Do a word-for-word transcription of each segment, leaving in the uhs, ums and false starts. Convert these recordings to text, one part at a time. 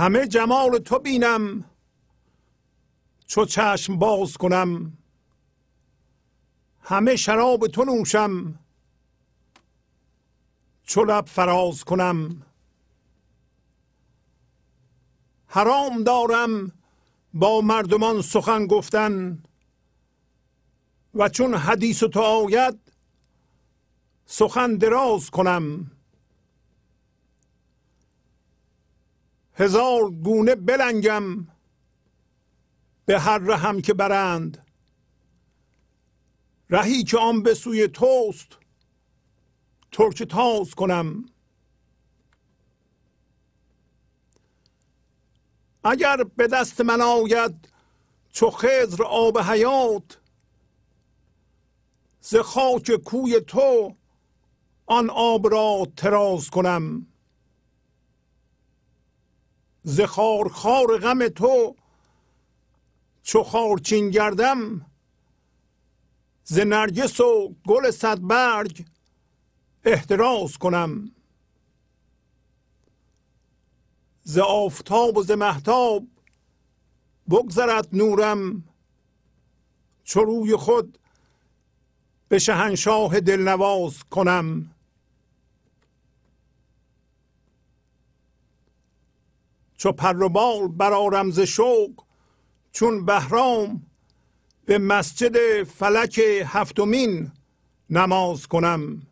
همه جمال تو بینم چو چشم باز کنم، همه شراب تو نوشم چو لب فراز کنم. حرام دارم با مردمان سخن گفتن و چون حدیث تو آید سخن دراز کنم. هزار گونه بلنگم به هر رهم که برند، رهی که آن به سوی توست ترک تاز کنم. اگر به دست من آید چو خضر آب حیات، ز خاک کوی تو آن آب را تراز کنم. ز خارخار غم تو چو خارچین گردم، ز نرگس و گل صدبرگ احتراز کنم. ز آفتاب و ز مهتاب بگذرد نورم، چو روی خود به شهنشاه دلنواز کنم. چو پر و بال برآرم ز شوق چون بهرام، به مسجد فلک هفتمین نماز کنم.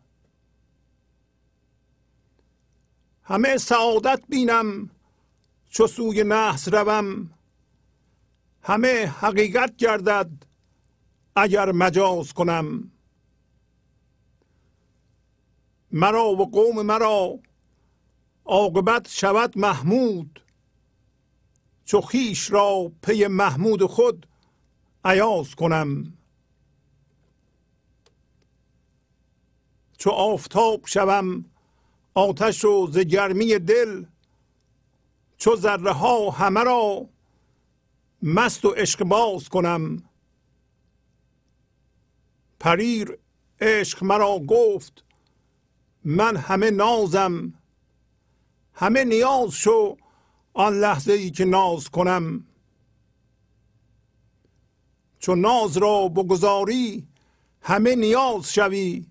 همه سعادت بینم چو سوی نحس روم، همه حقیقت گردد اگر مجاز کنم. مرا و قوم مرا عاقبت شود محمود، چو خویش را پی محمود خود ایاز کنم. چو آفتاب شوم آتش و ز گرمی دل، چو ذره ها همه را مست و عشق باز کنم. پریر عشق مرا گفت من همه نازم، همه نیاز شو آن لحظه ای که ناز کنم. چو ناز را بگذاری همه نیاز شوی،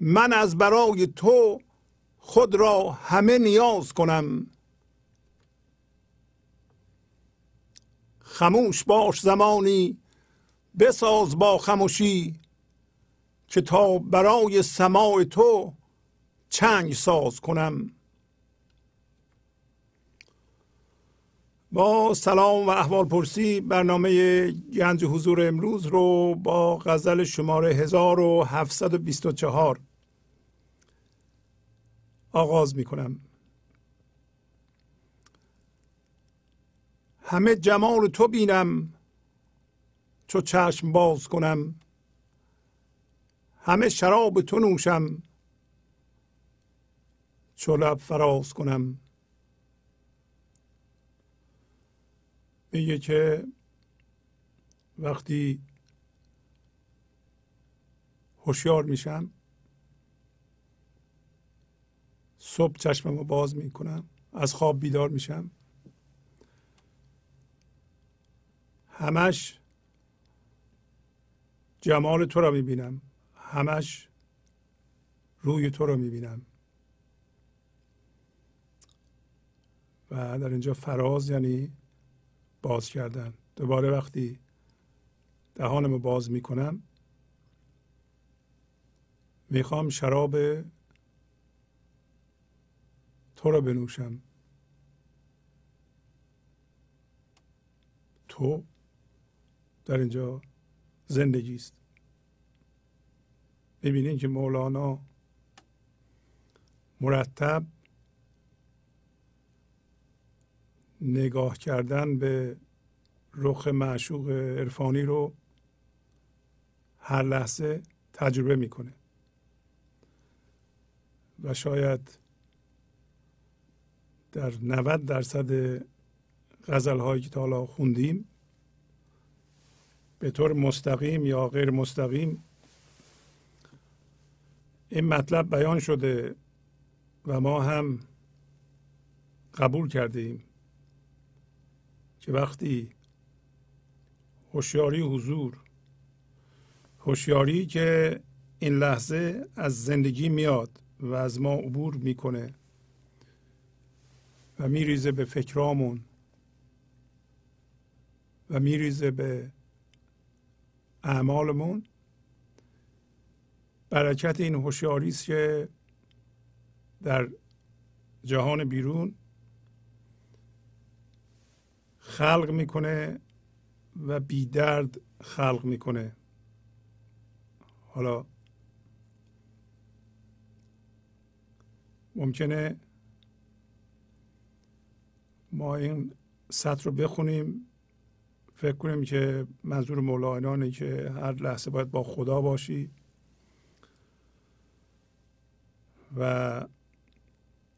من از برای تو خود را همه نیاز کنم. خموش باش زمانی بساز با خموشی، که تا برای سماع تو چنگ ساز کنم. با سلام و احوال پرسی برنامه گنج حضور امروز رو با غزل شماره هزار و هفتصد و بیست و چهار آغاز می کنم. همه جمال تو بینم چو چشم باز کنم، همه شراب تو نوشم چو لب فراز کنم. میگه که وقتی هوشیار میشم صبح چشممو باز میکنم، از خواب بیدار میشم، همش جمال تو را میبینم، همش روی تو را میبینم. و در اینجا فراز یعنی باز کردن. دوباره وقتی دهانمو باز میکنم میخوام شراب تو را بنوشم. تو در اینجا زندگی است. ببینید که مولانا مرتب نگاه کردن به رخ معشوق عرفانی رو هر لحظه تجربه میکنه و شاید در نود درصد غزل هایی که تا حالا خوندیم به طور مستقیم یا غیر مستقیم این مطلب بیان شده و ما هم قبول کردیم که وقتی هوشیاری حضور، هوشیاری که این لحظه از زندگی میاد و از ما عبور میکنه و میریزه به فکرامون و میریزه به اعمالمون، برکت این هوشیاری است که در جهان بیرون خلق میکنه و بی درد خلق میکنه. حالا ممکنه ما این سطر رو بخونیم، فکر کنیم که منظور مولانا اینه که هر لحظه باید با خدا باشی و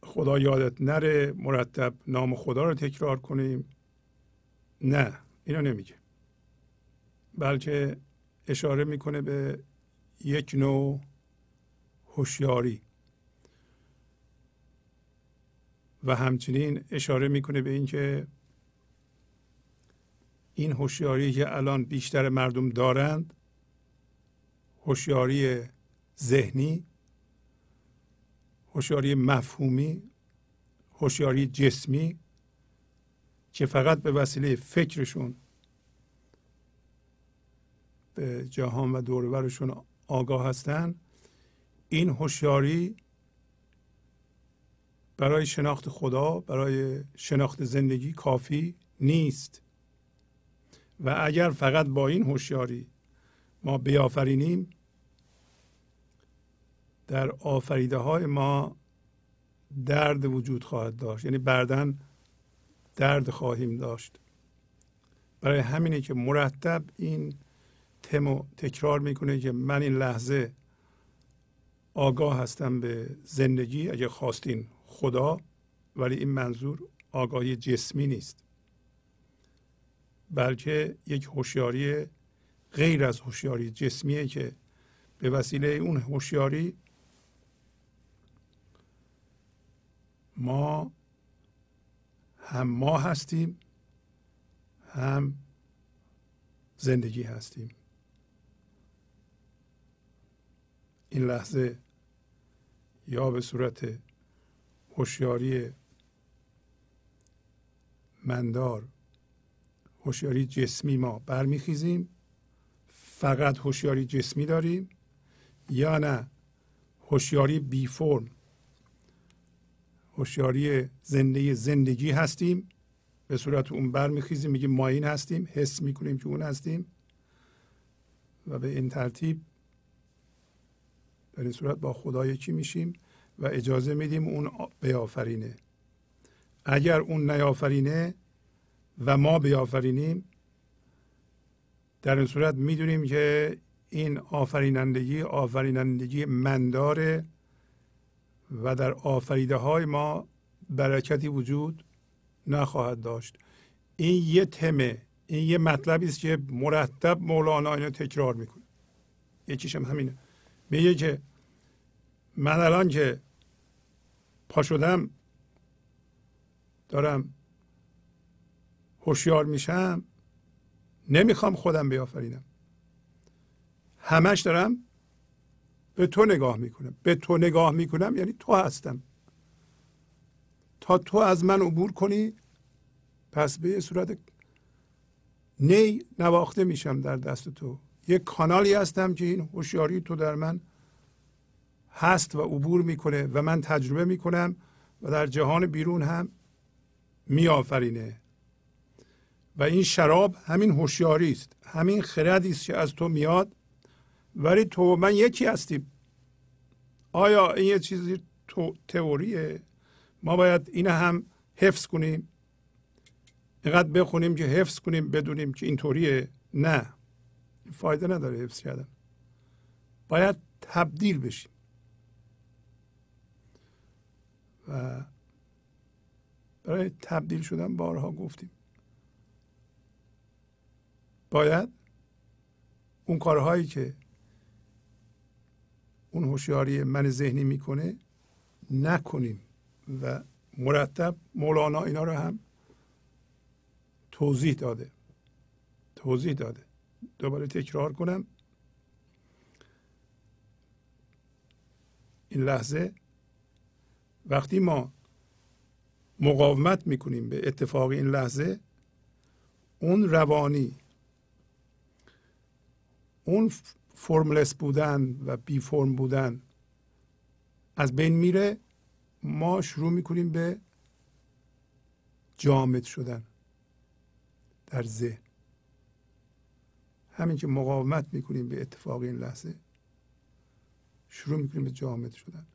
خدا یادت نره، مرتب نام خدا رو تکرار کنیم. نه، اینو نمیگه، بلکه اشاره میکنه به یک نوع هوشیاری و همچنین اشاره میکنه به اینکه این هوشیاری که الان بیشتر مردم دارند، هوشیاری ذهنی، هوشیاری مفهومی، هوشیاری جسمی که فقط به وسیله فکرشون به جهان و دور و برشون آگاه هستند، این هوشیاری برای شناخت خدا، برای شناخت زندگی کافی نیست. و اگر فقط با این هوشیاری ما بیافرینیم، در آفریده های ما درد وجود خواهد داشت، یعنی بعداً درد خواهیم داشت. برای همینه که مرتب این تمو تکرار میکنه که من این لحظه آگاه هستم به زندگی، اگه خواستین خدا، ولی این منظور آگاهی جسمی نیست، بلکه یک هوشیاری غیر از هوشیاری جسمیه که به وسیله اون هوشیاری ما هم ما هستیم هم زندگی هستیم. این لحظه یا به صورت هوشیاری مندار، هوشیاری جسمی ما برمیخیزیم، فقط هوشیاری جسمی داریم، یا نه هوشیاری بی فرم، هوشیاری زنده زندگی هستیم، به صورت اون برمیخیزیم، میگیم ما این هستیم، حس میکنیم که اون هستیم و به این ترتیب در این صورت با خدا یکی میشیم و اجازه میدیم اون بیافرینه. اگر اون نیافرینه و ما بیافرینیم، در این صورت میدونیم که این آفرینندگی آفرینندگی منداره و در آفریده های ما برکتی وجود نخواهد داشت. این یه تمه، این یه مطلبی است که مرتب مولانا اینو تکرار میکنه. یکیش هم همینه، میگه که من الان که پا شدم دارم هوشیار میشم، نمیخوام خودم بیافرینم، همش دارم به تو نگاه میکنم. به تو نگاه میکنم یعنی تو هستم. تا تو از من عبور کنی، پس به یه صورت نی نواخته میشم در دست تو. یک کانالی هستم که این هوشیاری تو در من هست و عبور میکنه و من تجربه میکنم و در جهان بیرون هم میآفرینه. و این شراب همین هوشیاری است، همین خردی است که از تو میاد، ولی تو من یکی هستیم. آیا این یه چیزی تو تئوریه؟ ما باید این هم حفظ کنیم، اینقدر بخونیم که حفظ کنیم، بدونیم که اینطوریه؟ نه، فایده نداره حفظ کردن، باید تبدیل بشیم. و برای تبدیل شدن بارها گفتیم باید اون کارهایی که اون هوشیاری من ذهنی میکنه نکنیم و مرتب مولانا اینا رو هم توضیح داده توضیح داده دوباره تکرار کنم. این لحظه وقتی ما مقاومت میکنیم به اتفاق این لحظه، اون روانی، اون فرملس بودن و بی فرم بودن از بین میره. ما شروع میکنیم به جامد شدن در ذهن. همین که مقاومت میکنیم به اتفاق این لحظه، شروع میکنیم به جامد شدن.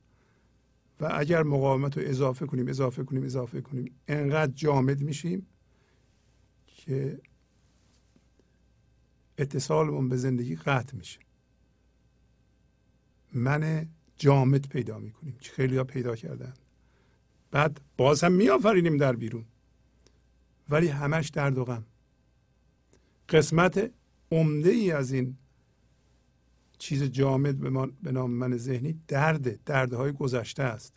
و اگر مقاومت رو اضافه کنیم اضافه کنیم اضافه کنیم انقدر جامد میشیم که اتصالمون به زندگی قطع میشه. من جامد پیدا میکنیم که خیلی ها پیدا کردن. بعد باز هم میآفرینیم در بیرون، ولی همش درد و غم. قسمت عمده ای از این چیز جامد به نام من ذهنی درده، دردهای گذشته است.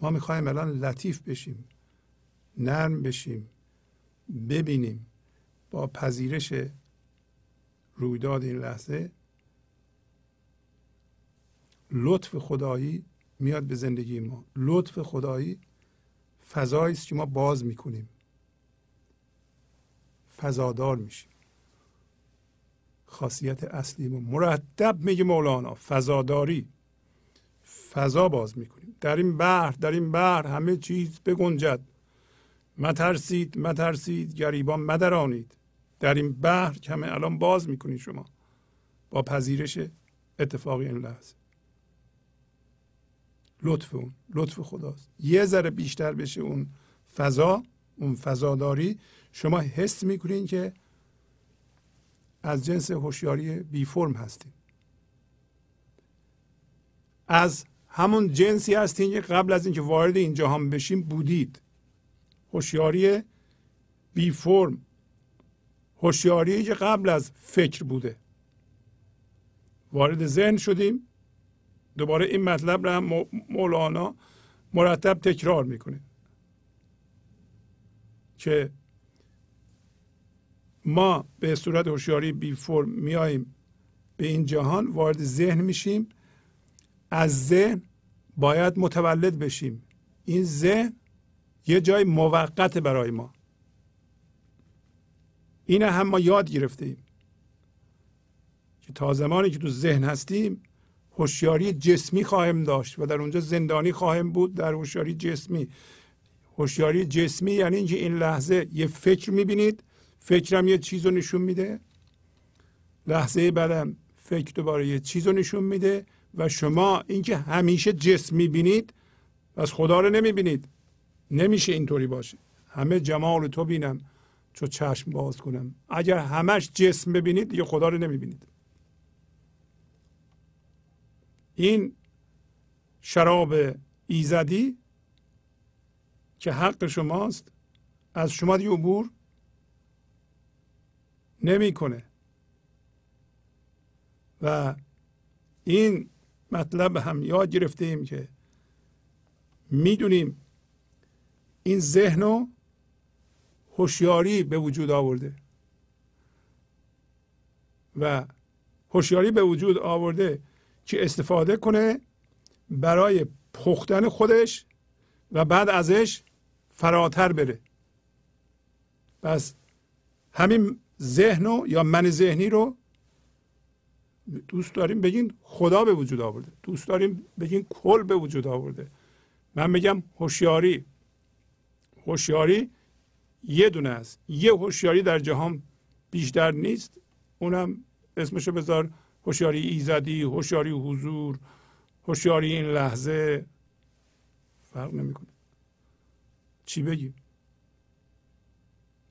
ما میخوایم الان لطیف بشیم، نرم بشیم، ببینیم با پذیرش رویداد این لحظه لطف خدایی میاد به زندگی ما. لطف خدایی فضایی است که ما باز میکنیم، فضادار میشیم. خاصیت اصلی ما مرتب میگه مولانا فضاداری، فضا باز میکنیم. در این بحر در این بحر همه چیز بگنجد، مترسید مترسید گریبان مدرانید. در این بحر که همه الان باز میکنید شما با پذیرش اتفاقی این لحظه. لطف اون لطف خداست. یه ذره بیشتر بشه اون فضا، اون فضاداری، شما حس میکنین که از جنس هوشیاری بی فرم هستین، از همون جنسی هستین که قبل از اینکه وارد این جهان بشین بودید. هوشیاری بی فرم، هوشیاری که قبل از فکر بوده. وارد ذهن شدیم. دوباره این مطلب رو هم مولانا مرتب تکرار میکنه که ما به صورت هوشیاری بی فرم میاییم به این جهان، وارد ذهن میشیم. از ذهن باید متولد بشیم. این ذهن یه جای موقت برای ما. این هم ما یاد گرفته ایم که تا زمانی که تو ذهن هستیم هوشیاری جسمی خواهیم داشت و در اونجا زندانی خواهیم بود در هوشیاری جسمی. هوشیاری جسمی یعنی اینکه این لحظه یه فکر میبینید، فکرم یه چیز رو نشون میده، لحظه بعدم فکر دوباره یه چیز رو نشون میده و شما اینکه همیشه جسم میبینید بس خدا رو نمیبینید. نمیشه اینطوری باشه. همه جمال تو بینم چو چشم باز کنم. اگر همش جسم ببینید دیگه خدا رو نمیبینید. این شراب ایزدی که حق شماست از شما دیگه عبور نمیکنه. و این مطلب هم یاد گرفته ایم که میدونیم این ذهن و هوشیاری به وجود آورده و هوشیاری به وجود آورده که استفاده کنه برای پختن خودش و بعد ازش فراتر بره. پس همین ذهنو یا من ذهنی رو دوست داریم بگین خدا به وجود آورده، دوست داریم بگین کل به وجود آورده. من میگم هوشیاری. هوشیاری یه دونه است. یه هوشیاری در جهان بیشتر نیست. اونم اسمشو بذار هوشیاری ایزدی، هوشیاری حضور، هوشیاری این لحظه، فرق نمیکنه. چی بگیم؟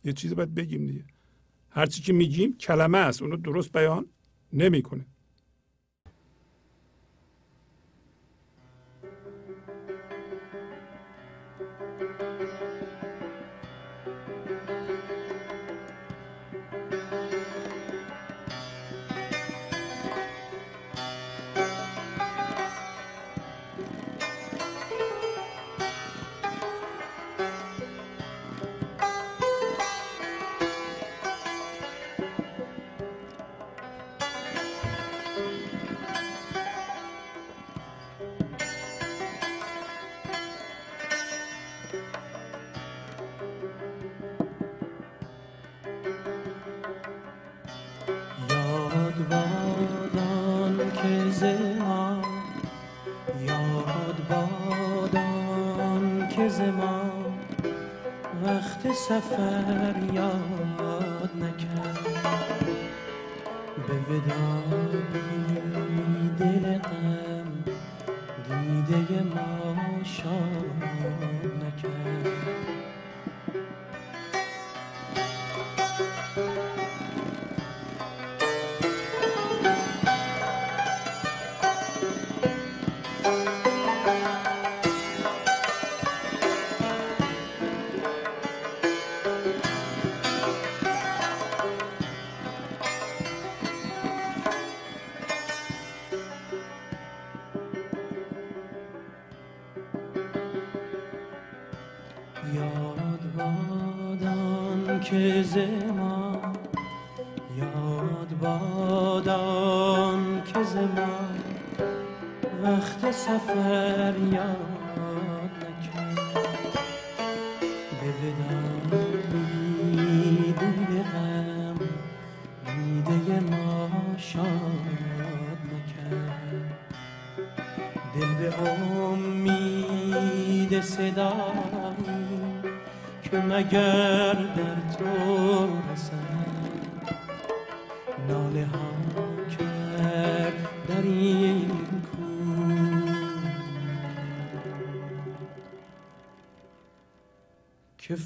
یه چیزی باید بگیم دیگه. هر چی که میگیم کلمه است، اونو درست بیان نمیکنه. از ما وقت سفر یاد نکرد به وداعی دل غم دیده ما شاد نکرد.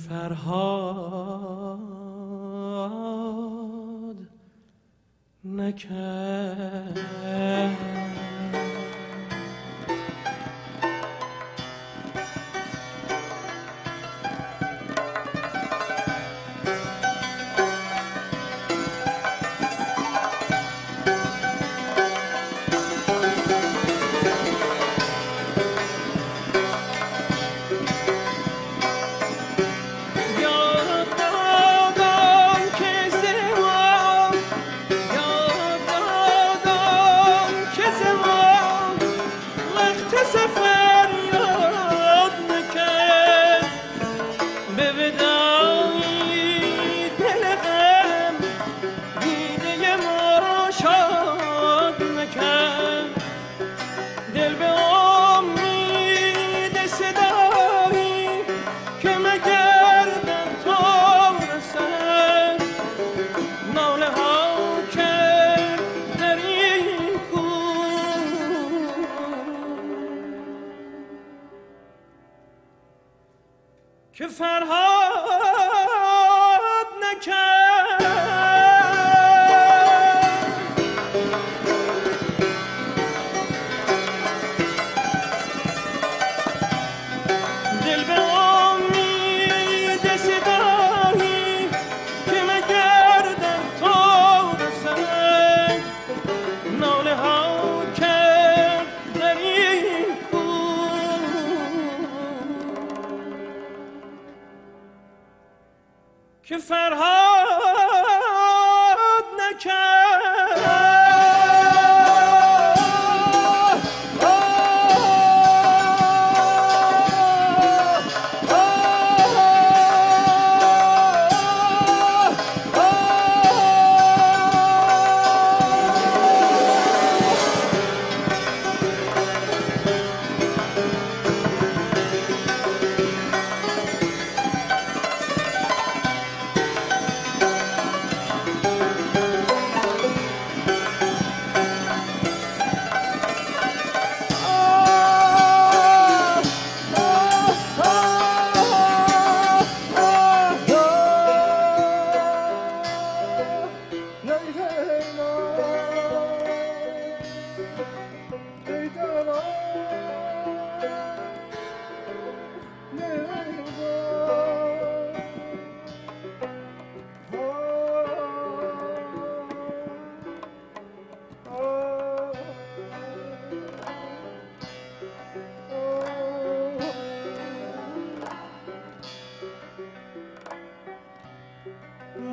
فرهاد نکرد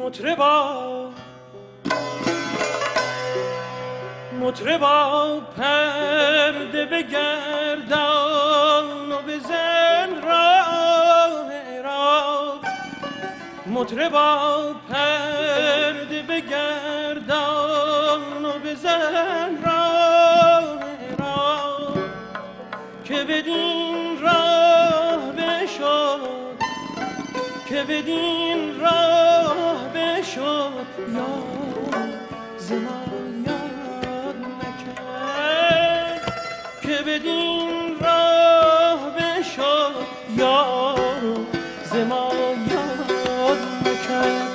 مطربا مطربا پرده بگردان و بزن راه ایران، مطربا پرده بگردان و بزن راه ایران که بدین راه بشو بدین راه بشو یا زنایت نکرد که بدین راه بشو یا زنایت نکرد.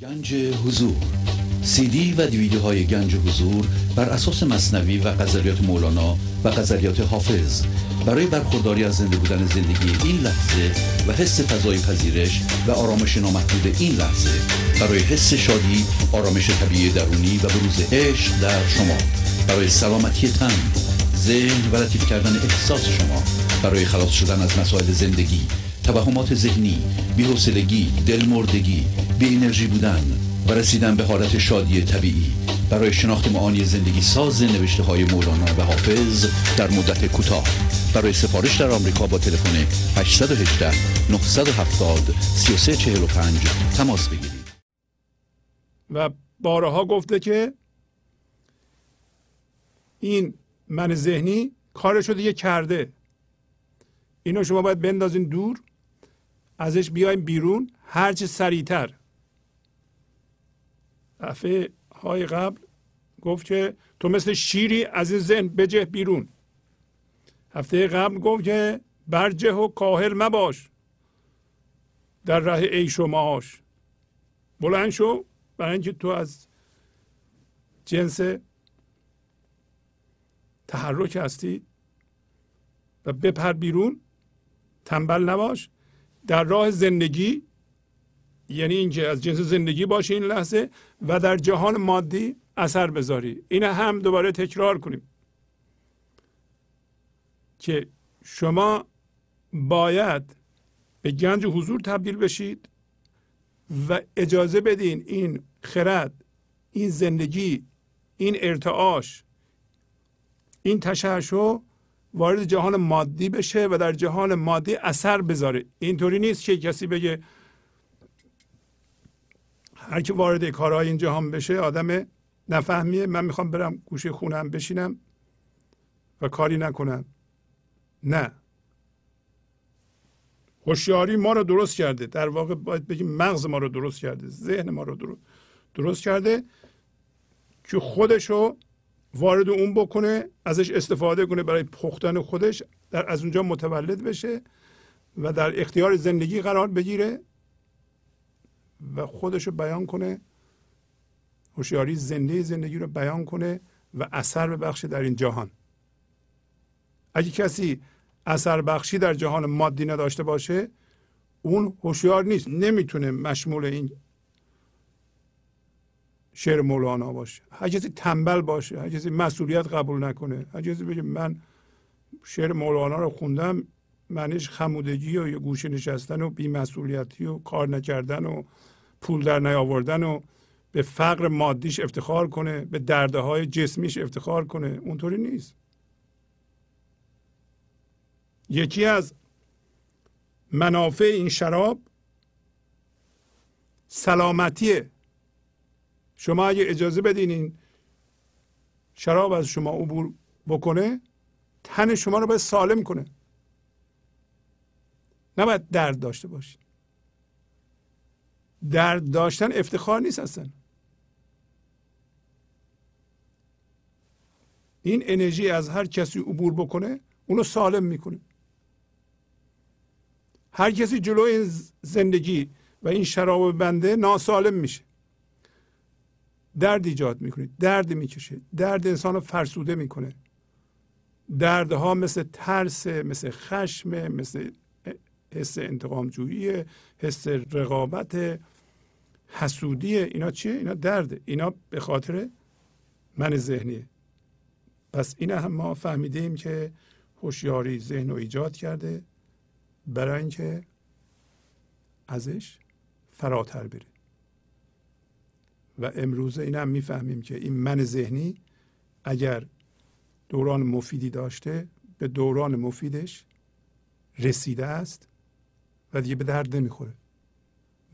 گنج حضور سی دی و دیویدیو های گنج حضور بر اساس مثنوی و غزلیات مولانا و غزلیات حافظ برای برخورداری از زنده بودن زندگی این لحظه و حس فضای پذیرش و آرامش نامحدود این لحظه برای حس شادی، آرامش طبیعی درونی و بروز عشق در شما، برای سلامتی تن، ذهن و لطیف کردن احساس شما، برای خلاص شدن از مسائل زندگی، توهمات ذهنی، بی‌حوصلگی، دلمردگی، بی انرژی بودن و رسیدن به حالت شادی طبیعی، برای شناخت معانی زندگی ساز نوشته های مولانا و حافظ در مدت کوتاه. برای سفارش در آمریکا با تلفن هشت یک هشت، نه هفت صفر، سه سه چهار پنج تماس بگیرید. و بارها گفته که این من ذهنی کارشو دیگه کرده، اینو شما باید بندازین دور، ازش بیایم بیرون هرچه سریعتر. دفعه های قبل گفت که تو مثل شیری از این ذهن بجه بیرون. هفته قبل گفت که برجه و کاهل مباش در راه عیش و معاش، بلند شو برای اینکه تو از جنس تحرک هستی و بپر بیرون، تنبل نباش در راه زندگی، یعنی اینکه از جنس زندگی باشی این لحظه و در جهان مادی اثر بذاری. این هم دوباره تکرار کنیم که شما باید به گنج حضور تبدیل بشید و اجازه بدین این خرد، این زندگی، این ارتعاش، این تشعشع وارد جهان مادی بشه و در جهان مادی اثر بذاره. اینطوری نیست که کسی بگه هر کی وارد کارهای این جهان بشه آدم نفهمیه، من میخوام برم گوشه خونم بشینم و کاری نکنم. نه، هوشیاری ما رو درست کرده، در واقع باید بگیم مغز ما رو درست کرده، ذهن ما رو درست کرده که خودشو وارد اون بکنه، ازش استفاده کنه برای پختن خودش، در از اونجا متولد بشه و در اختیار زندگی قرار بگیره و خودش رو بیان کنه، هوشیاری زنده زندگی رو بیان کنه و اثر ببخشه در این جهان. اگه کسی اثر بخشی در جهان مادی نداشته باشه اون هوشیار نیست، نمیتونه مشمول این شعر مولانا باشه. هر کسی تنبل باشه، هر کسی مسئولیت قبول نکنه، هر کسی بگه من شعر مولانا رو خوندم معنیش خمودگی و یه گوشه نشستن و بی‌مسئولیتی و کار نکردن و پول در نیاوردن و به فقر مادیش افتخار کنه، به دردهای جسمیش افتخار کنه، اونطوری نیست. یکی از منافع این شراب سلامتیه. شما اگه اجازه بدین این شراب از شما عبور بکنه، تن شما رو باید سالم کنه، نباید درد داشته باشید. درد داشتن افتخار نیست اصلا. این انرژی از هر کسی عبور بکنه اونو سالم میکنه. هر کسی جلوی زندگی و این شراب بنده ناسالم میشه. درد ایجاد میکنه، درد میکشه، درد انسان رو فرسوده میکنه. دردها مثل ترس، مثل خشم، مثل حس انتقام جویی، حس رقابت، حسودیه. اینا چیه؟ اینا درده، اینا به خاطر من ذهنیه. پس این هم ما فهمیدیم که هوشیاری ذهن رو ایجاد کرده برای اینکه ازش فراتر بره. و امروز این هم میفهمیم که این من ذهنی اگر دوران مفیدی داشته به دوران مفیدش رسیده است و دیگه به درد نمیخوره.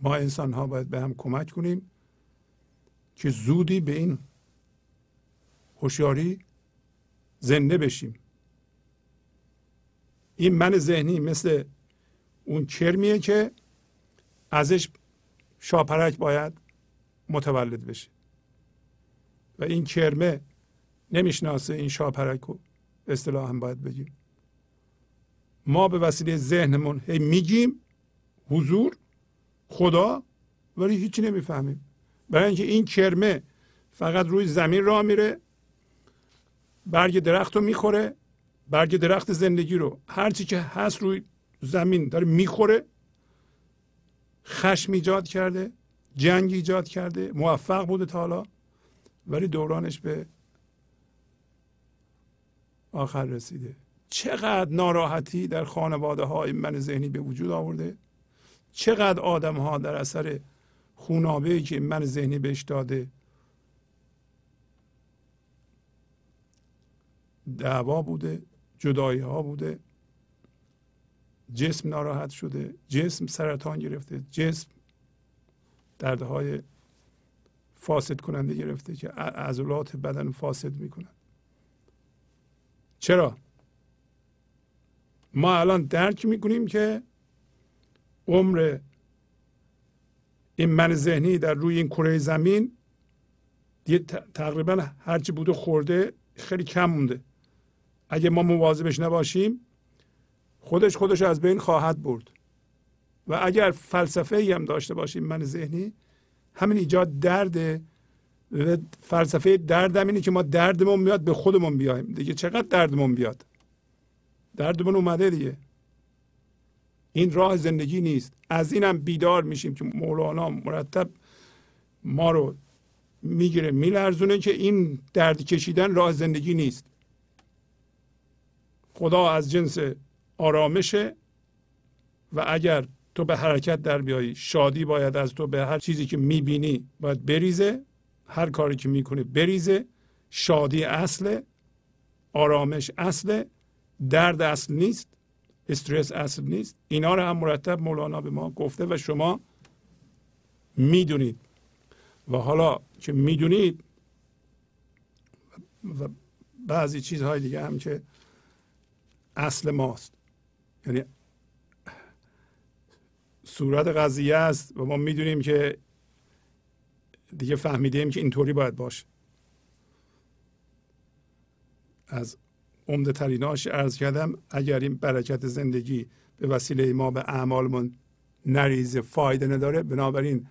ما انسان ها باید به هم کمک کنیم که زودی به این هوشیاری زنده بشیم. این من ذهنی مثل اون کرمیه که ازش شاپرک باید متولد بشه و این کرمه نمیشناسه این شاپرک رو، اصطلاح هم باید بگیم. ما به وسیله ذهنمون هی میگیم حضور خدا ولی هیچی نمیفهمیم، برای اینکه این کرمه فقط روی زمین راه میره، برگ درخت رو میخوره، برگ درخت زندگی رو، هرچی که هست روی زمین داره میخوره. خشم ایجاد کرده، جنگ ایجاد کرده، موفق بوده تا حالا ولی دورانش به آخر رسیده. چقدر ناراحتی در خانواده های من ذهنی به وجود آورده، چقدر آدم ها در اثر خونابه‌ای که من ذهنی بهش داده دعوا بوده، جدایی ها بوده، جسم ناراحت شده، جسم سرطان گرفته، جسم دردهای فاسد کننده گرفته که عضلات بدن فاسد میکنند. چرا؟ ما الان درک میکنیم که عمر این من ذهنی در روی این کره زمین دیگه تقریبا هرچی بوده خورده، خیلی کم مونده. اگه ما مواظبش نباشیم خودش خودش از بین خواهد برد. و اگر فلسفه ای هم داشته باشیم من ذهنی، همین ایجاد درده. و فلسفه درد هم اینه که ما دردمون میاد به خودمون بیایم دیگه. چقدر دردمون بیاد، دردمون اومده دیگه، این راه زندگی نیست. از اینم بیدار میشیم که مولانا مرتب ما رو میگیره میلرزونه که این درد کشیدن راه زندگی نیست. خدا از جنس آرامشه و اگر تو به حرکت در بیایی، شادی باید از تو به هر چیزی که میبینی باید بریزه، هر کاری که میکنی بریزه. شادی اصله، آرامش اصله، درد اصل نیست، استرس اصل نیست. اینا رو هم مرتب مولانا به ما گفته و شما میدونید. و حالا که میدونید و بعضی چیزهای دیگه هم که اصل ماست، یعنی صورت قضیه است و ما میدونیم که دیگه فهمیدیم که اینطوری باید باشه. از عمده تریناش عرض کردم، اگر این برکت زندگی به وسیله ما به اعمالمون نریزه فایده نداره. بنابراین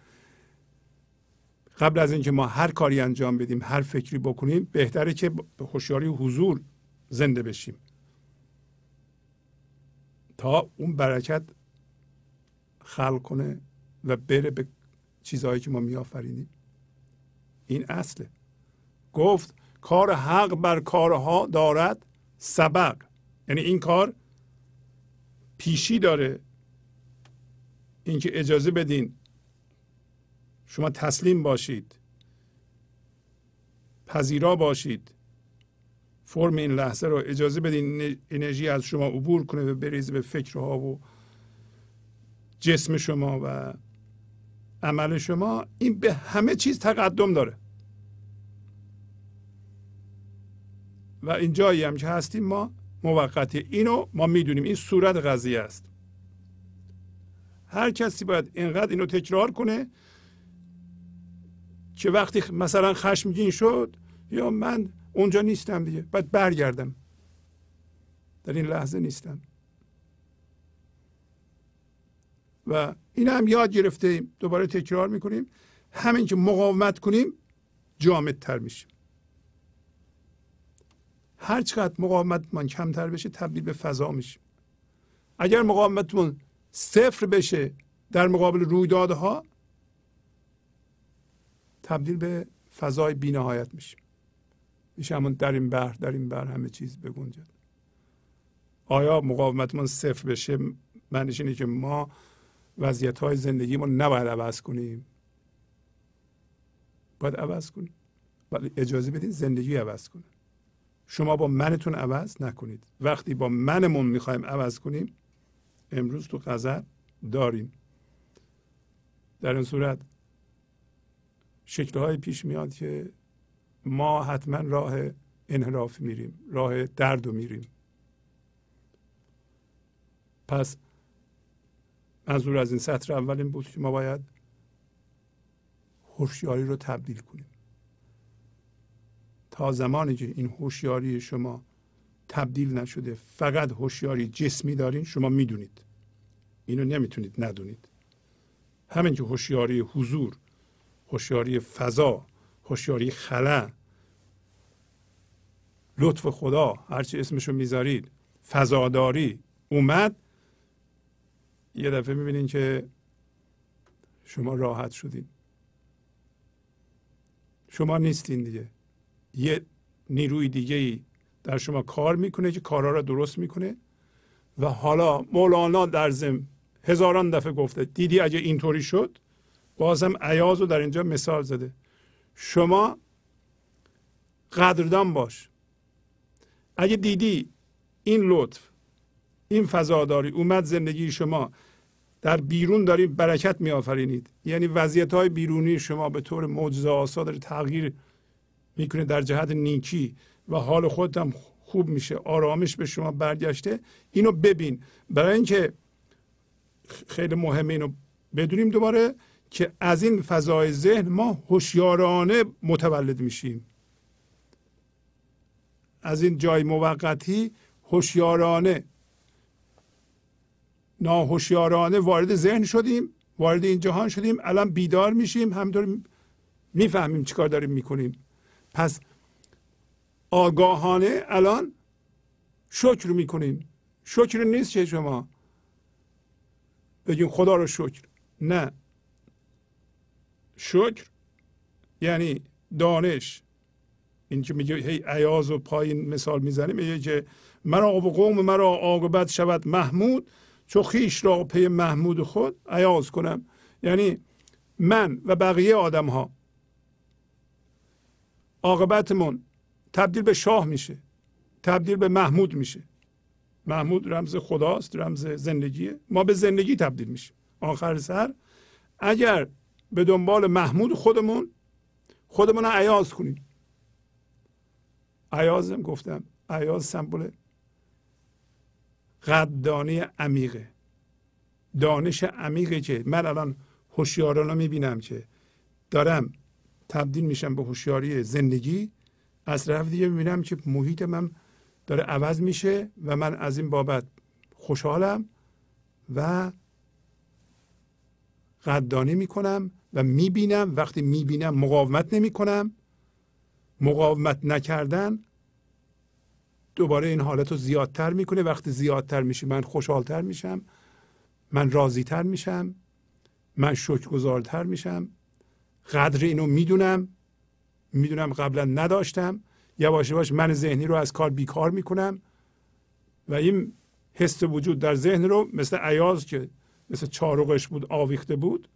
قبل از اینکه ما هر کاری انجام بدیم، هر فکری بکنیم، بهتره که به هوشیاری حضور زنده بشیم تا اون برکت خلق کنه و بره به چیزهایی که ما میآفرینیم. این اصله. گفت کار حق بر کارها دارد سبق، یعنی این کار پیشی داره. اینکه اجازه بدین شما تسلیم باشید، پذیرا باشید، فرم این لحظه رو اجازه بدین انرژی از شما عبور کنه و بریزه به فکرها و جسم شما و عمل شما. این به همه چیز تقدم داره. و اینجایی هم که هستیم ما موقتی، اینو ما میدونیم، این صورت قضیه است. هر کسی باید اینقدر اینو تکرار کنه که وقتی مثلا خشمگین شد یا من اونجا نیستم دیگه، باید برگردم، در این لحظه نیستم. و این هم یاد گرفتیم، دوباره تکرار میکنیم، همین که مقاومت کنیم جامدتر میشیم. هر چقدر مقاومت من کمتر بشه تبدیل به فضا میشیم. اگر مقاومتمون صفر بشه در مقابل رویدادها تبدیل به فضای بی نهایت میشیم. میشه همون در این بحر در این بحر همه چیز بگنجد. آیا مقاومتمون صفر بشه معنیش اینه که ما وضعیت‌های زندگیمون نباید عوض کنیم؟ باید عوض کنیم، باید اجازه بدین زندگی عوض کنه. شما با منتون عوض نکنید. وقتی با منمون میخوایم عوض کنیم امروز تو خضر داریم. در این صورت شکل‌های پیش میاد که ما حتما راه انحراف میریم، راه درد میریم. پس منظور از این سطر اول این بود که ما باید هوشیاری رو تبدیل کنیم. تا زمانی که این هوشیاری شما تبدیل نشده، فقط هوشیاری جسمی دارین، شما میدونید. اینو نمیتونید ندونید. همین که هوشیاری حضور، هوشیاری فضا، هوشیاری خلا، لطف خدا، هرچی اسمشو میذارید، فضاداری اومد، یه دفعه میبینین که شما راحت شدین. شما نیستین دیگه. یه نیروی دیگه‌ای در شما کار میکنه که کارها را درست میکنه. و حالا مولانا در ضمن هزاران دفعه گفته دیدی اگه اینطوری شد، بازم ایاز رو در اینجا مثال زده. شما قدردان باش. اگه دیدی این لطف، این فضاداری اومد زندگی شما، در بیرون دارید برکت می آفرینید، یعنی وضعیت‌های بیرونی شما به طور معجزه‌آسا داره تغییر میکنه در جهت نیکی و حال خودت هم خوب میشه، آرامش به شما برگشته. اینو ببین. برای اینکه خیلی مهمه اینو بدونیم دوباره که از این فضای ذهن ما هوشیارانه متولد میشیم. از این جای موقتی هوشیارانه، ناهوشیارانه وارد ذهن شدیم، وارد این جهان شدیم، الان بیدار میشیم، همینطور میفهمیم چیکار داریم میکنیم. پس آگاهانه الان شکر میکنیم. شکر نیست که شما بگیم خدا رو شکر، نه. شکر یعنی دانش. این که میگه هی ایاز و پایین مثال میزنیم، میگه که مرا و قوم مرا عاقبت شود محمود، چو خویش را پی محمود خود ایاز کنم. یعنی من و بقیه آدم ها عاقبتمون تبدیل به شاه میشه، تبدیل به محمود میشه. محمود رمز خداست، رمز زندگیه. ما به زندگی تبدیل میشیم آخر سر اگر به دنبال محمود خودمون خودمون را ایاز کنیم. ایازم گفتم، ایاز سمبل قدردانی عمیقه، دانش عمیقه که من الان هوشیارانه میبینم که دارم تبدیل میشم به هوشیاری زندگی. از طرف دیگه میبینم که محیط من داره عوض میشه و من از این بابت خوشحالم و قدردانی میکنم و میبینم. وقتی میبینم مقاومت نمیکنم. مقاومت نکردن دوباره این حالت رو زیادتر میکنه. وقتی زیادتر میشه من خوشحالتر میشم، من راضیتر میشم، من شکرگزارتر میشم. قدر اینو میدونم، میدونم قبلا نداشتم. یواش یواش من ذهنی رو از کار بیکار میکنم و این حس وجود در ذهن رو مثل ایاز که مثل چارقش بود آویخته بود،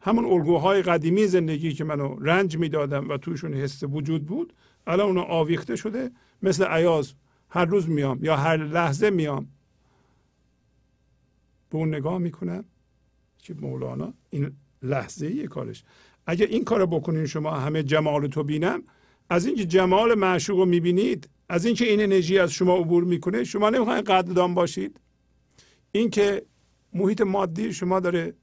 همون الگوهای قدیمی زندگی که منو رنج میدادم و توشون حس وجود بود، الان اونو آویخته شده. مثل ایاز هر روز میام یا هر لحظه میام به اون نگاه میکنم که مولانا این لحظه یه کارش. اگه این کار بکنین شما، همه جمال تو بینم، از اینکه جمال معشوق رو میبینید، از اینکه این انرژی از شما عبور میکنه، شما نمیخواین قدردان باشید. اینکه محیط مادی شما داره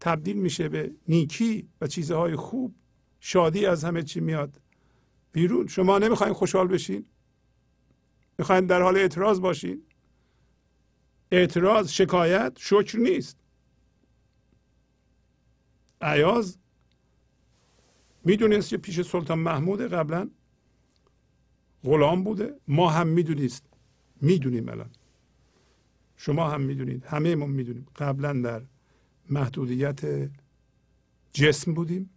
تبدیل میشه به نیکی و چیزهای خوب، شادی از همه چی میاد بیرون. شما نمیخواین خوشحال بشین، میخواین در حال اعتراض باشین. اعتراض، شکایت، شکر نیست. ایاز میدونست که پیش سلطان محمود قبلا غلام بوده. ما هم میدونیست میدونیم الان، شما هم میدونید، همه ما میدونیم قبلا در محدودیت جسم بودیم.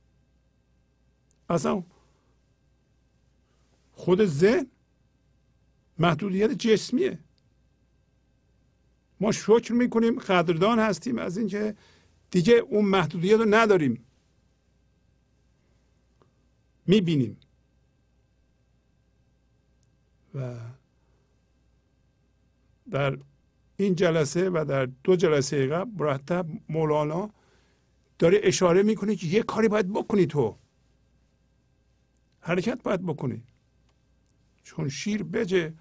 اصلا خود ذهن محدودیت جسمیه. ما شکر میکنیم، قدردان هستیم از اینکه دیگه اون محدودیت رو نداریم. میبینیم و در این جلسه و در دو جلسه قبل مرتب مولانا داره اشاره میکنه که یه کاری باید بکنی، تو حرکت باید بکنی، چون شیر بجه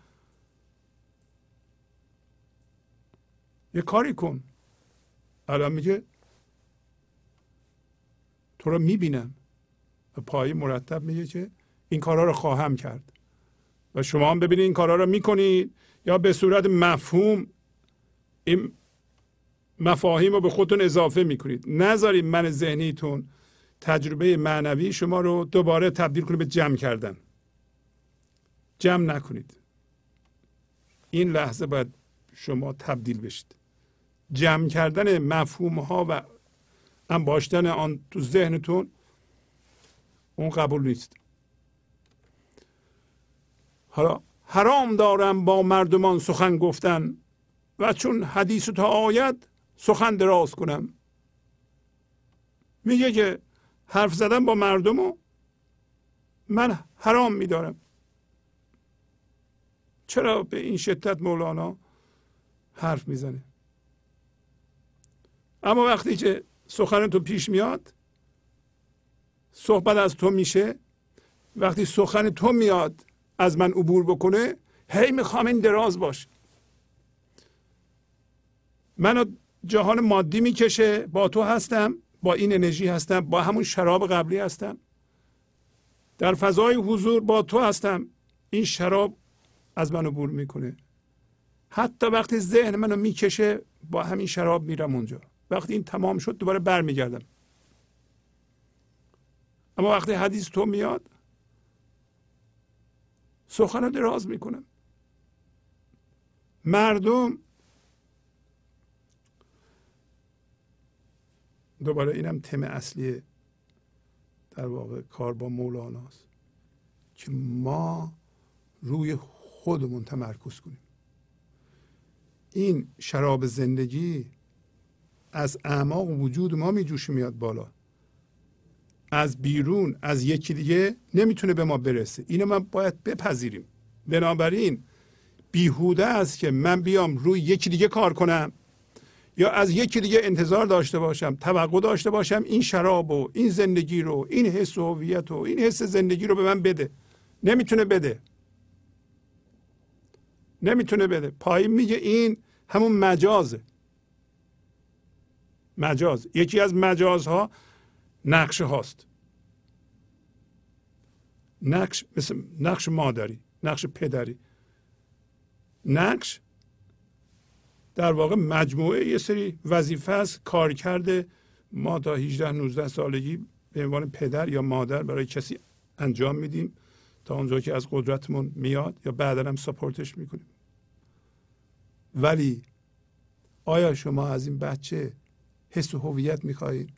یه کاری کن. الان میگه تو رو میبینم و پای مرتب میگه که این کارها رو خواهم کرد و شما هم ببینید این کارها رو میکنید یا به صورت مفهوم این مفاهیم رو به خودتون اضافه میکنید. نذارید من ذهنیتون تجربه معنوی شما رو دوباره تبدیل کنید به جمع کردن. جمع نکنید. این لحظه باید شما تبدیل بشید. جمع کردن مفهوم ها و انباشتن آن تو ذهنتون اون قبول نیست. حالا حرام دارم با مردمان سخن گفتن و چون حدیث تا آید سخن دراز کنم. میگه که حرف زدن با مردمو من حرام میدارم. چرا به این شدت مولانا حرف میزنه؟ اما وقتی که سخن تو پیش میاد، صحبت از تو میشه، وقتی سخن تو میاد از من عبور بکنه، هی میخوام این دراز باشه، منو جهان مادی میکشه، با تو هستم، با این انرژی هستم، با همون شراب قبلی هستم، در فضای حضور با تو هستم، این شراب از من عبور میکنه. حتی وقتی ذهن منو میکشه با همین شراب میرم اونجا، وقتی این تمام شد دوباره برمیگردم. اما وقتی حدیث تو میاد سخن رو دراز میکنم. مردم دوباره اینم تم اصلی در واقع کار با مولاناست که ما روی خودمون تمرکز کنیم. این شراب زندگی از اعماق وجود ما میجوش میاد بالا، از بیرون، از یکی دیگه نمیتونه به ما برسه. اینو ما باید بپذیریم. بنابراین بیهوده است که من بیام روی یکی دیگه کار کنم یا از یکی دیگه انتظار داشته باشم، توقع داشته باشم این شراب و این زندگی رو، این حس هویت و این حس زندگی رو به من بده. نمیتونه بده. نمیتونه بده. پایین میگه این همون مجازه. مجاز. یکی از مجازها نقش هاست. نقش مثل نقش مادری، نقش پدری. نقش در واقع مجموعه یه سری وظیفه است، کارکرد ما تا هجده نوزده سالگی به عنوان پدر یا مادر برای کسی انجام میدیم تا اونجا که از قدرتمون میاد یا بعدا هم ساپورتش میکنیم. ولی آیا شما از این بچه حس و هویت میخواهید؟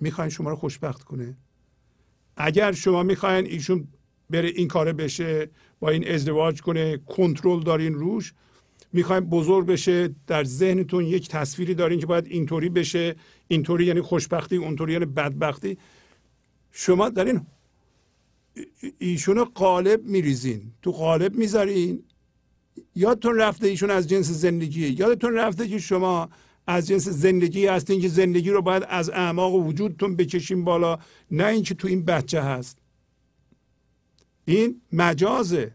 میخواین شما رو خوشبخت کنه؟ اگر شما میخواین ایشون بره این کاره بشه، با این ازدواج کنه، کنترل دارین روش، میخواین بزرگ بشه، در ذهنتون یک تصویری دارین که باید اینطوری بشه، اینطوری یعنی خوشبختی، اونطوری یعنی بدبختی، شما دارین ایشون رو قالب میریزین، تو قالب میذارین. یادتون رفته ایشون از جنس زندگیه، یادتون رفته که شما از جنس زندگی هستین که زندگی رو باید از اعماق وجودتون بکشیم بالا، نه اینکه تو این بچه هست. این مجازه.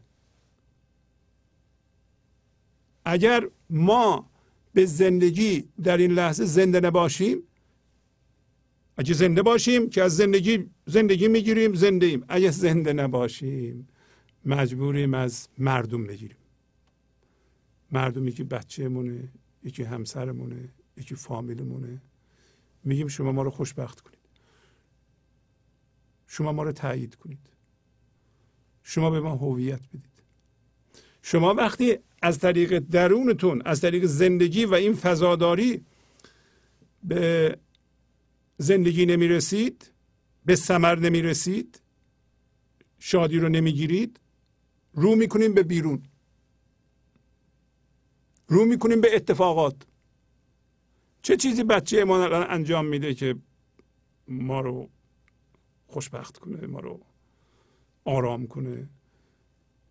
اگر ما به زندگی در این لحظه زنده نباشیم، اگه زنده باشیم که از زندگی زندگی میگیریم، زنده ایم. اگه زنده نباشیم مجبوریم از مردم بگیریم. مردمی که بچه‌مونه، یکی همسرمونه، یکی فامیلمونه. میگیم شما ما رو خوشبخت کنید. شما ما رو تایید کنید، شما به ما هویت بدید. شما وقتی از طریق درونتون، از طریق زندگی و این فضاداری به زندگی نمیرسید، به ثمر نمیرسید، شادی رو نمیگیرید، رو میکنیم به بیرون، رو میکنیم به اتفاقات. چه چیزی بچه ما الان انجام میده که ما رو خوشبخت کنه، ما رو آرام کنه،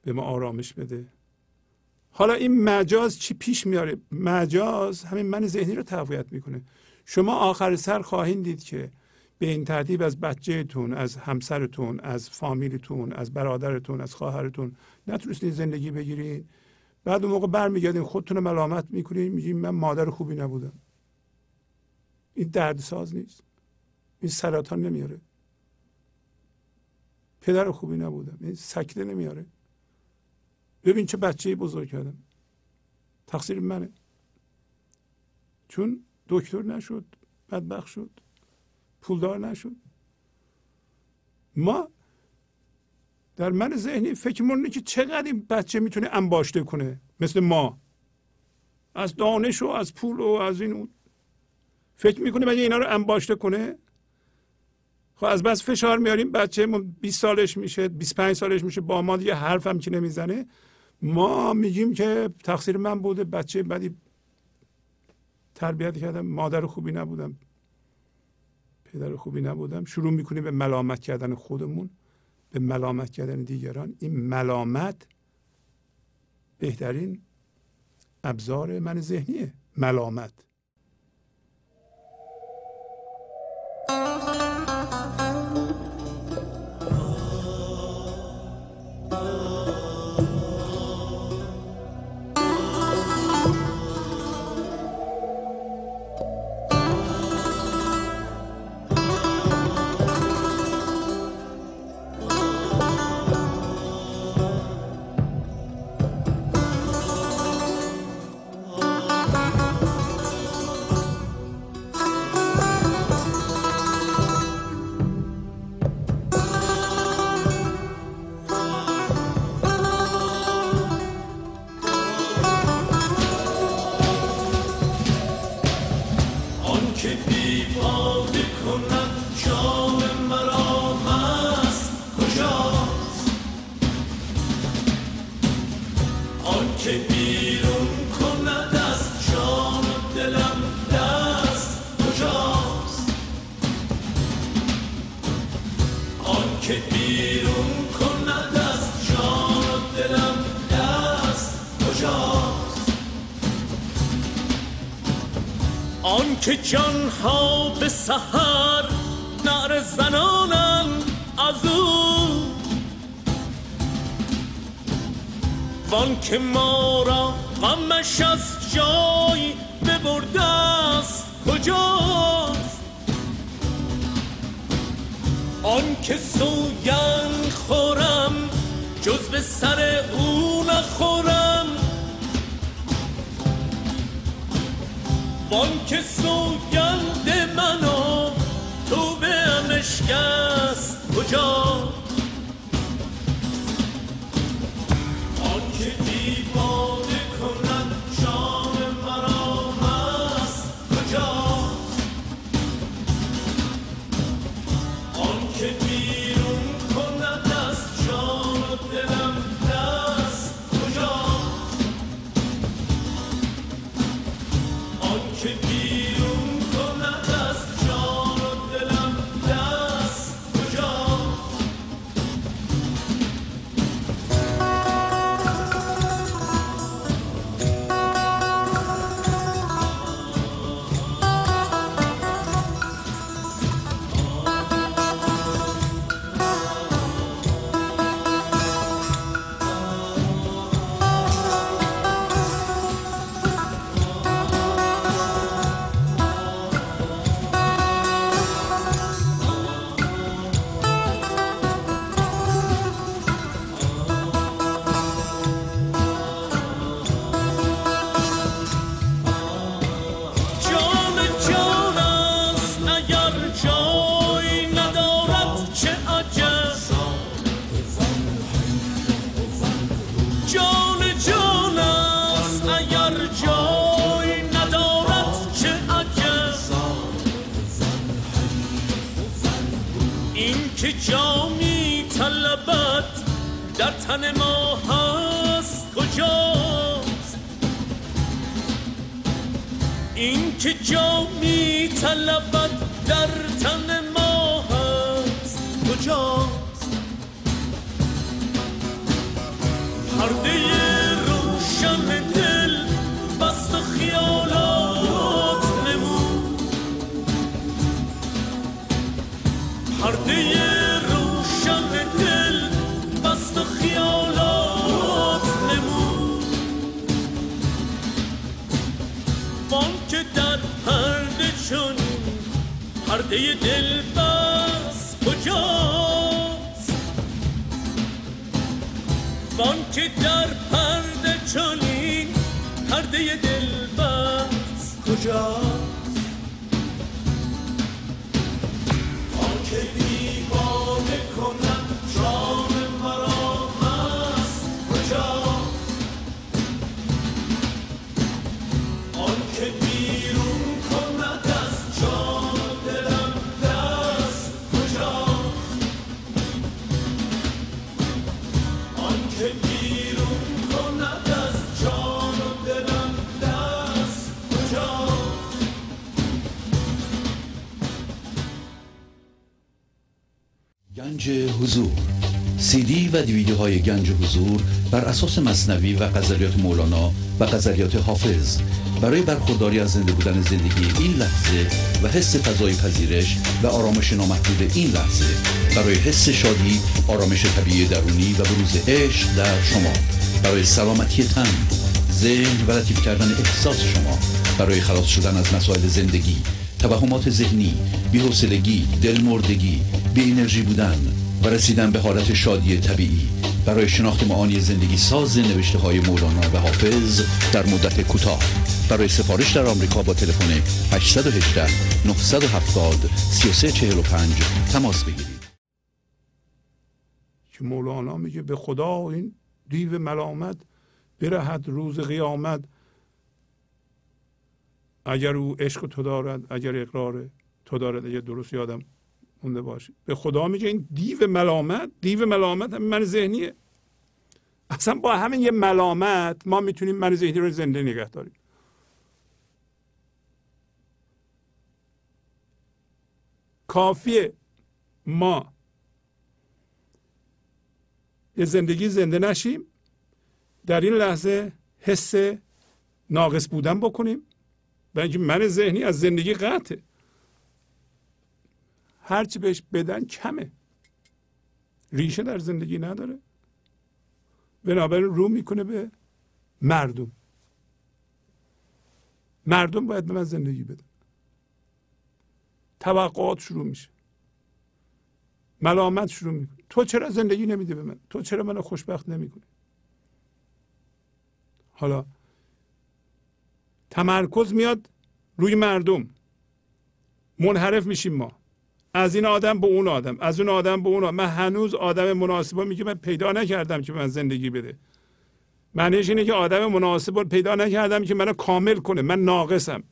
به ما آرامش بده؟ حالا این مجاز چی پیش میاره؟ مجاز همین من ذهنی رو تقویت میکنه. شما آخر سر خواهید دید که به این ترتیب از بچه‌تون، از همسرتون، از فامیلتون، از برادرتون، از خواهرتون نتونستین زندگی بگیرین. بعد اون موقع برمیگردین خودتون رو ملامت میکنین، میگین من مادر خوبی نبودم. این دردساز نیست، این سرطان نمیاره. پدر خوبی نبودم، این سکته نمیاره. ببین چه بچه‌ای بزرگ کردم، تقصیر منه، چون دکتر نشد، بدبخت شد، پولدار نشد. ما در من ذهنی فکرمون اینه که چقدر این بچه میتونه انباشته کنه مثل ما، از دانش و از پول و از این اون. فکر میکنه مگه اینا رو انباشته کنه؟ خب از بس فشار میاریم بچه ما، بیست سالش میشه، بیست و پنج سالش میشه، با ما دیگه حرف هم که نمیزنه. ما میگیم که تقصیر من بوده، بچه بدی تربیت کردم، مادر خوبی نبودم، پدر خوبی نبودم. شروع میکنیم به ملامت کردن خودمون، به ملامت کردن دیگران. این ملامت بهترین ابزار من ذهنیه، ملامت. که جانها به سحر نعره زنانند از او، وان که ما را غمش از جای ببرده است کجاست؟ آن که سوگند خورم جز به سر او نخورم، وان که سوگند منو تو به هم نشکست کجا؟ آن که دیوانه کند جان مرا مست کجا؟ آن که بیرون کند از جان و دلم دست کجا؟ که بیرون کند از جان و دلم دست کجاست؟ در تن ما هست کجاست؟ این که جا می طلبد در تن ما هست کجاست؟ پرده روشن دل بست و خیالات نمون، پرده چون پرده دل بس کجاست؟ وان که در پرده چونین پرده دل بس کجاست؟ وان که دیوانه کنم جان مرا هست کجاست؟ وان که بیرون گنج حضور. سی دی و دیویدیوهای گنج حضور بر اساس مثنوی و غزلیات مولانا و غزلیات حافظ برای برخورداری از زنده بودن زندگی این لحظه و حس فضای پذیرش و آرامش نامحدود این لحظه، برای حس شادی، آرامش طبیعی درونی و بروز عشق در شما، برای سلامتی تن، ذهن و لطیف کردن احساس شما، برای خلاص شدن از مسائل زندگی، توهمات ذهنی، بی‌حوصلگی، دلمردگی، بی انرژی بودن و رسیدن به حالت شادی طبیعی، برای شناخت معانی زندگی ساز نوشته های مولانا و حافظ در مدت کوتاه. برای سفارش در آمریکا با تلفن هشت یک هشت نه هفت صفر سه سه چهار پنج تماس بگیرید. که مولانا میگه به خدا این دیو ملامت برهد روز قیامت، اگر او عشق تو دارد، اگر اقرار تو دارد، اگر درست یادم مونده باشه. به خدا میگه این دیو ملامت، دیو ملامت همین من ذهنیه. اصلا با همین یه ملامت ما میتونیم من ذهنی رو زنده نگه داریم. کافیه ما یه زندگی زنده نشیم، در این لحظه حس ناقص بودن بکنیم، برای اینکه من ذهنی از زندگی قطعه، هرچی بهش بدن کمه، ریشه در زندگی نداره، بنابراین رو میکنه به مردم. مردم باید به من زندگی بدن، توقعات شروع میشه، ملامت شروع میکنه. تو چرا زندگی نمیده به من؟ تو چرا منو خوشبخت نمیکنی؟ حالا تمرکز میاد روی مردم، منحرف میشیم ما، از این آدم به اون آدم، از اون آدم به اون آدم. من هنوز آدم مناسبو میگه من پیدا نکردم که من زندگی بده. معنیش اینه که آدم مناسبو پیدا نکردم که منو کامل کنه، من ناقصم.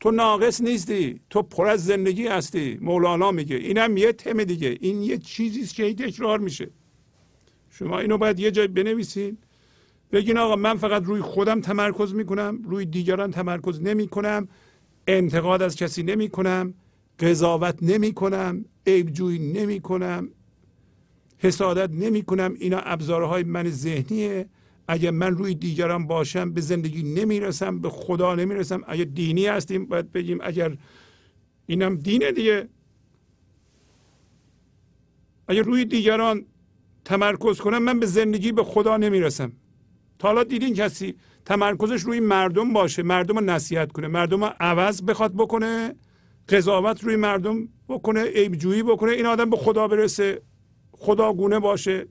تو ناقص نیستی، تو پر از زندگی هستی. مولانا میگه اینم یه تم دیگه، این یه چیزیه که تکرار میشه. شما اینو باید یه جای بنویسین، بگین آقا من فقط روی خودم تمرکز میکنم، روی دیگران تمرکز نمیکنم، انتقاد از کسی نمیکنم، قضاوت نمیکنم، عیبجویی نمیکنم، حسادت نمیکنم. اینا ابزارهای من ذهنیه. اگه من روی دیگران باشم به زندگی نمیرسم، به خدا نمیرسم. اگه دینی هستیم باید بگیم اگر اینم دینه دیگه، اگه روی دیگران تمرکز کنم من به زندگی، به خدا نمیرسم. تا حالا دیدین کسی تمرکزش روی مردم باشه، مردم رو نصیحت کنه، مردم رو عوض بخواد بکنه، قضاوت روی مردم بکنه، عیبجویی بکنه، این آدم به خدا برسه، خداگونه باشه؟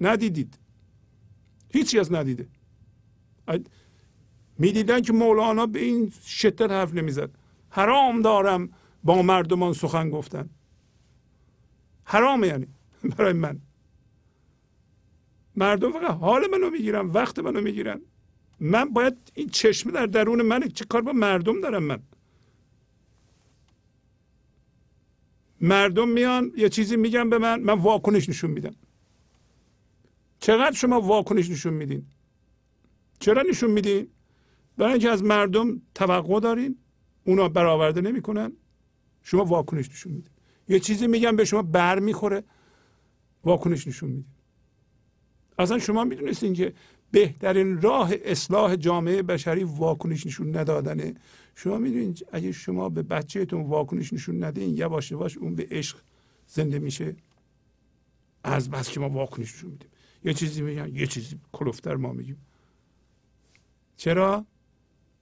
ندیدید، هیچ کس ندیده. میدیدن که مولانا به این شدت حرف نمیزد. حرام دارم با مردمان سخن گفتن. حرام یعنی برای من. مردم فقط حال منو میگیرن، وقت منو میگیرن. من باید این چشمه در درون منه، چه کار با مردم دارم من؟ مردم میان یه چیزی میگن به من، من واکنش نشون میدم. چقدر شما واکنش نشون میدین؟ چرا نشون میدین؟ برای اینکه از مردم توقع دارین، اونا برآورده نمیکنن، شما واکنش نشون میدین. یه چیزی میگم به شما بر میخوره، واکنش نشون میدین. اصلا شما میدونستین که بهترین راه اصلاح جامعه بشری واکنش نشون ندادنه؟ شما میدونین اگه شما به بچه‌تون واکنش نشون ندین، یواش یواش اون به عشق زنده میشه. از بس که ما واکنش نشون میدیم، یه چیزی میگن، یه چیزی کلوفتر ما میگیم. چرا؟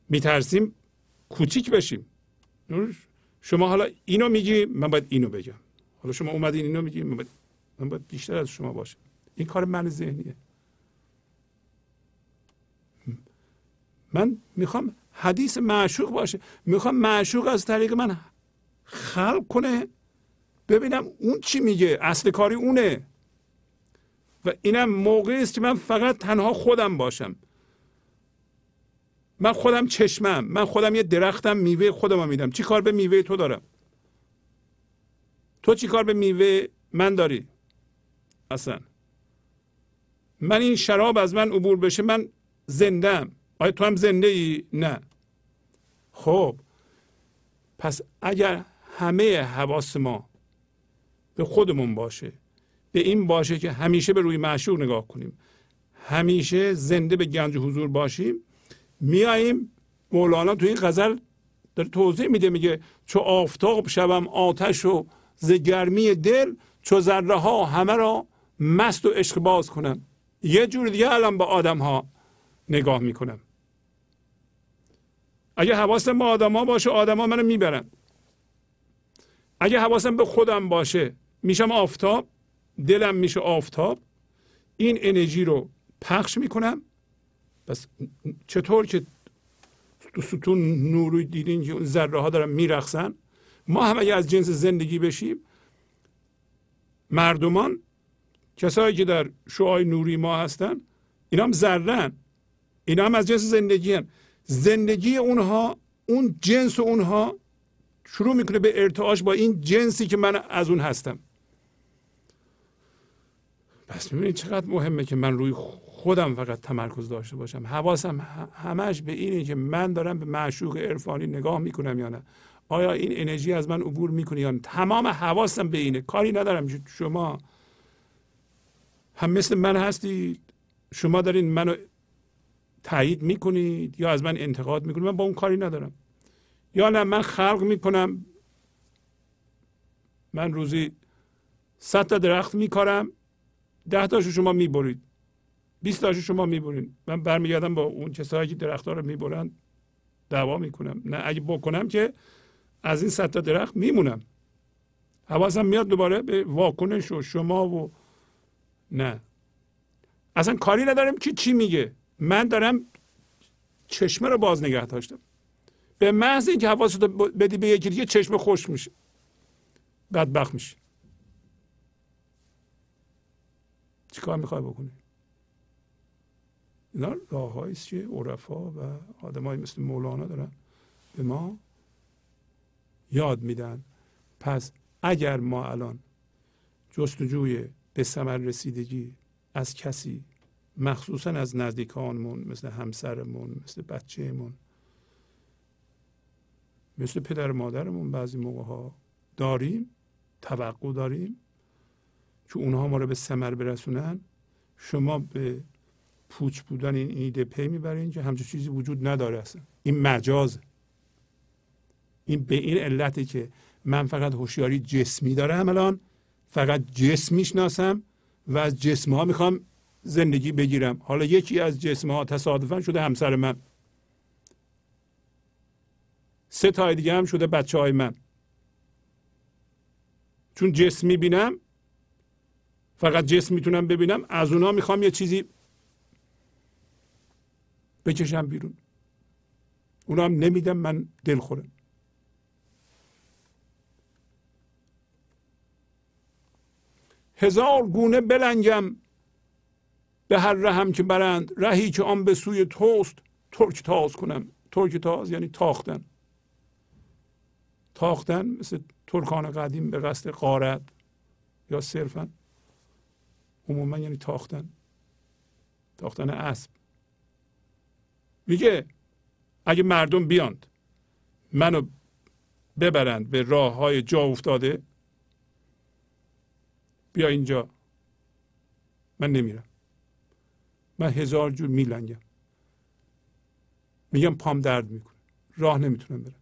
میترسیم کوچیک بشیم. شما حالا اینو میگی، من باید اینو بگم. حالا شما اومدین اینو میگی، من باید من باید بیشتر از شما باشم. این کار من ذهنیه. من میخوام حدیث معشوق باشه، میخوام معشوق از طریق من خلق کنه، ببینم اون چی میگه. اصل کاری اونه. و اینم موقعی است که من فقط تنها خودم باشم. من خودم چشمم، من خودم یه درختم، میوه خودم میدم. چی کار به میوه تو دارم؟ تو چی کار به میوه من داری؟ اصلا من این شراب از من عبور بشه، من زندم. آیا تو هم زنده ای؟ نه. خب پس اگر همه حواس ما به خودمون باشه، به این باشه که همیشه به روی معشوق نگاه کنیم، همیشه زنده به گنج حضور باشیم، میاییم. مولانا تو این غزل داره توضیح میده، میگه چو آفتاب شوم آتش و ز گرمی دل، چو ذره ها همه را مست و عشق باز کنم. یه جور دیگه الان به آدم ها نگاه میکنم. اگه حواسم به آدم ها باشه، آدم ها منو میبرن. اگه حواسم به خودم باشه، میشم آفتاب، دلم میشه آفتاب، این انرژی رو پخش میکنم. پس چطور که تو ستون نوری دیدین که اون ذره ها دارن میرقصن، ما هم اگه از جنس زندگی بشیم، مردمان، کسایی که در شعاع نوری ما هستن، اینا هم ذره‌ان، اینا هم از جنس زندگی هن. زندگی اونها، اون جنس اونها شروع میکنه به ارتعاش با این جنسی که من از اون هستم. پس میبینید چقدر مهمه که من روی خودم فقط تمرکز داشته باشم. حواسم همش به اینه که من دارم به معشوق عرفانی نگاه میکنم یا نه، آیا این انرژی از من عبور میکنه یا نه. تمام حواسم به اینه. کاری ندارم شما هم مثل من هستید، شما دارین منو تایید میکنید یا از من انتقاد میکنید، من با اون کاری ندارم. یا نه من خلق میکنم، من روزی صد تا درخت میکارم، ده تاشو شما میبرید، بیست تاشو شما میبرید، من برمیگردم با اون کسایی که درخت‌ها رو میبرن دعوا میکنم. نه، اگه بکنم که از این صد تا درخت میمونم. حواسم میاد دوباره به واکنش و شما و نه، اصلا کاری ندارم که چی میگه. من دارم چشمه رو باز نگه داشتم. به محض اینکه حواست بدی به یکی دیگه، چشمه خوش میشه، بدبخت میشه. چیکار میخوای بکنی؟ اینا راه هاییست که عرفا و آدم های مثل مولانا دارن به ما یاد میدن. پس اگر ما الان جستجوی به ثمر رسیدگی از کسی، مخصوصا از نزدیکانمون، مثل همسرمون، مثل بچهمون، مثل پدر مادرمون بعضی موقع ها داریم، توقع داریم که اونها ما رو به ثمر برسونن، شما به پوچ بودن این ایده پی میبرین که همچون چیزی وجود نداره اصلا. این مجازه. این به این علتی که من فقط هوشیاری جسمی دارم الان، فقط جسم میشناسم و از جسم ها میخوام زندگی بگیرم. حالا یکی از جسم ها تصادفاً شده همسر من، سه تای دیگه هم شده بچه های من. چون جسم میبینم، فقط جسم میتونم ببینم، از اونا میخوام یه چیزی بکشم بیرون. اونا هم نمیدم، من دل خورم. هزار گونه بلنگم به هر رهم که برند، رهی که آن به سوی توست ترک تاز کنم. ترک تاز یعنی تاختن. تاختن مثل ترکان قدیم به قصد غارت، یا صرفا عموما یعنی تاختن. تاختن اسب. میگه اگه مردم بیاند منو ببرند به راه های جا افتاده، بیا اینجا، من نمیرم، من هزار جور میلنگم، میگم پام درد میکنه، راه نمیتونم برم،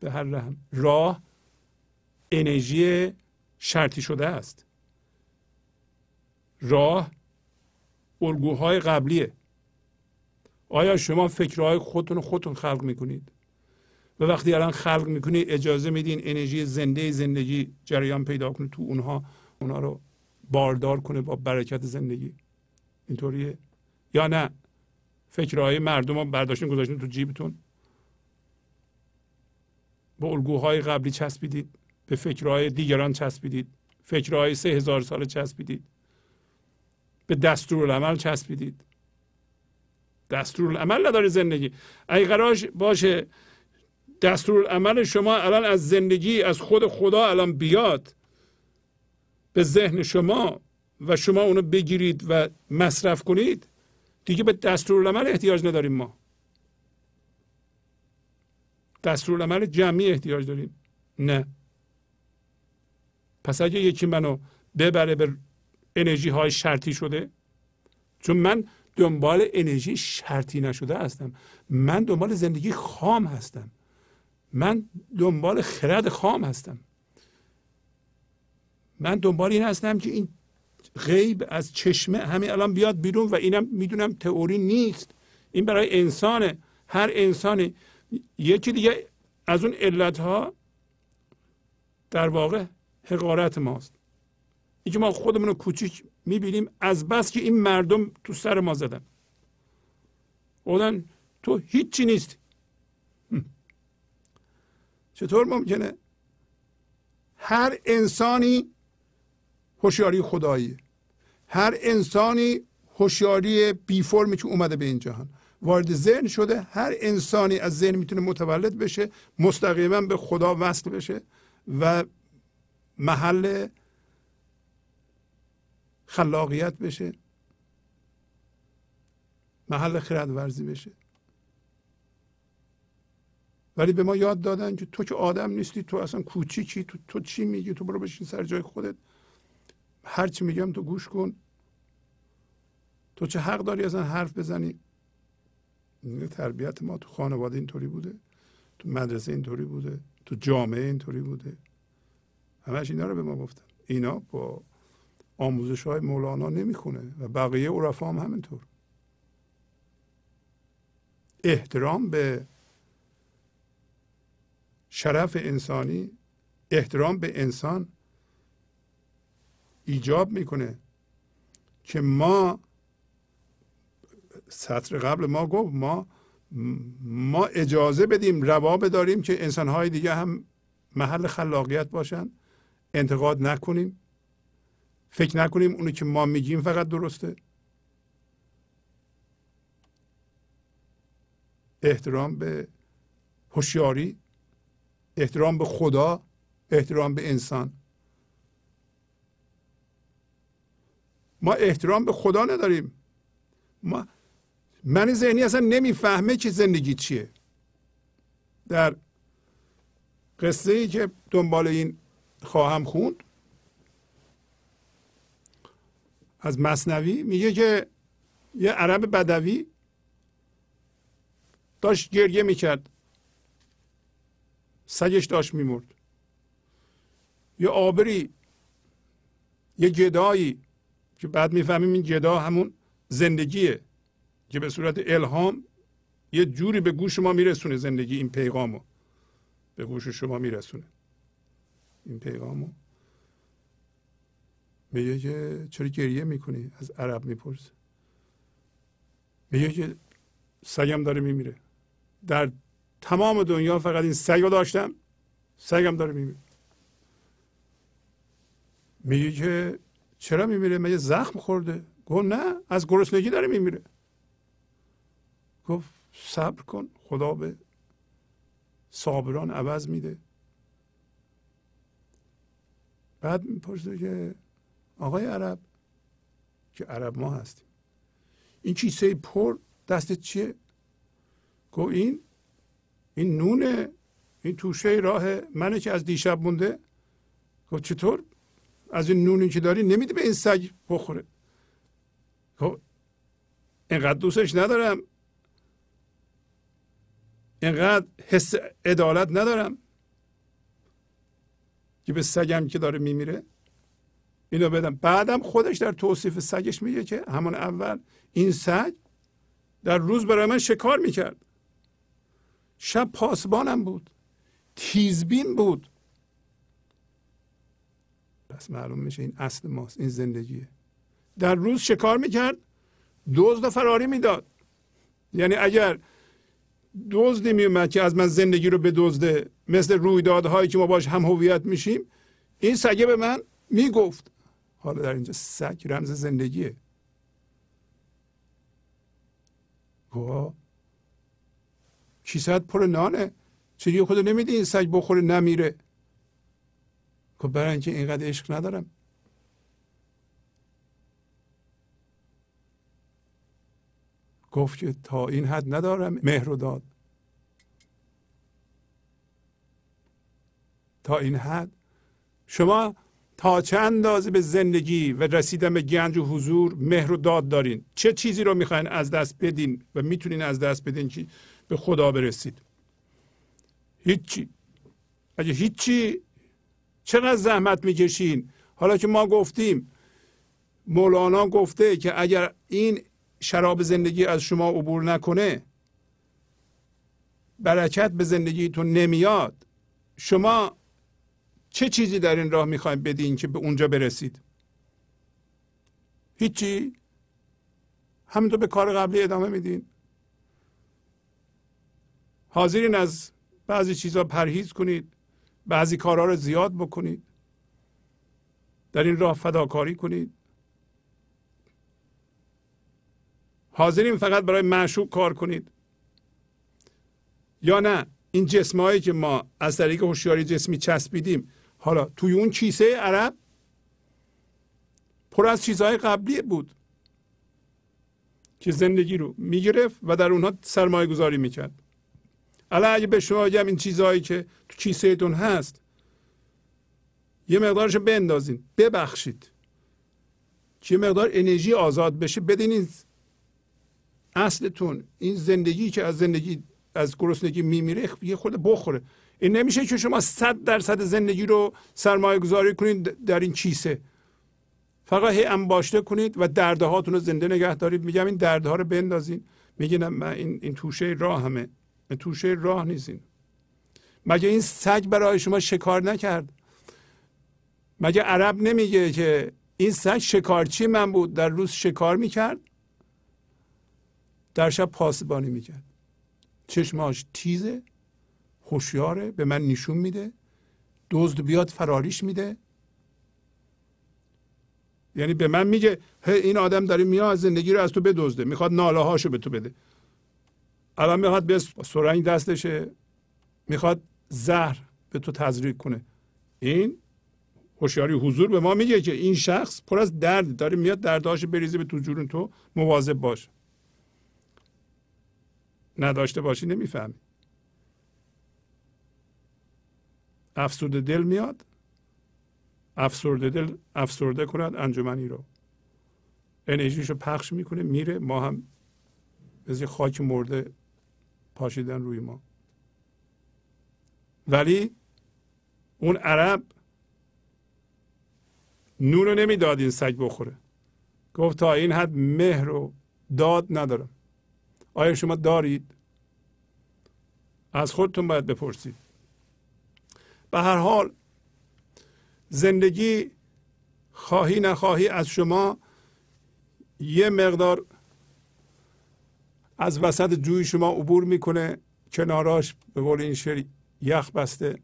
به هر رحم. راه انرژی شرطی شده است. راه الگوهای قبلیه. آیا شما فکرهای خودتون خودتون خلق میکنید؟ و وقتی الان خلق میکنید اجازه میدین انرژی زنده زندگی جریان پیدا کنه تو اونها، اونها رو باردار کنه با برکت زندگی. اینطوریه یا نه؟ فکرهای مردم رو برداشتین گذاشتین تو جیبتون، به الگوهای قبلی چسبیدید، به فکرهای دیگران چسبیدید، فکرهای سه هزار ساله چسبیدید، به دستورالعمل چسبیدید. دستورالعمل نداره زندگی. اگه قرار باشه دستورالعمل شما الان از زندگی، از خود خدا الان بیاد به ذهن شما و شما اونو بگیرید و مصرف کنید، دیگه به دستورالعمل احتیاج نداریم. ما دستورالعمل جمعی احتیاج داریم. نه، پس اگه یکی منو ببره به انرژی های شرطی شده، چون من دنبال انرژی شرطی نشده هستم، من دنبال زندگی خام هستم، من دنبال خرد خام هستم، من دنبال این هستم که این غیب از چشمه همین الان بیاد بیرون. و اینم میدونم تئوری نیست، این برای انسانه، هر انسانی. یکی دیگه از اون علتها در واقع حقارت ماست، این که ما خودمون رو کوچیک میبینیم از بس که این مردم تو سر ما زدن، گفتن تو هیچی نیست. چطور ممکنه؟ هر انسانی هوشیاری خداییه، هر انسانی هوشیاری بی فرمی که اومده به این جهان وارد ذهن شده. هر انسانی از ذهن میتونه متولد بشه، مستقیما به خدا وصل بشه و محل خلاقیت بشه، محل خردورزی بشه. ولی به ما یاد دادن که تو که آدم نیستی، تو اصلا کوچیکی، تو تو چی میگی، تو برو بشین سر جای خودت، هر چی میگم تو گوش کن، تو چه حق داری اصلا حرف بزنی. تربیت ما تو خانواده اینطوری بوده، تو مدرسه اینطوری بوده، تو جامعه اینطوری بوده، همش اینا رو به ما گفتن. اینا با آموزش های مولانا نمیخونه و بقیه عرفا هم همینطور. احترام به شرف انسانی، احترام به انسان ایجاب میکنه که ما، سطر قبل ما گفت، ما ما اجازه بدیم، روا بداریم که انسانهای دیگه هم محل خلاقیت باشن، انتقاد نکنیم، فکر نکنیم اونی که ما میگیم فقط درسته. احترام به هوشیاری، احترام به خدا، احترام به انسان. ما احترام به خدا نداریم. ما من ذهنی اصلا نمیفهمه که زندگی چیه. در قصه ای که دنبال این خواهم خوند از مثنوی، میگه که یه عرب بدوی داشت گریه میکرد، سگش داشت میمرد. یه آبری، یه گدایی که بعد میفهمیم این گدا همون زندگیه که به صورت الهام یه جوری به گوش ما میرسونه زندگی، این پیغامو به گوش شما میرسونه. این پیغامو میگه که چرا گریه میکنی؟ از عرب میپرسه. میگه که سگم داره میمیره، در تمام دنیا فقط این سگو داشتم، سگم داره میمیره. میگه که چرا میمیره؟ میگه زخم خورده. گفت نه، از گرسنگی داره میمیره. گفت صبر کن، خدا به صابران عوض میده. بعد میپرسه که آقای عرب که عرب ما هستیم. این کیسه پر دستت چیه؟ گو این این نونه، این توشه راه منه که از دیشب مونده. گو چطور از این نونی که داری نمیدی به این سگ بخوره؟ گو اینقدر دوستش ندارم، اینقدر حس عدالت ندارم که به سگم که داره میمیره اینو بدم. بعدم خودش در توصیف سگش میگه که همون اول این سگ در روز برای من شکار میکرد، شب پاسبانم بود، تیزبین بود. پس معلوم میشه این اصل ماست، این زندگیه. در روز شکار میکرد، دزد فراری میداد. یعنی اگر دزدی میومد که از من زندگی رو بدزده، مثل رویدادهایی که ما باش هم هویت میشیم، این سگه به من میگفت. حالا در اینجا سگ رمز زندگیه. گوه کیسه پر نانه، چرا خودو نمیدی این سگ بخوره نمیره؟ گوه برای اینکه اینقدر عشق ندارم. گفت که تا این حد ندارم مهر و داد، تا این حد. شما تا چه اندازه به زندگی و رسیدن به گنج و حضور مهر و داد دارین؟ چه چیزی رو میخواین از دست بدین و میتونین از دست بدین که به خدا برسید؟ هیچی. اگه هیچی، چقدر زحمت میکشین؟ حالا که ما گفتیم، مولانا گفته که اگر این شراب زندگی از شما عبور نکنه، برکت به زندگیتون نمیاد. شما چه چیزی در این راه میخواید بدین که به اونجا برسید؟ هیچی. همینطور به کار قبلی ادامه میدین. حاضرین از بعضی چیزها پرهیز کنید، بعضی کارها رو زیاد بکنید، در این راه فداکاری کنید. حاضرین فقط برای معشوق کار کنید یا نه؟ این جسمایی که ما از طریق هوشیاری جسمی چسبیدیم، حالا توی اون کیسه عرب پر از چیزهای قبلی بود که زندگی رو میگرفت و در اونها سرمایه گذاری میکرد. الان اگه به شما بگم این چیزهایی که تو کیسه تون هست یه مقدارش بندازین، ببخشید، یه مقدار انرژی آزاد بشه، بدینید اصلتون، این زندگی که از زندگی از گرسنگی میمیره یه خود بخوره. این نمیشه که شما صد درصد زندگی رو سرمایه گذاری کنید در این کیسه، فقط هی انباشته کنید و دردهاتون رو زنده نگه دارید. میگم این دردها رو بندازین، میگه نه، من این, این توشه راه همه. این توشه راه نیزین. مگه این سگ برای شما شکار نکرد؟ مگه عرب نمیگه که این سگ شکارچی من بود، در روز شکار میکرد، در شب پاسبانی میکرد. چشماش تیزه، هوشیاره، به من نشون میده، دزد بیاد فراریش میده. یعنی به من میگه این آدم داره میاد زندگی رو از تو بدزده، میخواد ناله هاشو به تو بده. الان میخواد به سرنگ دستشه، میخواد زهر به تو تزریق کنه. این هوشیاری حضور به ما میگه که این شخص پر از درد داره میاد، دردهاشو بریزه به تو جون تو، مواظب باش. نداشته باشی نمیفهمی. افسرده دل میاد، افسرده دل افسرده کند انجمنی رو، انرژیشو پخش میکنه میره. ما هم مثل خاک مرده پاشیدن روی ما. ولی اون عرب نونو نمیداد این سگ بخوره. گفت تا این حد مهر و داد ندارم. آیا شما دارید؟ از خودتون باید بپرسید. به هر حال زندگی خواهی نخواهی از شما یه مقدار از وسط جوی شما عبور میکنه، کناراش به قول این شعر یخ بسته.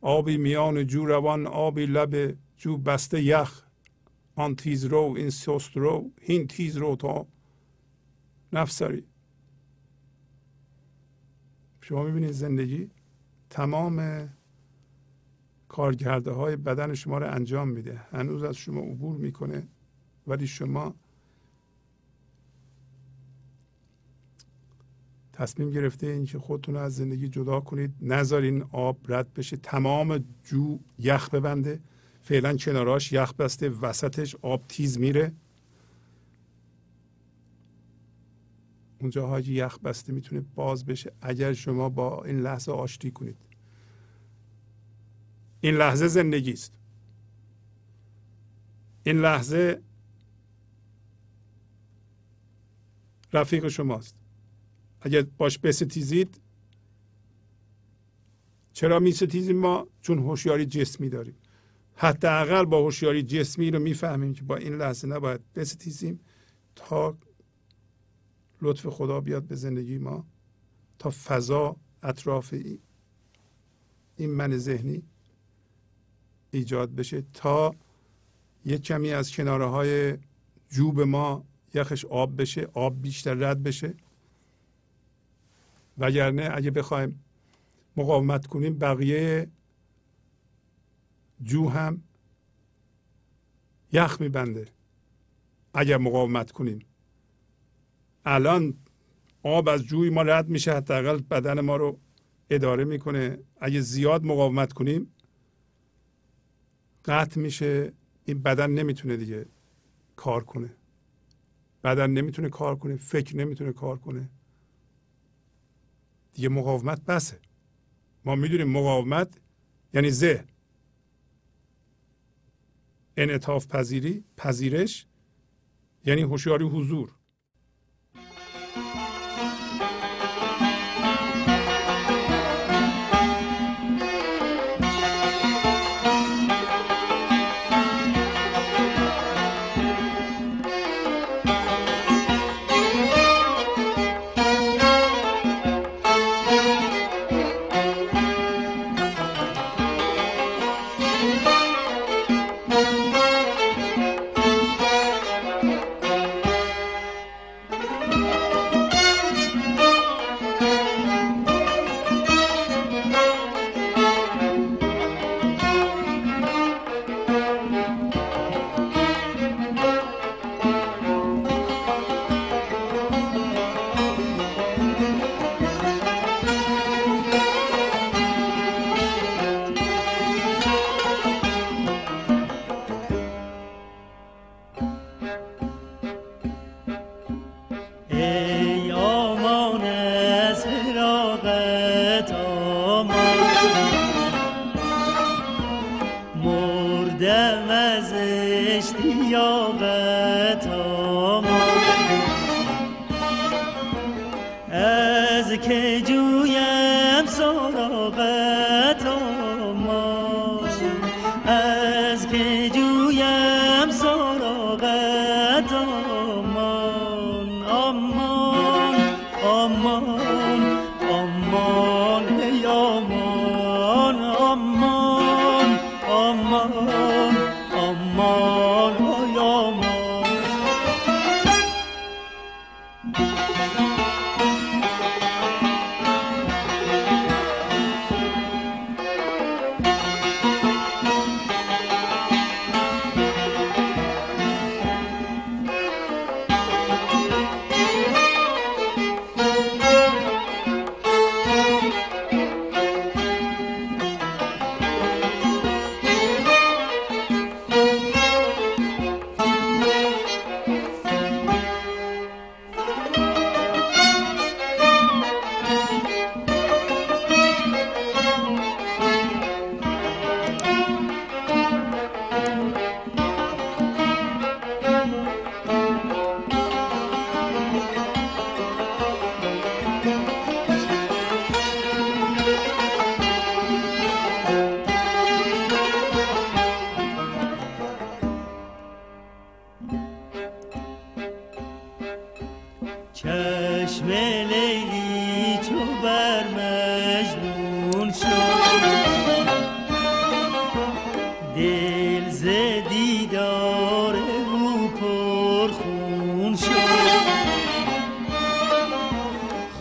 آبی میان جو روان، آبی لب جو بسته یخ. آن تیز رو، این سست رو، این تیز رو تا نفساری. شما میبینید زندگی تمام کارگرده های بدن شما رو انجام میده، هنوز از شما عبور میکنه ولی شما تصمیم گرفته این که خودتون رو از زندگی جدا کنید، نذارین آب رد بشه، تمام جو یخ ببنده، فعلا کناراش یخ بسته، وسطش آب تیز میره، اونجا هایی یخ بسته میتونه باز بشه اگر شما با این لحظه آشتی کنید. این لحظه زندگی است. این لحظه رفیق شماست. اگر باش بستیزید، چرا میستیزیم ما؟ چون هوشیاری جسمی داریم. حتی اقل با هوشیاری جسمی رو میفهمیم که با این لحظه نباید بستیزیم تا لطف خدا بیاد به زندگی ما، تا فضا اطراف این من ذهنی ایجاد بشه، تا یک کمی از کناره های جوب ما یخش آب بشه، آب بیشتر رد بشه. وگرنه اگه بخوایم مقاومت کنیم بقیه جو هم یخ میبنده. اگر مقاومت کنیم، الان آب از جوی ما رد میشه، حداقل بدن ما رو اداره میکنه. اگه زیاد مقاومت کنیم قطع میشه، این بدن نمیتونه دیگه کار کنه، بدن نمیتونه کار کنه، فکر نمیتونه کار کنه دیگه. مقاومت بسه. ما میدونیم مقاومت یعنی زه، انعطاف پذیری، پذیرش یعنی هوشیاری حضور.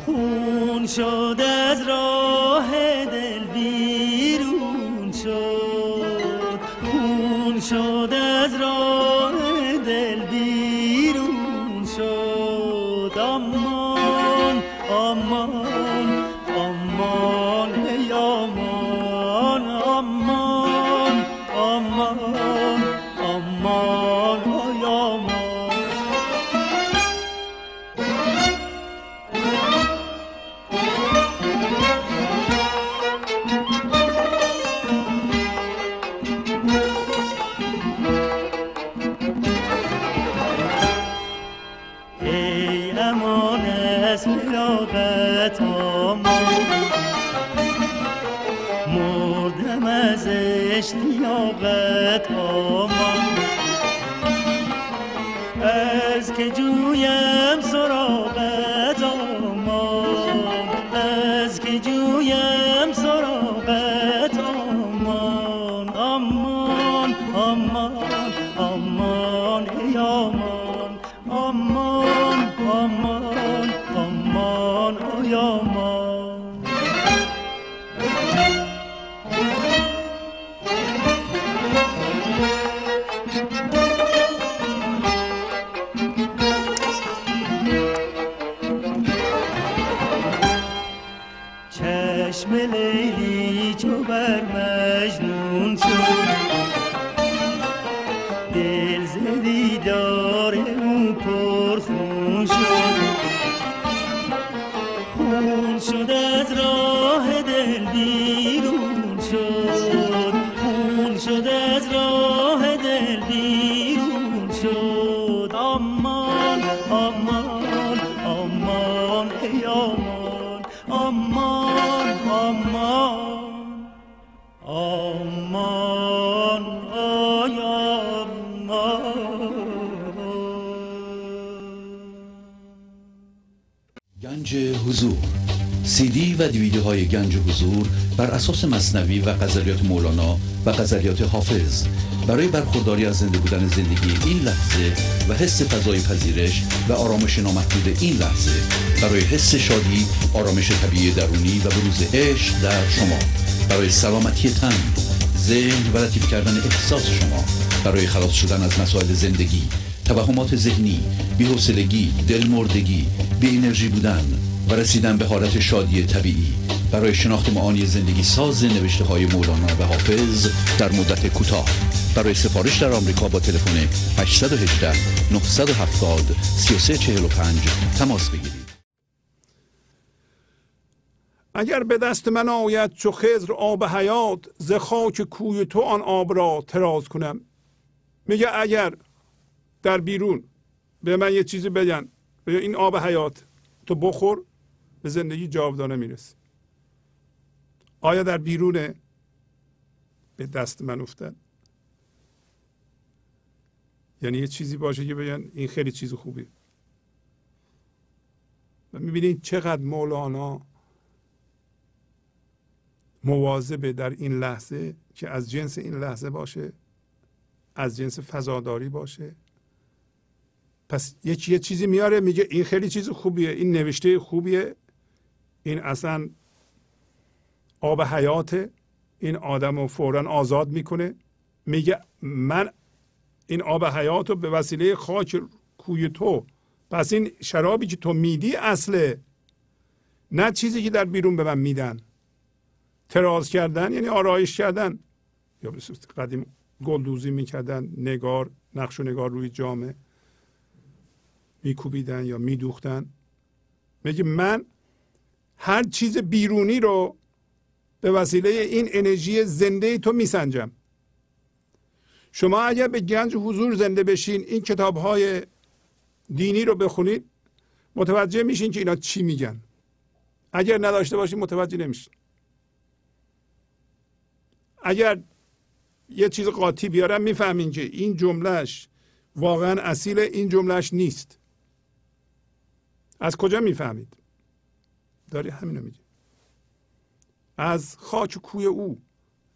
خون شد از راه دل بی خودمان آمان آمان نیامان آمان آمان آمان آیامان. ای امان از فراقت آمان، مردم از اشتیاقت آمان، از که جویم سراغت آمان، از که جویم سراغت آمان آمان آمان آمان ای آمان آمان آمان آمان ای آمان. چشم لیلی چو بر مجنون شد، دل ز دیدار او پرخون شد، خون شد از راه دل بیرون شد، خون شد از راه دل بیرون شد. آمان آمان آمان ای آمان آمان آمان آمان آی آمان. گنج حضور، سی دی و دیویدیوهای گنج حضور بر اساس مثنوی و غزلیات مولانا و غزلیات حافظ برای برخورداری از زنده بودن زندگی این لحظه و حس فضای پذیرش و آرامش نامحدود این لحظه، برای حس شادی، آرامش طبیعی درونی و بروز عشق در شما، برای سلامتی تن، ذهن و لطیف کردن احساس شما، برای خلاص شدن از مسائل زندگی، توهمات ذهنی، بی‌حوصلگی، دلمردگی، بی انرژی بودن و رسیدن به حالت شادی طبیعی، برای شناخت معانی زندگی ساز نوشته های مولانا و حافظ در مدت کوتاه. برای سفارش در آمریکا با تلفن هشت یک هشت، نه هفت صفر، سه سه چهار پنج تماس بگیرید. اگر به دست من آید چو خضر آب حیات، ز خاک کوی تو آن آب را تراز کنم. میگه اگر در بیرون به من یه چیزی بگن، بگه این آب حیات تو بخور به زندگی جاودانه میرسی، آیا در بیرونه؟ به دست من افتد. یعنی یه چیزی باشه که بگن این خیلی چیز خوبیه. و میبینید چقدر مولانا مواظبه در این لحظه که از جنس این لحظه باشه، از جنس فضاداری باشه. پس یه چیزی میاره میگه این خیلی چیز خوبیه، این نوشته خوبیه، این اصلا آب حیاته، این آدم رو فوراً آزاد میکنه. میگه من این آب حیات رو به وسیله خاک کوی تو، پس این شرابی که تو میدی اصله، نه چیزی که در بیرون به من میدن. تراز کردن یعنی آرایش کردن، یا به صورت قدیم گلدوزی میکردن، نگار، نقش و نگار روی جامه میکوبیدن یا میدوختن. میگه من هر چیز بیرونی رو به وسیله این انرژی زنده تو میسنجم. شما اگر به گنج حضور زنده بشین، این کتاب‌های دینی رو بخونید، متوجه میشین که اینا چی میگن. اگر نداشته باشین متوجه نمیشین. اگر یه چیز قاطی بیارم میفهمین که این جملهش واقعا اصیل، این جملهش نیست. از کجا میفهمید؟ داری همینو میگه. از خاک کوی او،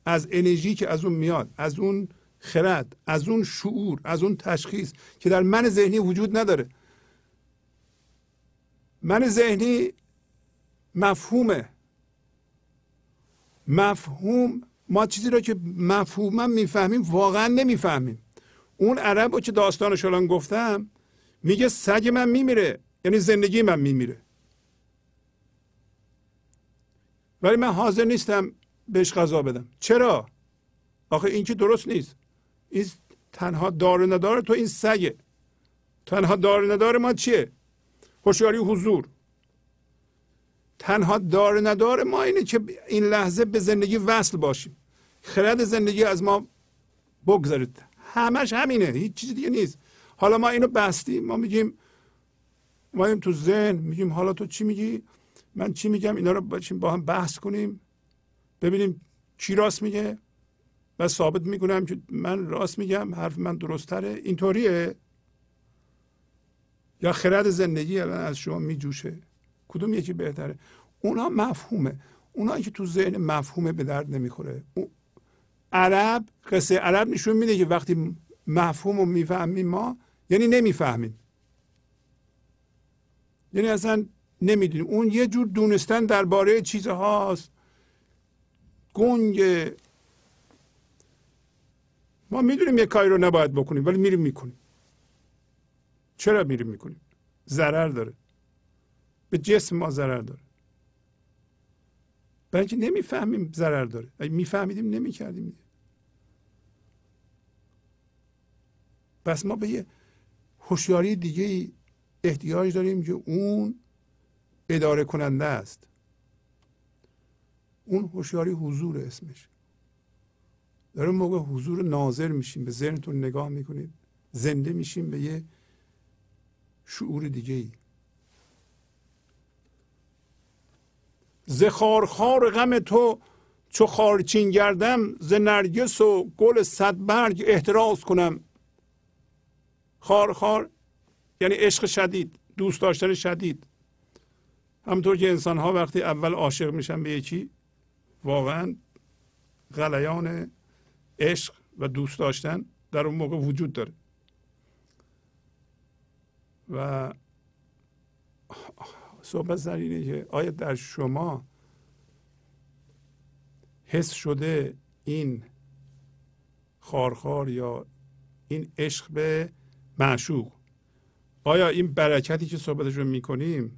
از انرژی که از اون میاد، از اون خرد، از اون شعور، از اون تشخیص که در من ذهنی وجود نداره. من ذهنی مفهومه. مفهوم، ما چیزی را که مفهوما میفهمیم واقعا نمیفهمیم. اون عربو که داستانش الان گفتم، میگه سگ من میمیره، یعنی زندگی من میمیره. ولی من حاضر نیستم بهش غذا بدم. چرا؟ آخه این که درست نیست. این تنها دار و ندار تو این سگه. تنها دار و ندار ما چیه؟ هوشیاری حضور. تنها دار و ندار ما اینه که این لحظه به زندگی وصل باشیم. خرد زندگی از ما بگذارید. همش همینه، هیچ چیز دیگه نیست. حالا ما اینو بستیم، ما میگیم، ما تو ذهن میگیم حالا تو چی میگی؟ من چی میگم؟ اینا رو با هم بحث کنیم ببینیم کی راست میگه و ثابت میکنم که من راست میگم، حرف من درست تره. اینطوریه یا خرد زندگی الان از شما میجوشه؟ کدوم یکی بهتره؟ اونا مفهومه، اونایی که تو ذهن مفهومه به درد نمیخوره. عرب، قصه عرب نشون میده که وقتی مفهوم رو میفهمیم ما یعنی نمیفهمیم، یعنی اصلا نمیدونیم. اون یه جور دونستن درباره چیزهاست، گنگ. ما میدونیم یه کاری رو نباید بکنیم ولی میریم میکنیم. چرا میریم میکنیم؟ ضرر داره، به جسم ما ضرر داره، برای اینکه نمیفهمیم ضرر داره. اگه میفهمیدیم نمیکردیم. پس ما به یه هوشیاری دیگه احتیاج داریم که اون اداره کننده است. اون هوشیاری حضور اسمش. در اون موقع حضور ناظر میشیم، به ذهنتون نگاه میکنید، زنده میشیم به یه شعور دیگه ای. ز خارخار غم تو چو خارچین گردم، ز نرگس و گل صدبرگ احتراز کنم. خارخار یعنی عشق شدید، دوست داشتن شدید. همونطور که انسان ها وقتی اول عاشق میشن به یکی، واقعا غلیان عشق و دوست داشتن در اون موقع وجود داره و صحبت در اینه که آیا در شما حس شده این خارخار یا این عشق به معشوق؟ آیا این برکتی که صحبتش رو میکنیم،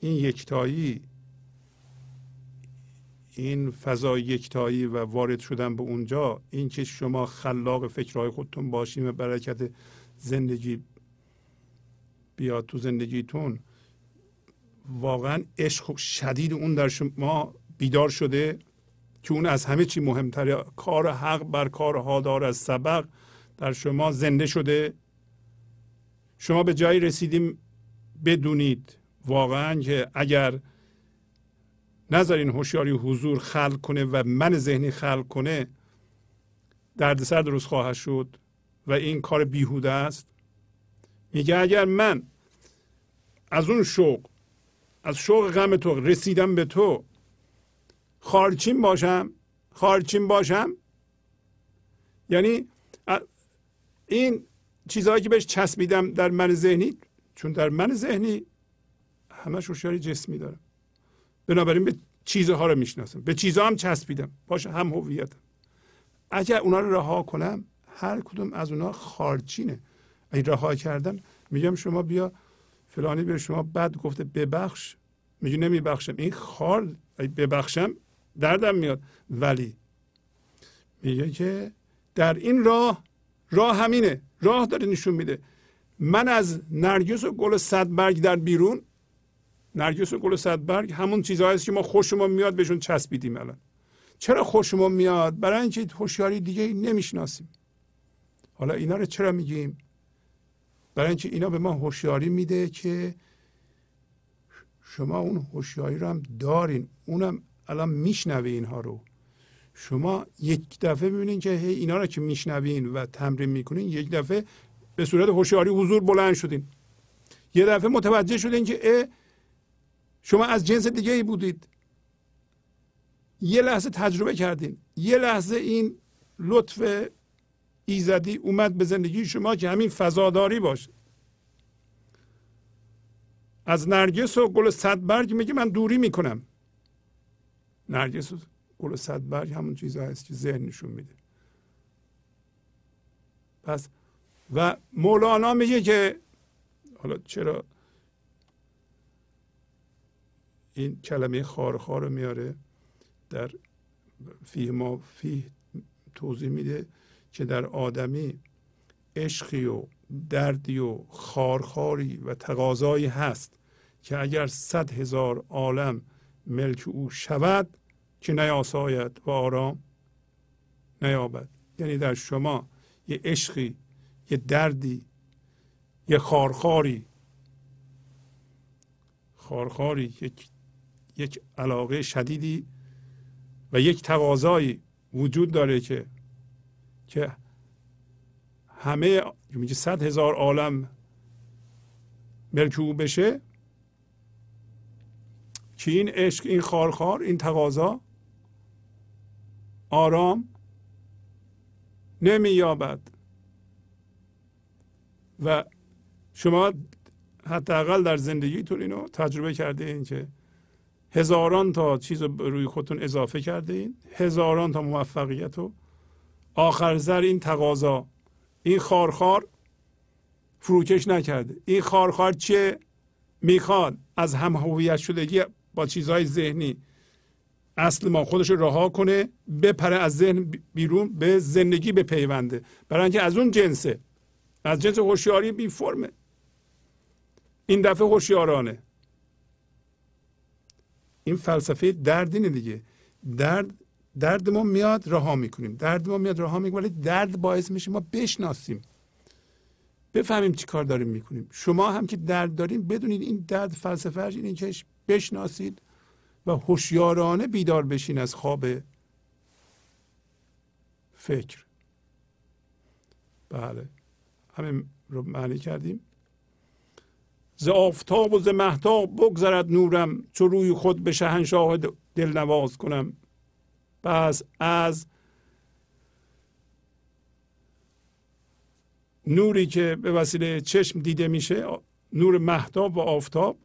این یکتایی، این فضای یکتایی و وارد شدن به اونجا، این که شما خلاق فکرهای خودتون باشیم و برکت زندگی بیاد تو زندگیتون، واقعا عشق شدید اون در شما بیدار شده که اون از همه چی مهمتره، کار حق بر کار هادار از سبق در شما زنده شده؟ شما به جایی رسیدیم بدونید واقعا که اگر نذارین هوشیاری حضور خلق کنه و من ذهنی خلق کنه، دردسر درست خواهد شد و این کار بیهوده است. میگه اگر من از اون شوق، از شوق غم تو رسیدم به تو، خارچین باشم، خارچین باشم یعنی این چیزهایی که بهش چسبیدم در من ذهنی، چون در من ذهنی همش هوشیاری جسمی دارم، بنابراین به چیزها رو میشناسم، به چیزها هم چسبیدم، باشه هم هویتم. اگر اونا رو رها کنم، هر کدوم از اونا خارچینه. این رها کردن، میگم شما بیا فلانی به شما بد گفته ببخش، میگه نمیبخشم، این خار. ببخشم دردم میاد، ولی میگه که در این راه، راه همینه، راه داره نشون میده. من از نرگس و گل صدبرگ در بیرون، نرگس و گل صدبرگ همون چیزهاییست که ما خوشمون میاد بهشون چسبیدیم. الان چرا خوشمون میاد؟ برای اینکه هوشیاری دیگه نمیشناسیم. حالا اینا رو چرا میگیم؟ برای اینکه اینا به ما هوشیاری میده که شما اون هوشیاری رو هم دارین، اونم الان میشنوی اینها رو. شما یک دفعه میبینین که هی اینا رو که میشنوین و تمرین میکنین، یک دفعه به صورت هوشیاری حضور بلند شدین، یه دفعه متوجه شدین که شما از جنس دیگه ای بودید، یه لحظه تجربه کردین، یه لحظه این لطف ایزدی اومد به زندگی شما که همین فضاداری باشه. از نرگس و گل صدبرگ میگه من دوری میکنم. نرگس و گل صدبرگ همون چیزهایی است که ذهن نشون میده. پس و مولانا میگه که حالا چرا این کلمه خارخار رو میاره در فیه ما فیه توضیح میده که در آدمی عشقی و دردی و خارخاری و تقاضایی هست که اگر صد هزار عالم ملک او شود که نیاساید و آرام نیابد. یعنی در شما یه عشقی، یه دردی، یه خارخاری خارخاری یک یک علاقه شدیدی و یک تقاضایی وجود داره که که همه میگه صد هزار عالم ملک او بشه، که این عشق، این خارخار، این تقاضا آرام نمییابد و شما حداقل در زندگیتون اینو تجربه کرده این که هزاران تا چیز رو روی خودتون اضافه کرده این، هزاران تا موفقیت و آخر سر این تقاضا، این خارخار فروکش نکرده. این خارخار چه میخواد؟ از هم هویت شدگی با چیزهای ذهنی اصل ما خودش رو رها کنه، بپره از ذهن بیرون، به زندگی بپیونده، برای اینکه از اون جنسه، از جنس هوشیاری بی فرمه. این دفعه هوشیارانه. این فلسفه درد اینه دیگه. درد درد ما میاد رها میکنیم، درد ما میاد رها میکنیم، ولی درد باعث میشه ما بشناسیم، بفهمیم چی کار داریم میکنیم. شما هم که درد داریم بدونید این درد فلسفهش اینه که بشناسید و هوشیارانه بیدار بشین از خواب فکر. بله، همین رو معنی کردیم. ز آفتاب و ز مهتاب بگذرد نورم، چو روی خود به شهنشاه دلنواز کنم. پس از نوری که به وسیله چشم دیده میشه، نور مهتاب و آفتاب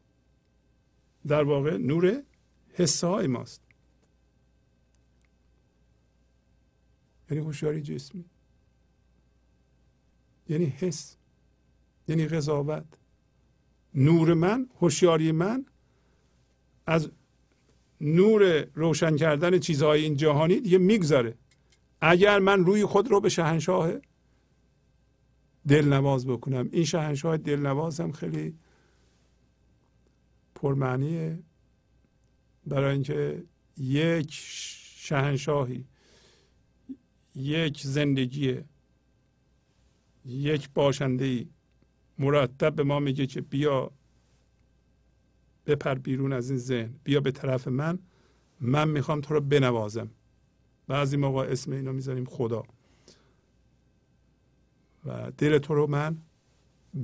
در واقع نور حس های ماست، یعنی هوشیاری جسمی، یعنی حس، یعنی قضاوت. نور من، هوشیاری من از نور روشن کردن چیزهای این جهانی دیگه میگذره. اگر من روی خود رو به شاهنشاه دلنواز بکنم، این شاهنشاه دلنواز هم خیلی پرمعنیه، برای اینکه یک شاهنشاهی، یک زندگی، یک باشندهی مرتب به ما میگه که بیا بپر بیرون از این ذهن، بیا به طرف من، من میخوام تو رو بنوازم. بعضی موقع اسم اینو میذاریم خدا، و دل تو رو من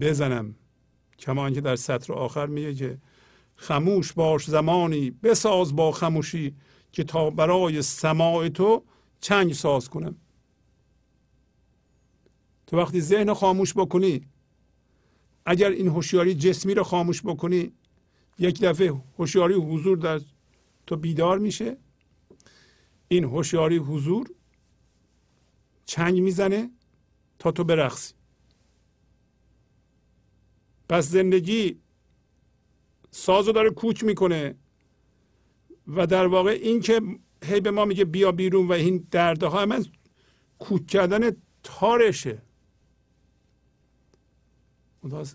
بزنم. کما اینکه در سطر آخر میگه که خموش باش زمانی، بساز با خموشی، که تا برای سماع تو چنگ ساز کنم. تو وقتی ذهن خاموش بکنی، اگر این هوشیاری جسمی رو خاموش بکنی، یک دفعه هوشیاری حضور در تو بیدار میشه. این هوشیاری حضور چنگ میزنه تا تو برقصی. پس زندگی سازو داره کوچ میکنه و در واقع این که هی به ما میگه بیا بیرون و این دردها من کوچ کردن تارشه. اون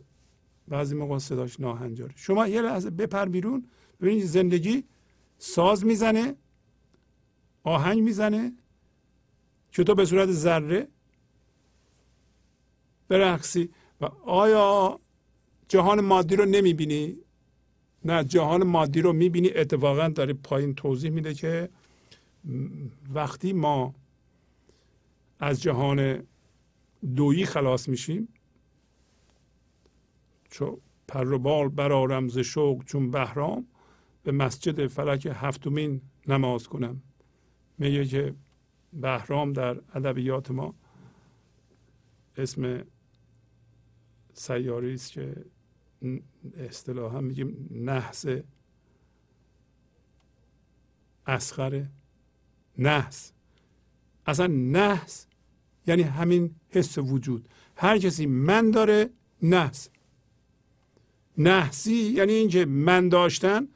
بعضی موقع صداش ناهنجاره. شما یه لحظه بپر بیرون، ببینید زندگی ساز میزنه، آهنگ میزنه که تو به صورت ذره برقصی. و آیا جهان مادی رو نمیبینی؟ نه، جهان مادی رو میبینی. اتفاقا داره پایین توضیح میده که وقتی ما از جهان دویی خلاص میشیم، چو پر و بال برآرم ز شوق چون بهرام، به مسجد فلک هفتمین نماز کنم. میگه که بهرام در ادبیات ما اسم سیاری است که اصطلاحا میگیم نحس اصغر. نحس، اصلا نحس یعنی همین حس وجود. هر کسی من داره نحس. نحسی یعنی اینکه من داشتن،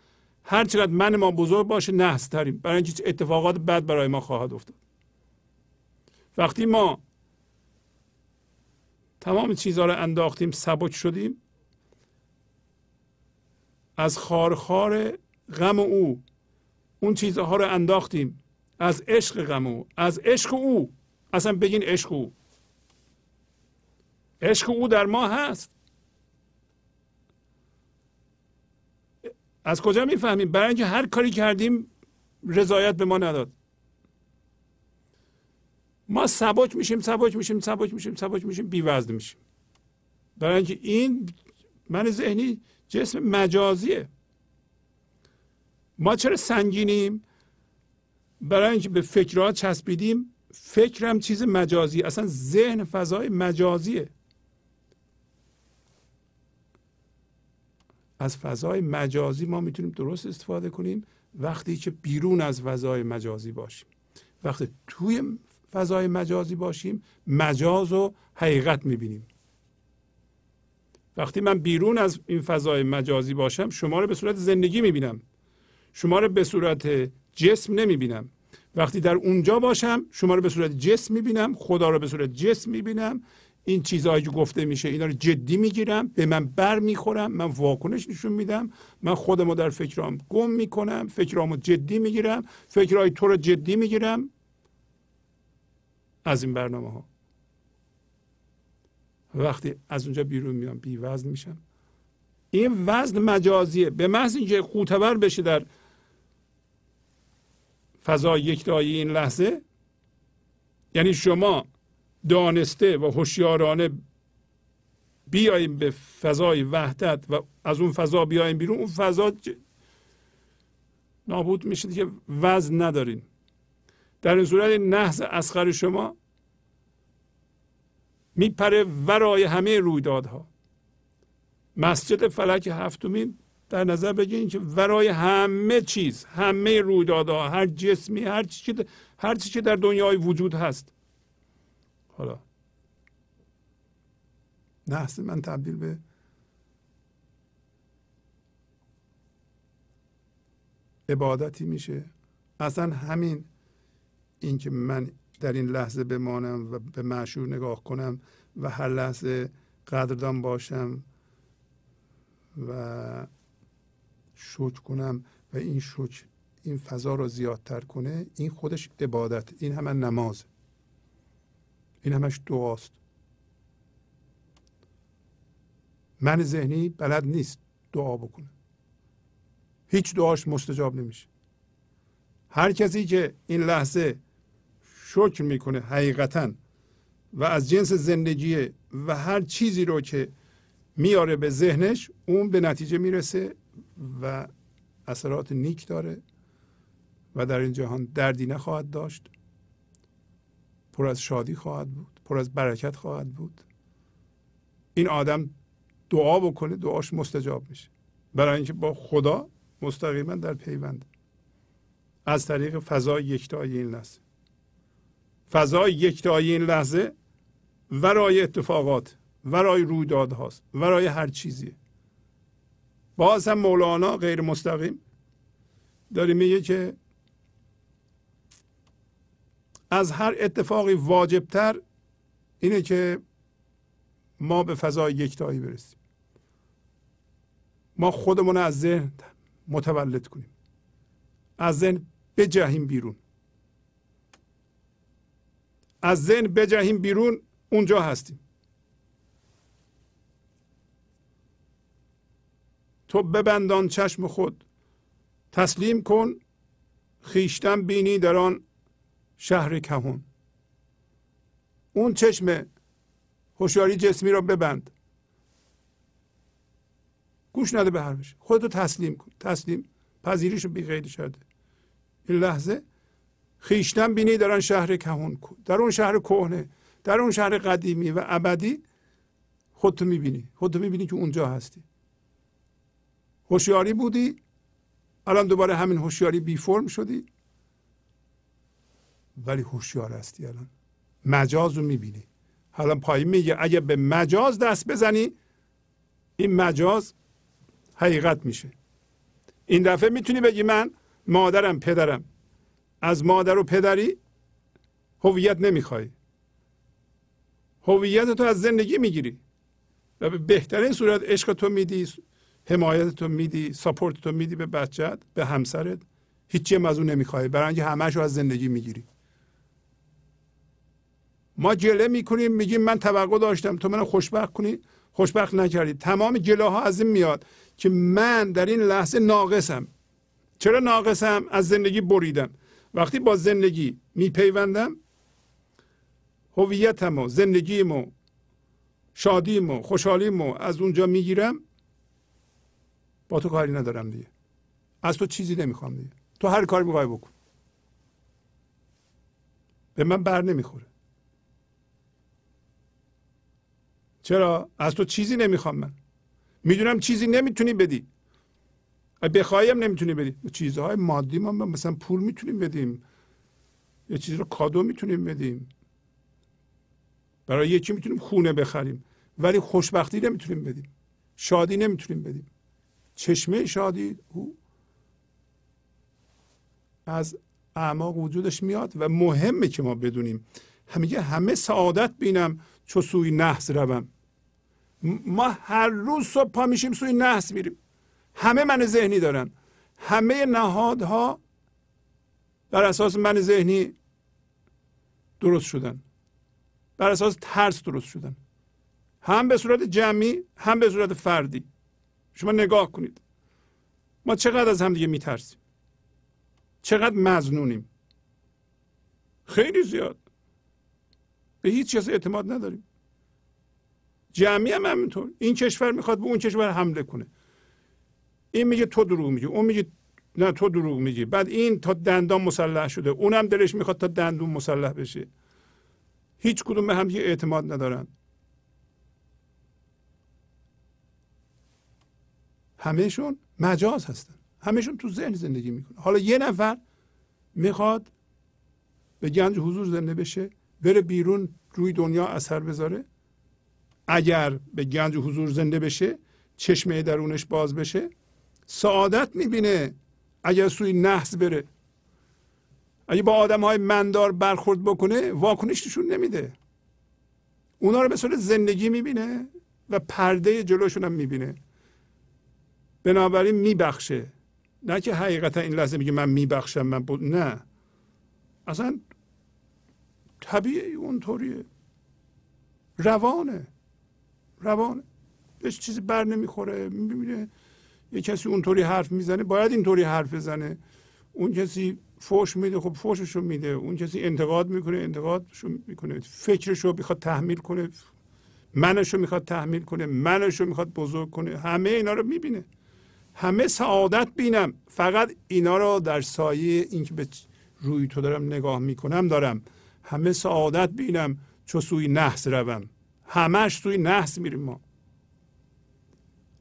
هر چقدر من ما بزرگ باشه نحس تریم، برای اینکه اتفاقات بد برای ما خواهد افتاد. وقتی ما تمام چیزها رو انداختیم، سبک شدیم، از خارخار غم او اون چیزها رو انداختیم، از عشق غم او، از عشق او، اصلا بگین عشق او، عشق او در ما هست. از کجا میفهمیم؟ برای اینکه هر کاری کردیم رضایت به ما نداد. ما سبک میشیم، سبک میشیم، سبک میشیم، سبک میشیم، بی وزن میشیم. برای اینکه این من ذهنی جسم مجازیه. ما چرا سنگینیم؟ برای اینکه به فکرها چسبیدیم. فکرم چیز مجازی، اصلا ذهن فضای مجازیه. از فضای مجازی ما میتونیم درست استفاده کنیم وقتی که بیرون از فضای مجازی باشیم. وقتی توی فضای مجازی باشیم، مجاز و حقیقت میبینیم. وقتی من بیرون از این فضای مجازی باشم، شما رو به صورت زندگی میبینم، شما رو به صورت جسم نمیبینم. وقتی در اونجا باشم، شما رو به صورت جسم میبینم، خدا رو به صورت جسم میبینم، این چیزهایی که گفته میشه اینا رو جدی میگیرم، به من بر میخورم، من واکنش نشون میدم، من خودم رو در فکرام گم میکنم، فکرام رو جدی میگیرم، فکرهای تو رو جدی میگیرم. از این برنامه ها وقتی از اونجا بیرون میام، بی وزن میشم. این وزن مجازیه. به محض اینکه قوتور بشه در فضای یکتایی این لحظه، یعنی شما دانسته و هوشیارانه بیاییم به فضای وحدت و از اون فضا بیاییم بیرون، اون فضا ج... نابود میشه دیگه، وزن ندارین. در این صورت نحس اصغر شما میپره ورای همه رویدادها. مسجد فلک هفتمین در نظر بگیرین که ورای همه چیز، همه رویدادها، هر جسمی، هر چیزی که هر چیزی که در دنیای وجود هست. حالا نحس من تبدیل به عبادتی میشه. اصلا همین این که من در این لحظه بمانم و به معشوق نگاه کنم و هر لحظه قدردان باشم و شکر کنم و این شکر این فضا رو زیادتر کنه، این خودش عبادت، این همه نمازه، این همش دعاست. من ذهنی بلد نیست دعا بکنه، هیچ دعاش مستجاب نمیشه. هر کسی که این لحظه شکر میکنه حقیقتا و از جنس زندگیه و هر چیزی رو که میاره به ذهنش، اون به نتیجه میرسه و اثرات نیک داره و در این جهان دردی نخواهد داشت، پر از شادی خواهد بود، پر از برکت خواهد بود. این آدم دعا بکنه، دعاش مستجاب میشه، برای اینکه با خدا مستقیما در پیوند از طریق فضای یکتایی این لحظه. فضای یکتایی این لحظه ورای اتفاقات، ورای رویدادهاست، ورای هر چیزیه. باز هم مولانا غیر مستقیم داره میگه که از هر اتفاقی واجبتر اینه که ما به فضای یکتایی برسیم، ما خودمون از ذهن متولد کنیم، از ذهن بجهیم بیرون، از ذهن بجهیم بیرون، اونجا هستیم. تو ببندان چشم خود، تسلیم کن خویشتن بینی در آن شهر کهون. اون چشم هوشیاری جسمی را ببند، گوش نده به حرفش، خودتو تسلیم کن، تسلیم پذیریش رو بی قید شده. این لحظه خویشتن بینی در آن شهر کهون، در اون شهر کهنه، در اون شهر قدیمی و ابدی خودتو میبینی، خودتو میبینی که اونجا هستی. هوشیاری بودی، الان دوباره همین هوشیاری بی فرم شدی، ولی هوشیار هستی. الان مجاز رو میبینی. حالا پایین میگه اگه به مجاز دست بزنی، این مجاز حقیقت میشه. این دفعه میتونی بگی من مادرم پدرم. از مادر و پدری هویت نمیخوای، هویت تو از زندگی میگیری و به بهترین صورت عشق تو میدی، حمایت تو میدی، ساپورت تو میدی به بچت، به همسرت. هیچی هم از اون نمیخوای، برای اینکه همه‌اش رو از زندگی میگیری. ما جله میکنیم، میگیم من توقع داشتم تو منو خوشبخت کنی، خوشبخت نکردی. تمام جلاها از این میاد که من در این لحظه ناقصم. چرا ناقصم؟ از زندگی بریدم. وقتی با زندگی میپیوندم، هویتمو، زندگیمو، شادیمو، خوشحالیمو از اونجا میگیرم. با تو کاری ندارم دیگه، از تو چیزی نمیخوام دیگه، تو هر کاری میخوای بکن، به من بر نمیخوره. چرا؟ از تو چیزی نمیخوام. من میدونم چیزی نمیتونی بدی، بخواهی هم نمیتونی بدی. چیزهای مادی ما مثلا پول میتونیم بدیم، یه چیز رو کادو میتونیم بدیم، برای یکی میتونیم خونه بخریم، ولی خوشبختی نمیتونیم بدیم، شادی نمیتونیم بدیم. چشمه شادی او از اعماق وجودش میاد و مهمه که ما بدونیم. همیگه همه سعادت بینم چو سوی نحس روم. ما هر روز صبح پا میشیم سوی نحس میریم. همه من ذهنی دارن، همه نهادها بر اساس من ذهنی درست شدن، بر اساس ترس درست شدن، هم به صورت جمعی هم به صورت فردی. شما نگاه کنید ما چقدر از همدیگه میترسیم، چقدر مظنونیم، خیلی زیاد به هیچ چیز اعتماد نداریم. جمعی هم همینطور، این کشور میخواد به اون کشور حمله کنه، این میگه تو دروغ میگی، اون میگه نه تو دروغ میگی، بعد این تا دندان مسلح شده، اونم دلش میخواد تا دندون مسلح بشه. هیچ کدوم به همدیگه اعتماد ندارن، همهشون مجاز هستن، همهشون تو ذهن زندگی میکنه. حالا یه نفر میخواد به گنج حضور زنده بشه، بره بیرون روی دنیا اثر بذاره. اگر به گنج حضور زنده بشه، چشمه درونش باز بشه، سعادت میبینه. اگر سوی نحس بره، اگه با آدم های مندار برخورد بکنه، واکنش نشون نمیده، اونا رو به صورت زندگی میبینه و پرده جلوشون هم میبینه، بنابراین میبخشه. نه که حقیقتا این لحظه میگه من میبخشم من بود، نه، اصلا طبیعی اونطوریه، روانه، روانه، بهش چیزی بر نمیخوره. میبینه یه کسی اونطوری حرف میزنه، باید اینطوری حرف بزنه. اون کسی فوش میده، خب فوششو میده. اون کسی انتقاد میکنه، انتقادشو میکنه. فکرشو میخواد تحمیل کنه، منشو میخواد تحمیل کنه، منشو میخواد بزرگ کنه. همه اینا رو میبینه. همه سعادت بینم. فقط اینا رو در سایه اینکه به روی تو دارم نگاه میکنم دارم. همه سعادت بینم چو سوی نحس روم. همش سوی نحس میریم ما.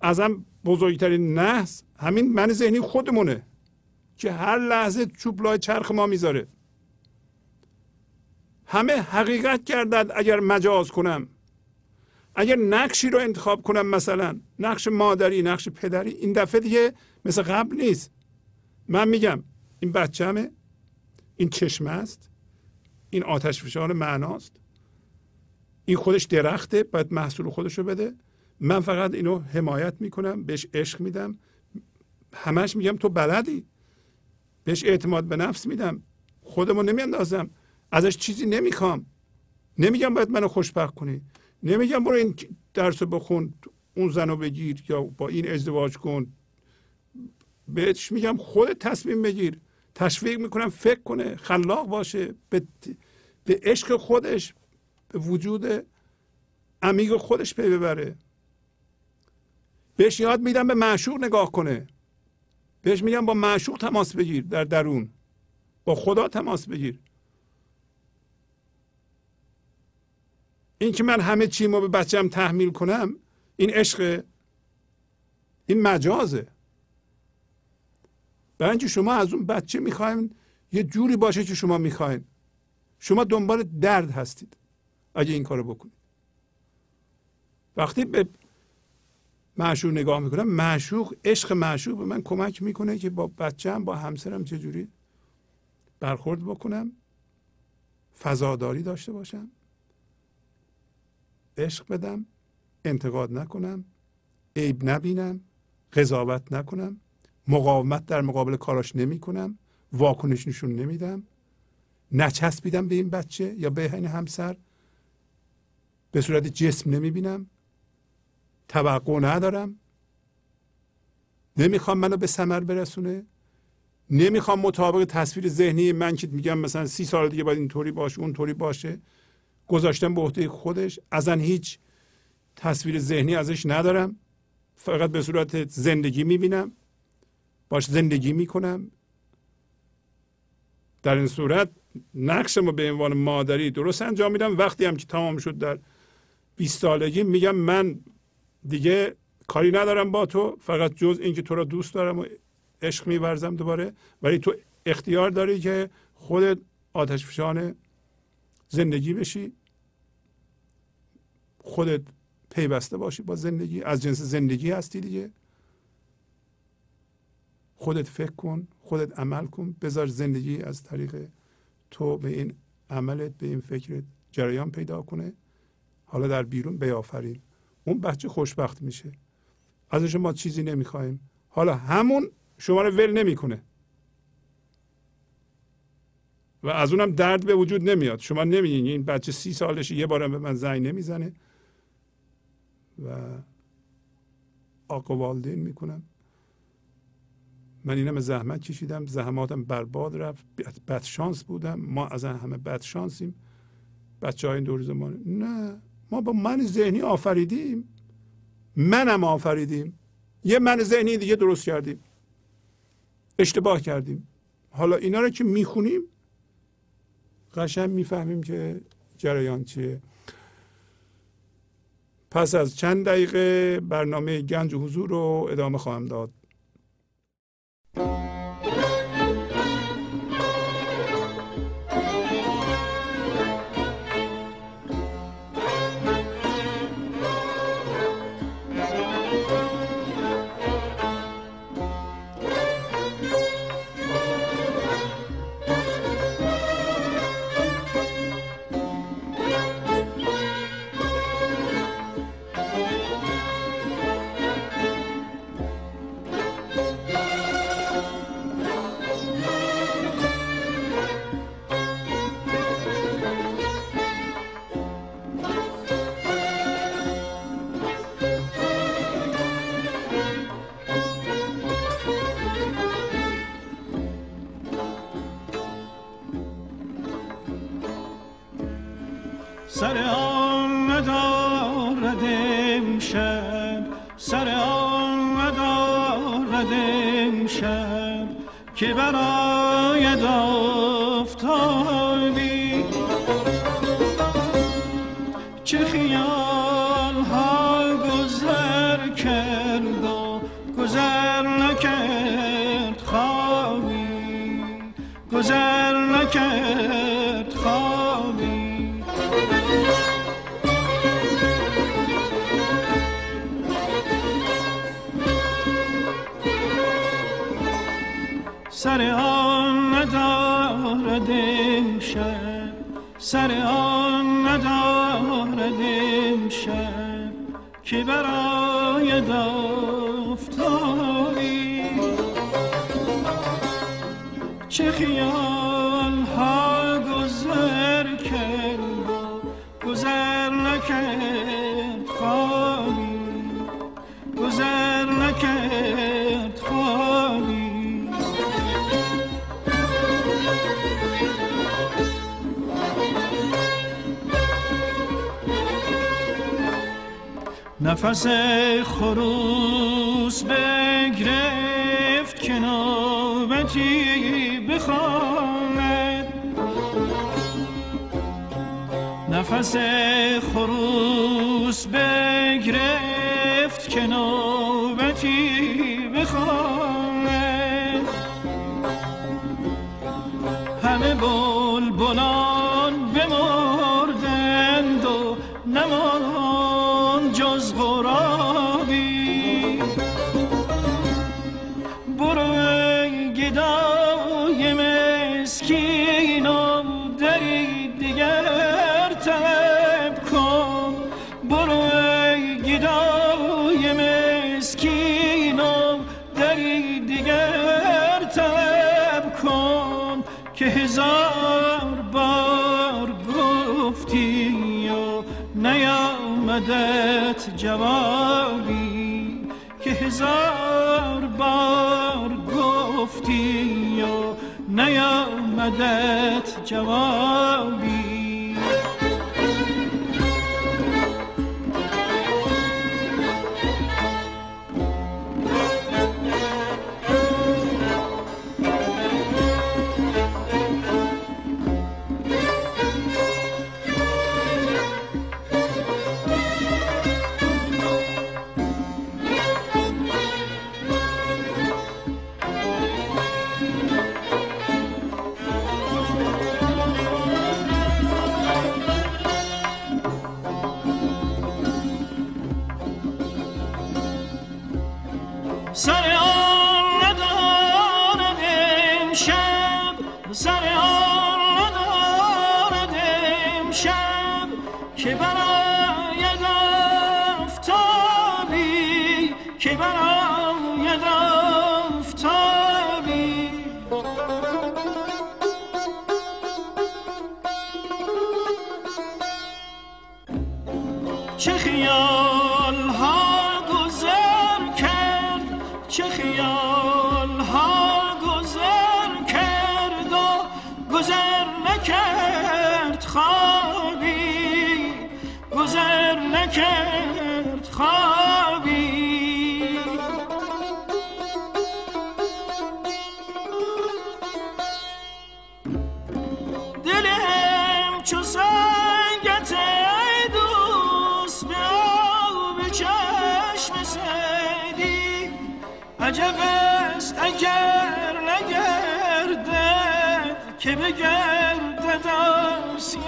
ازم بزرگترین نحس همین من ذهنی خودمونه که هر لحظه چوب لای چرخ ما میذاره. همه حقیقت گردد اگر مجاز کنم. اگر نقشی رو انتخاب کنم، مثلا نقش مادری، نقش پدری، این دفعه دیگه مثل قبل نیست. من میگم این بچه‌مه، این چشمه است، این آتش فشان معناست، این خودش درخته، باید محصول خودشو بده. من فقط اینو حمایت میکنم، بهش عشق میدم، همش میگم تو بلدی، بهش اعتماد به نفس میدم، خودمو نمیاندازم، ازش چیزی نمیخوام، نمیگم باید منو خوشبخت کنی، نمیگم برو این درسو بخون، اون زنو بگیر یا با این ازدواج کن. بهش میگم خودت تصمیم بگیر، تشویق میکنم فکر کنه، خلاق باشه، به به عشق خودش، به وجود عمیق خودش پی ببره. بهش یاد میدم به معشوق نگاه کنه، بهش میگم با معشوق تماس بگیر، در درون با خدا تماس بگیر. این که من همه چیمو به بچه‌م تحمیل کنم، این عشقه، این مجازه. برای اینکه شما از اون بچه میخواین یه جوری باشه که شما میخواین، شما دنبال درد هستید اگه این کارو بکنید. وقتی به معشوق نگاه میکنم، معشوق، عشق معشوق به من کمک میکنه که با بچه‌م، با همسرم چجوری برخورد بکنم، فضاداری داشته باشم، عشق بدم، انتقاد نکنم، عیب نبینم، قضاوت نکنم، مقاومت در مقابل کاراش نمی کنم، واکنش نشون نمیدم، نچسبیدم به این بچه یا به این همسر، به صورت جسم نمی بینم، توقع ندارم، نمیخوام منو به ثمر برسونه، نمیخوام مطابق تصویر ذهنی من که میگم مثلا سی سال دیگه باید اینطوری باشه اونطوری باشه، گذاشتم به عهده خودش، ازن هیچ تصویر ذهنی ازش ندارم، فقط به صورت زندگی میبینم، باش زندگی میکنم. در این صورت نقشمو به عنوان مادری درست انجام میدم. وقتی هم که تمام شد در بیست سالگی میگم من دیگه کاری ندارم با تو، فقط جز اینکه تو را دوست دارم و عشق میورزم دوباره، ولی تو اختیار داری که خودت آتش فشان زندگی بشی، خودت پیوسته باشی با زندگی، از جنس زندگی هستی دیگه، خودت فکر کن، خودت عمل کن، بذار زندگی از طریق تو به این عملت، به این فکرت جریان پیدا کنه. حالا در بیرون بیافرین، اون بچه خوشبخت میشه. ازش ما چیزی نمیخوایم، حالا همون شما رو ول نمیکنه و از اونم درد به وجود نمیاد. شما نمیگین این بچه سی سالشه یه بارم به من زنگ نمیزنه و آقا والدین میکنم، من اینم زحمت کشیدم، زحماتم برباد رفت، بد شانس بودم، ما از همه بد شانسیم، بچه های این دور زمان. نه، ما با من ذهنی آفریدیم، منم آفریدیم، یه من ذهنی دیگه درست کردیم، اشتباه کردیم. حالا اینا رو که میخونیم قشنگ میفهمیم که جریان چیه. پس از چند دقیقه برنامه گنج حضور رو ادامه خواهم داد. که برای دافتادی چه خیال ها گذر کرد و گذر نکرد خوابی، گذر نکرد خوابی. سر آن ندارد امشب، سر آن ندارد امشب که برای دافتابی چه خیال ها گذر کرد و گذر نکرد خوابی، گذر نکرد خوابی. نفس خروس بگرفت که نوبتی بخواند، نفس خروس بگرفت که نوبتی بخواند. همه بلبلان بمردند و نماند جز غرابی، صدای مسکین و دری دیگر طلب کن، برو ای گدای مسکین و دری دیگر طلب کن، که هزار بار گفتی و نیامدت جوابی، که هزار بار گفتی و نیامدت جوابی. عجب است اگر نگردد که بگردد آسیانی.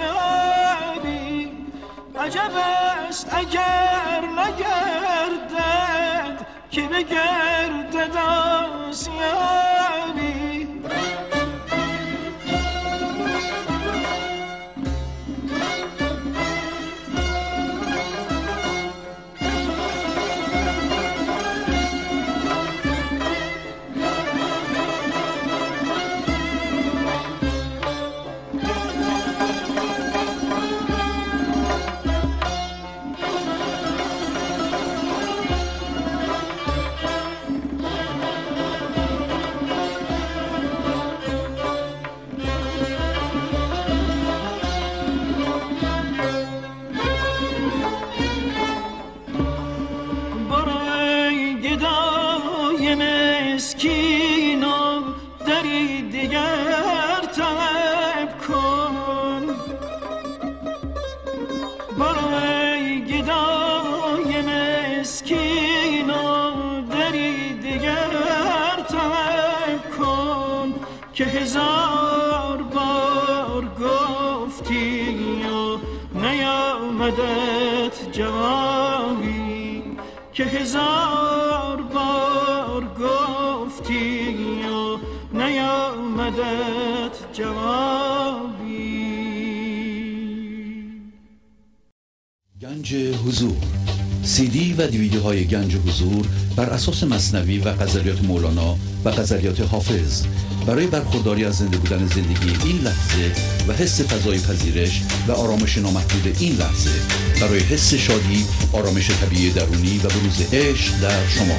جوابی که هزار بار گفتی و نیامدت جوابی. گنج حضور، سی دی و دیویدیوهای گنج حضور بر اساس مثنوی و غزلیات مولانا و غزلیات حافظ برای برخورداری از زنده بودن زندگی این لحظه و حس فضای پذیرش و آرامش نامحدود این لحظه، برای حس شادی، آرامش طبیعی درونی و بروز عشق در شما،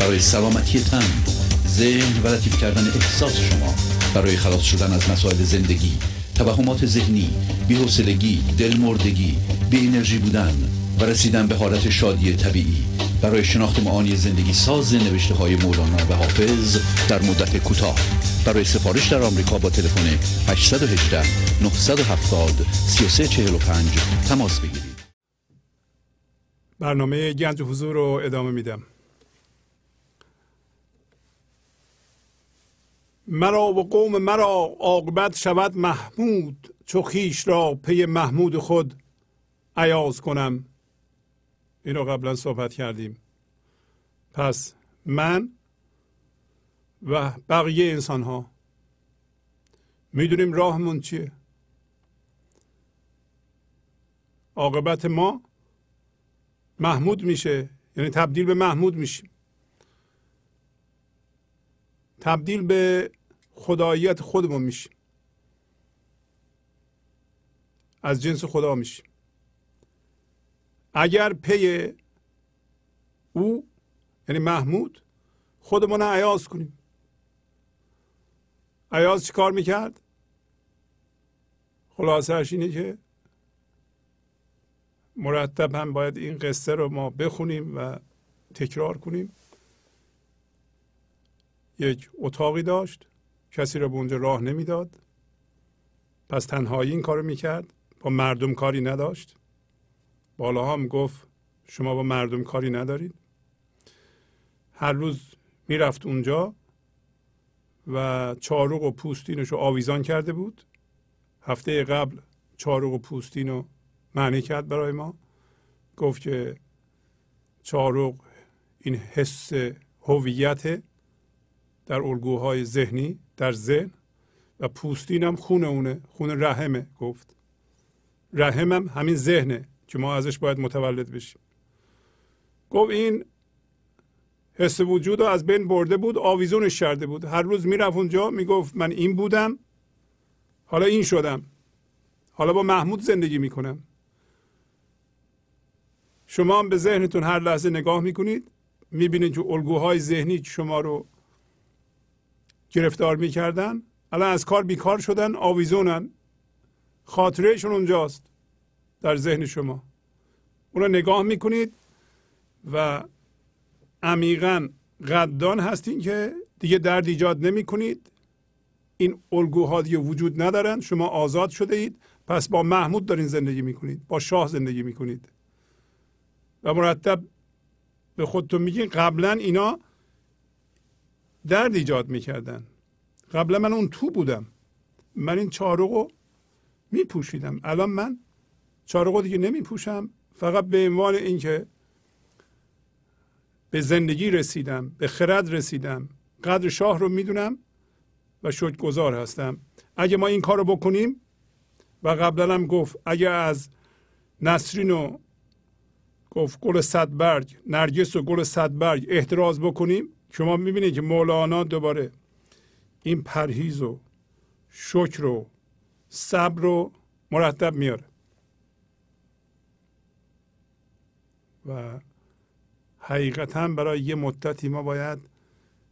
برای سلامتی تن، ذهن و لطیف کردن احساس شما، برای خلاص شدن از مسائل زندگی، توهمات ذهنی، بی‌حوصلگی، دلمردگی، بی انرژی بودن و رسیدن به حالت شادی طبیعی، برای شناخت معانی زندگی ساز نوشته‌های مولانا و حافظ در مدت کوتاه. برای سفارش در آمریکا با تلفن هشت یک هشت نه هفت صفر سه سه چهار پنج تماس بگیرید. برنامه گنج حضور رو ادامه میدم. مرا و قوم مرا عاقبت شود محمود، چو خویش را پی محمود خود ایاز کنم. اینو قبلا صحبت کردیم. پس من و بقیه انسان ها میدونیم راهمون چیه. عاقبت ما محمود میشه، یعنی تبدیل به محمود میشیم، تبدیل به خداییت خودمون میشیم، از جنس خدا میشیم اگر پی او یعنی محمود خودمون ایاز کنیم. ایاز چی کار میکرد؟ خلاصه‌اش اینه که مرتب هم باید این قصه رو ما بخونیم و تکرار کنیم. یک اتاقی داشت، کسی رو به اونجا راه نمیداد، پس تنهایی این کار رو میکرد، با مردم کاری نداشت. بالا هم گفت شما با مردم کاری ندارید. هر روز میرفت اونجا و چاروق و پوستینش رو آویزان کرده بود. هفته قبل چاروق و پوستین رو معنی کرد برای ما، گفت که چاروق این حس هویت در الگوهای ذهنی در ذهن، و پوستین هم خون اونه، خون رحمه. گفت رحم هم همین ذهنه که ما ازش باید متولد بشیم. گفت این حس وجود رو از بین برده بود، آویزونش کرده بود. هر روز میرفت اونجا میگفت من این بودم، حالا این شدم، حالا با محمود زندگی میکنم. شما هم به ذهنتون هر لحظه نگاه میکنید، میبینید که الگوهای ذهنی که شما رو گرفتار میکردن الان از کار بیکار شدن، آویزونن، خاطرهشون اونجاست در ذهن شما. اون رو نگاه میکنید و عمیقاً قدردان هستین که دیگه درد ایجاد نمی کنید. این الگوها دیگه وجود ندارن، شما آزاد شده اید، پس با محمود دارین زندگی می کنید، با شاه زندگی می کنید. و مرتب به خودتون میگین قبلا اینا درد ایجاد میکردن، قبلا من اون تو بودم، من این چارقو می پوشیدم، الان من چارقو دیگه نمی پوشم، فقط به عنوان اینکه به زندگی رسیدم، به خرد رسیدم، قدر شاه رو میدونم و شکرگزار هستم. اگه ما این کار رو بکنیم، و قبلا هم گفت اگه از نسرین و گفت گل صدبرگ، نرگس و گل صدبرگ احتراز بکنیم، شما میبینید که مولانا دوباره این پرهیز و شکر و صبر رو مرتب میاره و حقیقتاً برای یه مدتی ما باید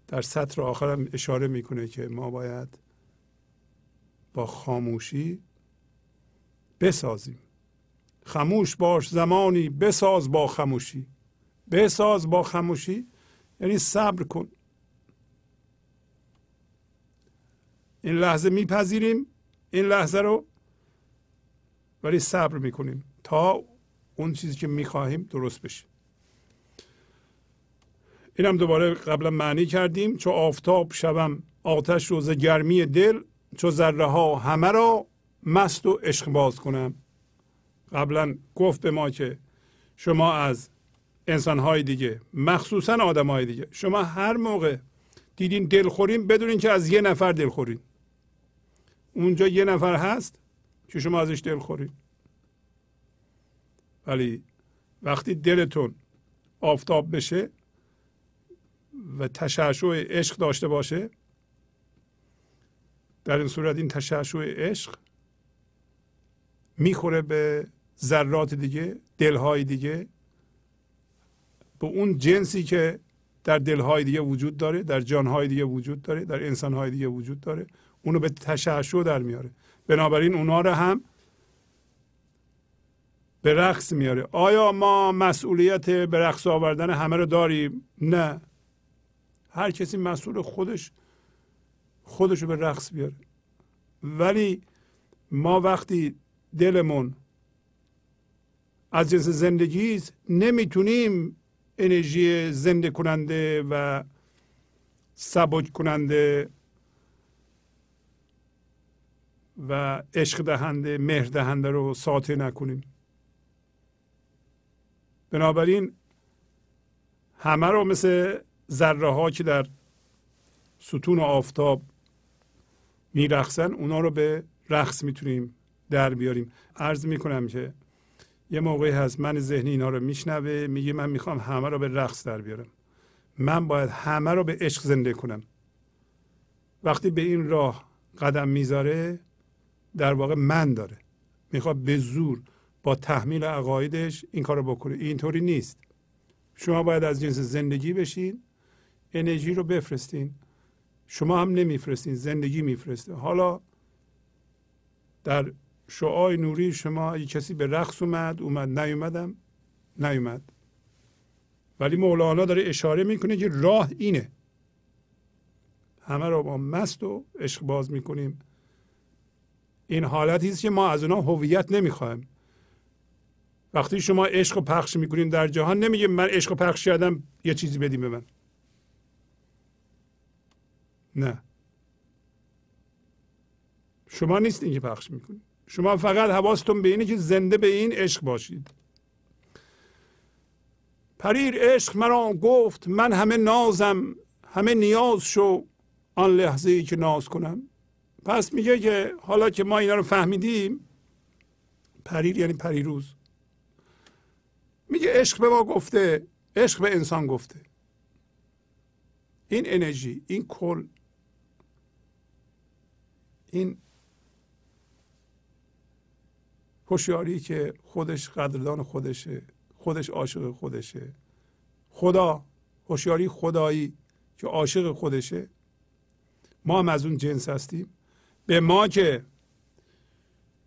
در سطر آخرم اشاره میکنه که ما باید با خاموشی بسازیم. خاموش باش زمانی بساز با خاموشی، بساز با خاموشی یعنی صبر کن. این لحظه میپذیریم این لحظه رو، ولی صبر میکنیم تا اون چیزی که میخواهیم درست بشه. این هم دوباره قبلا معنی کردیم. چو آفتاب شوم آتش روز گرمی دل، چو ذره ها همه را مست و عشق باز کنم. قبلا گفت به ما که شما از انسان های دیگه، مخصوصا آدم های دیگه، شما هر موقع دیدین دلخورین بدونین که از یه نفر دلخورین. اونجا یه نفر هست که شما ازش دلخورین. ولی وقتی دلتون آفتاب بشه و تشعشع عشق داشته باشه، در این صورت این تشعشع عشق میخوره به ذرات دیگه، دلهای دیگه، به اون جنسی که در دلهای دیگه وجود داره، در جانهای دیگه وجود داره، در انسانهای دیگه وجود داره، اونو به تشعشع در میاره. بنابراین اونا رو هم به رقص میاره. آیا ما مسئولیت به رقص آوردن همه رو داریم؟ نه. هر کسی مسئول خودش، خودشو به رقص بیاره. ولی ما وقتی دلمون از جنس زندگیست، نمیتونیم انرژی زنده کننده و سبک کننده و عشق دهنده، مهر دهنده رو ساطع نکنیم. بنابراین همه رو مثل ذره ها که در ستون و آفتاب میرقصن، اونا رو به رقص میتونیم در بیاریم. عرض میکنم که یه موقعی هست من ذهنی اینا رو میشنوه، میگه من میخوام همه رو به رقص در بیارم، من باید همه رو به عشق زنده کنم. وقتی به این راه قدم میذاره در واقع من داره میخواد به زور با تحمیل عقایدش این کار رو بکنه. اینطوری نیست. شما باید از جنس زندگی بشین، انرژی رو بفرستین. شما هم نمیفرستین، زندگی میفرسته. حالا در شعاع نوری شما یک کسی به رقص اومد اومد نیومدم نیومد، ولی مولانا داره اشاره میکنه که راه اینه، همه رو با مست و عشق باز میکنیم. این حالتی است که ما از اونها هویت نمیخوایم. وقتی شما عشق رو پخش میکنین در جهان، نمیگه من عشق رو پخش کردم یه چیزی بدیم به من، نه، شما نیستین که پخش میکنید. شما فقط حواستون به اینه که زنده به این عشق باشید. پریر عشق مرا گفت من همه نازم، همه نیاز شو آن لحظه ای که ناز کنم. پس میگه که حالا که ما اینا رو فهمیدیم، پریر یعنی پریروز، میگه عشق به ما گفته، عشق به انسان گفته. این انرژی، این کل، این هوشیاری که خودش قدردان خودشه، خودش عاشق خودشه، خدا هوشیاری خدایی که عاشق خودشه، ما هم از اون جنس هستیم. به ما که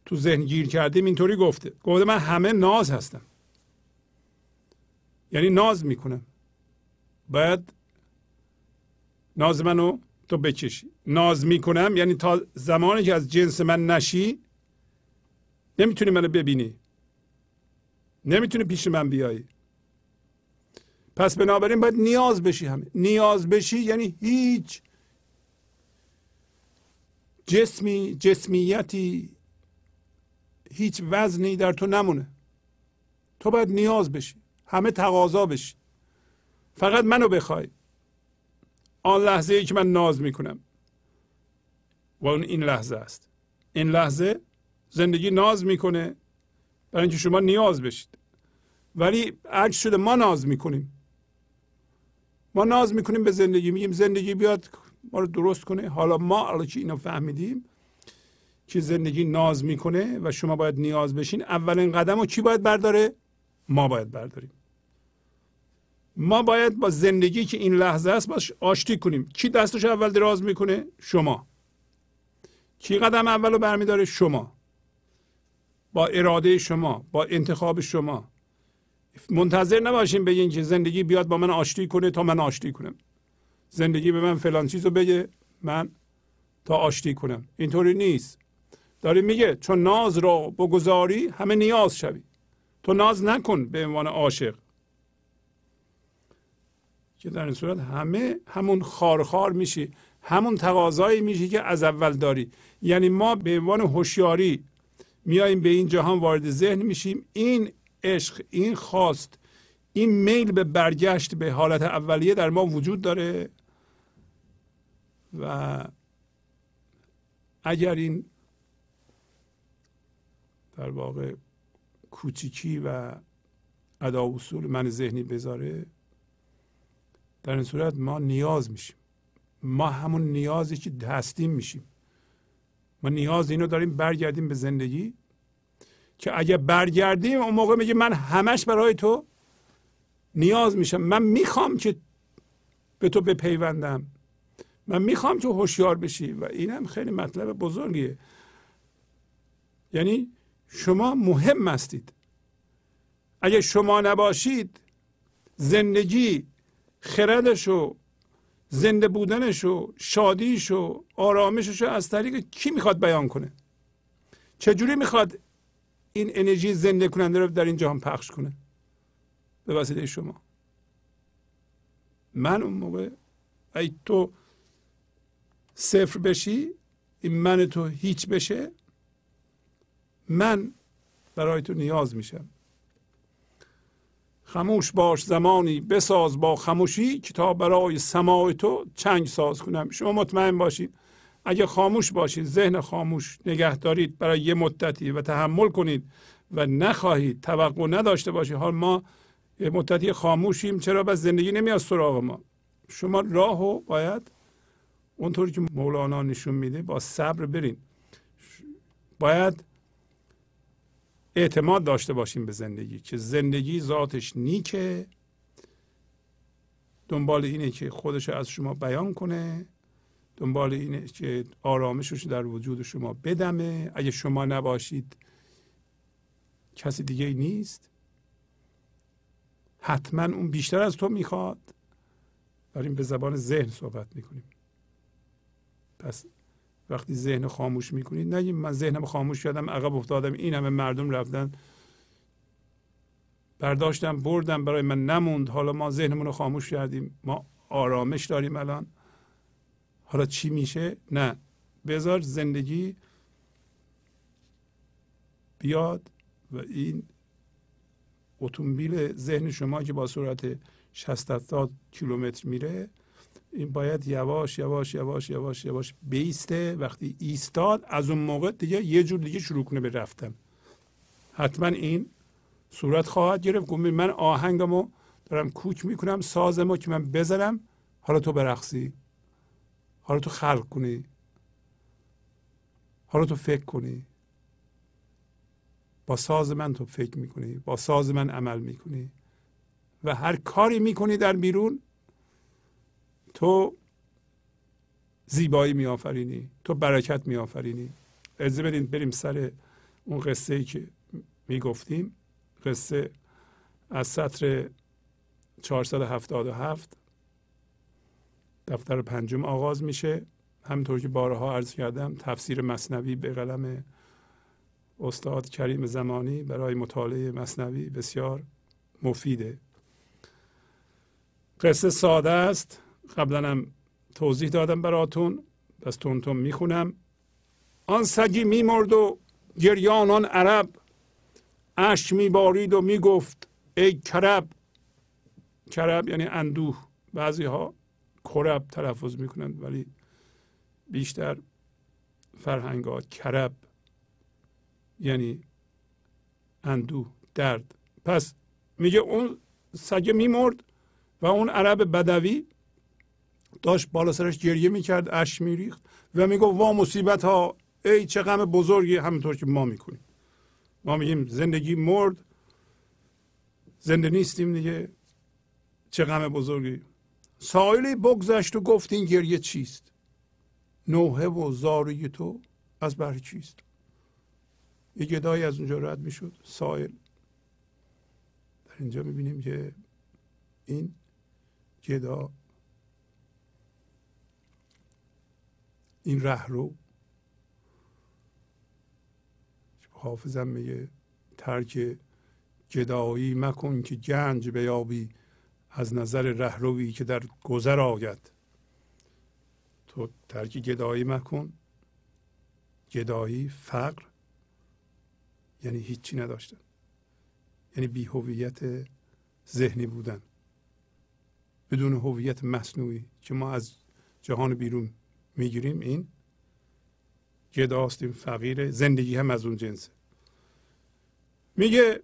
تو ذهن گیر کردیم اینطوری گفته، گفته من همه ناز هستم، یعنی ناز میکنم، باید ناز منو تو بکشی. ناز میکنم یعنی تا زمانی که از جنس من نشی نمیتونی منو ببینی، نمیتونی پیش من بیایی. پس بنابراین باید نیاز بشی. همه نیاز بشی یعنی هیچ جسمی، جسمیتی، هیچ وزنی در تو نمونه. تو باید نیاز بشی، همه تقاضا بشی، فقط منو بخوای آن لحظه ای که من ناز میکنم. و اون این لحظه است. این لحظه زندگی ناز میکنه برای اینکه شما نیاز بشید، ولی عکس شده ما ناز میکنیم. ما ناز میکنیم به زندگی، میگیم زندگی بیاد ما رو درست کنه. حالا ما حالا که اینو فهمیدیم که زندگی ناز میکنه و شما باید نیاز بشین، اولین قدم رو کی باید برداره؟ ما باید برداریم. ما باید با زندگی که این لحظه است باش آشتی کنیم. کی دستش اول دراز میکنه؟ شما. کی قدم اولو برمیداره؟ شما. با اراده شما، با انتخاب شما. منتظر نباشین بگین که زندگی بیاد با من آشتی کنه تا من آشتی کنم. زندگی به من فلان چیزو بگه من تا آشتی کنم. اینطوری نیست. داره میگه چون ناز را بگذاری همه نیاز شوی. تو ناز نکن به عنوان عاشق، که در این صورت همه همون خارخار میشی، همون تقاضایی میشی که از اول داری. یعنی ما به عنوان هوشیاری میاییم به این جهان، وارد ذهن میشیم، این عشق، این خواست، این میل به برگشت به حالت اولیه در ما وجود داره. و اگر این در واقع کوچیکی و ادا اصول من ذهنی بذاره، در این صورت ما نیاز میشیم. ما همون نیازی که هستیم میشیم. ما نیاز اینو داریم برگردیم به زندگی، که اگه برگردیم اون موقع میگه من همش برای تو نیاز میشم، من میخوام که به تو بپیوندم، من میخوام که هوشیار بشی. و اینم خیلی مطلب بزرگیه. یعنی شما مهم هستید. اگه شما نباشید، زندگی خردشو، زنده بودنشو، شادیشو، آرامششو از طریق کی میخواد بیان کنه؟ چجوری میخواد این انرژی زنده کننده رو در این جهان پخش کنه؟ به وسیله شما. من اون موقع ای تو صفر بشی، این من تو هیچ بشه، من برای تو نیاز میشم. خموش باش زمانی بساز با خموشی که تا برای سماع تو چنگ ساز کنم. شما مطمئن باشید اگه خاموش باشید، ذهن خاموش نگه دارید برای یه مدتی و تحمل کنید و نخواهید، توقع نداشته باشید حال ما یه مدتی خاموشیم چرا، بس زندگی نمیاد سراغ ما. شما راهو باید اونطوری که مولانا نشون میده با صبر برین. باید اعتماد داشته باشیم به زندگی که زندگی ذاتش نیکه، دنبال اینه که خودش از شما بیان کنه، دنبال اینه که آرامشش در وجود شما بدمه. اگه شما نباشید کسی دیگه نیست، حتما اون بیشتر از تو میخواد. داریم به زبان ذهن صحبت میکنیم. پس وقتی ذهن خاموش میکنید نگید من ذهنم خاموش کردم، عقب افتادم، این همه مردم رفتن برداشتم بردم برای من نموند، حالا ما ذهنمون رو خاموش کردیم، ما آرامش داریم الان، حالا چی میشه؟ نه، بذار زندگی بیاد و این اتومبیل ذهن شما که با سرعت شصت هفتاد کیلومتر میره، این باید یواش یواش یواش یواش یواش بیسته. وقتی ایستاد از اون موقع دیگه یه جور دیگه شروع کنه به رفتن، حتما این صورت خواهد گرفت. گفتم من آهنگمو دارم کوک میکنم، سازمو که من بزنم، حالا تو برقصی، حالا تو خلق کنی، حالا تو فکر کنی، با ساز من تو فکر میکنی، با ساز من عمل میکنی و هر کاری میکنی در بیرون تو زیبایی میآفرینی، تو برکت میآفرینی. اجازه بدین بریم سر اون قصه ای که میگفتیم، قصه از سطر چهارصد و هفتاد و هفت دفتر پنجم آغاز میشه. همطور که بارها عرض کردم تفسیر مثنوی به قلم استاد کریم زمانی برای مطالعه مثنوی بسیار مفیده. قصه ساده است، قبلا هم توضیح دادم براتون، بس تونتون میخونم. آن سگی میمرد و گریان آن عرب، اشک میبارید و میگفت ای کرب. کرب یعنی اندوه، بعضی ها کرب تلفظ میکنند ولی بیشتر فرهنگ‌ها کرب یعنی اندوه، درد. پس میگه اون سگ میمرد و اون عرب بدوی داشت بالا سرش گریه میکرد، اشک میریخت و میگفت وا مصیبت ها، ای چه غم بزرگی. همونطور که ما میکنیم، ما میگیم زندگی مرد، زنده نیستیم دیگه، چه غم بزرگی. سایلی بگذشت و گفت این گریه چیست، نوحه و زاری تو از بهر چیست. یه گدایی از اونجا رد میشد، سایل. در اینجا میبینیم که این گدا، این رهرو، حافظم میگه ترک گدایی مکن که گنج بیابی از نظر رهرویی که در گذر آید. تو ترک گدایی مکن. گدایی فقر یعنی هیچی نداشتن، یعنی بی هویت ذهنی بودن، بدون هویت مصنوعی که ما از جهان بیرون میگیریم. این گداست، این فقیره، زندگی هم از اون جنسه. میگه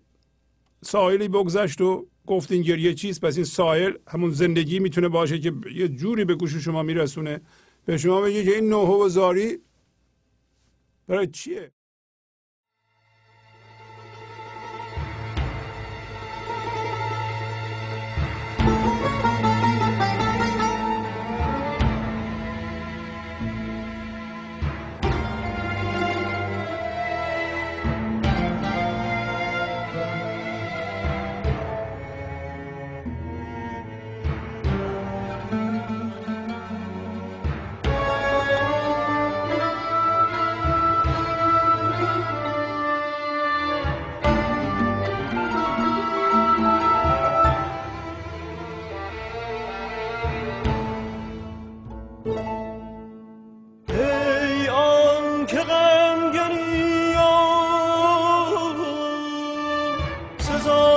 سائلی بگذشت و گفت این گریه چیست. پس این سائل همون زندگی میتونه باشه که یه جوری به گوش شما میرسونه، به شما بگه که این نوحه و زاری برای چیه. Oh,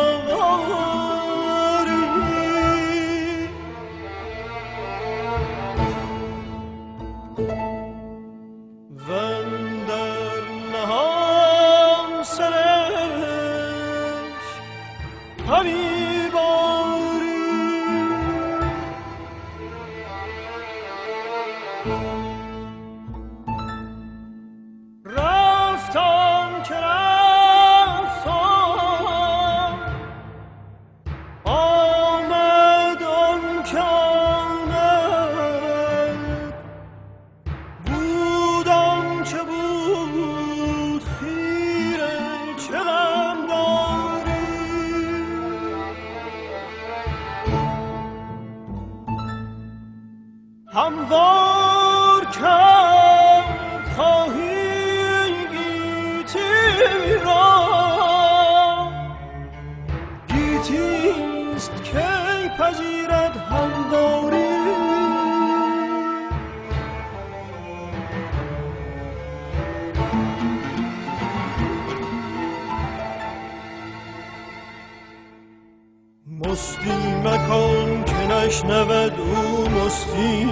مستی مکن که نشنود او مستی،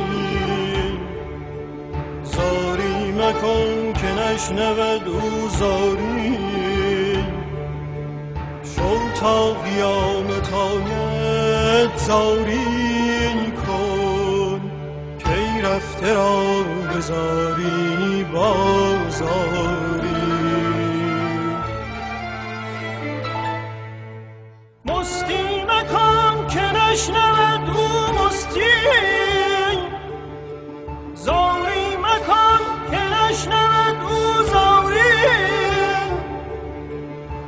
زاری مکن که نشنود او زاری، شو تا قیامت آید زاری کن که رفته را بزاری بازاری. نشنود او مستی، زاری مکن که نشنود او زاری،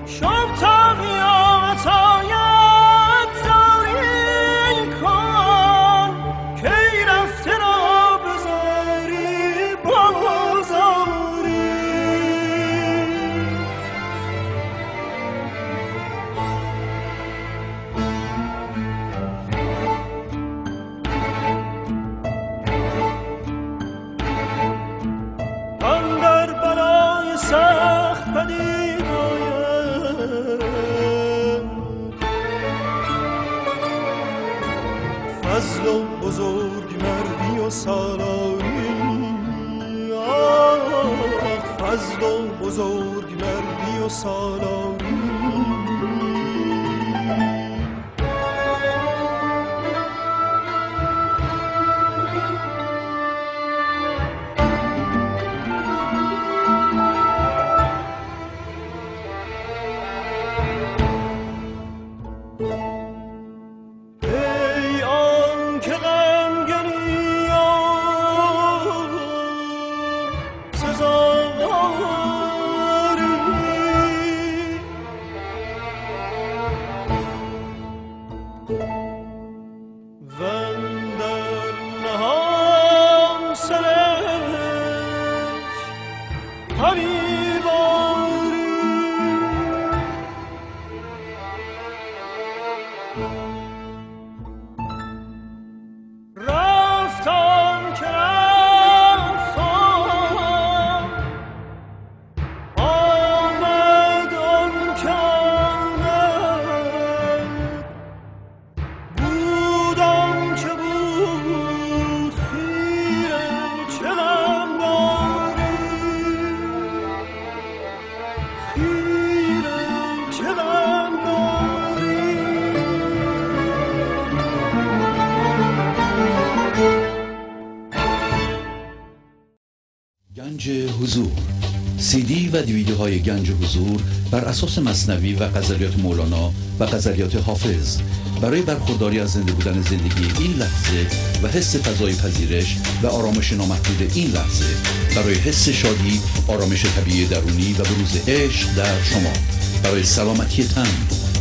شب تا قیامت آید زاری کن که رفته را بزاری بازاری. فضل و بزرگ مردی و سالاری، فضل و بزرگ مردی و سالاری. حضور سی دی و دیویدیوهای گنج حضور بر اساس مثنوی و غزلیات مولانا و غزلیات حافظ برای برخورداری از زنده بودن زندگی این لحظه و حس فضای پذیرش و آرامش نامحدود این لحظه، برای حس شادی، آرامش طبیعی درونی و بروز عشق در شما، برای سلامتی تن،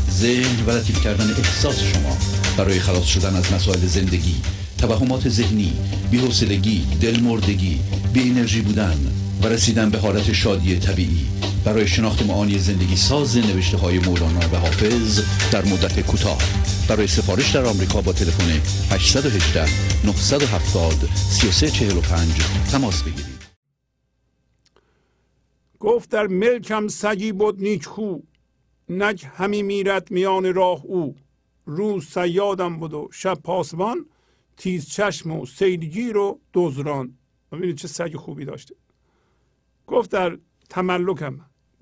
ذهن و لطیف کردن احساس شما، برای خلاص شدن از مسائل زندگی، توهمات ذهنی، بی‌حوصلگی، دلمردگی، بی انرژی بودن و رسیدن به حالت شادی طبیعی، برای شناخت معانی زندگی ساز نوشته های مولانا و حافظ در مدت کوتاه. برای سفارش در آمریکا با تلفن هشت یک هشت نه هفت صفر سه سه چهار پنج تماس بگیرید. گفت در ملکم سگی بود نیچخو، نک همی میرد میان راه او، روز صیادم بود و شب پاسبان، تیز چشم و سیلگیر و دزران. ببینید چه سگ خوبی داشته. گفت در تملکم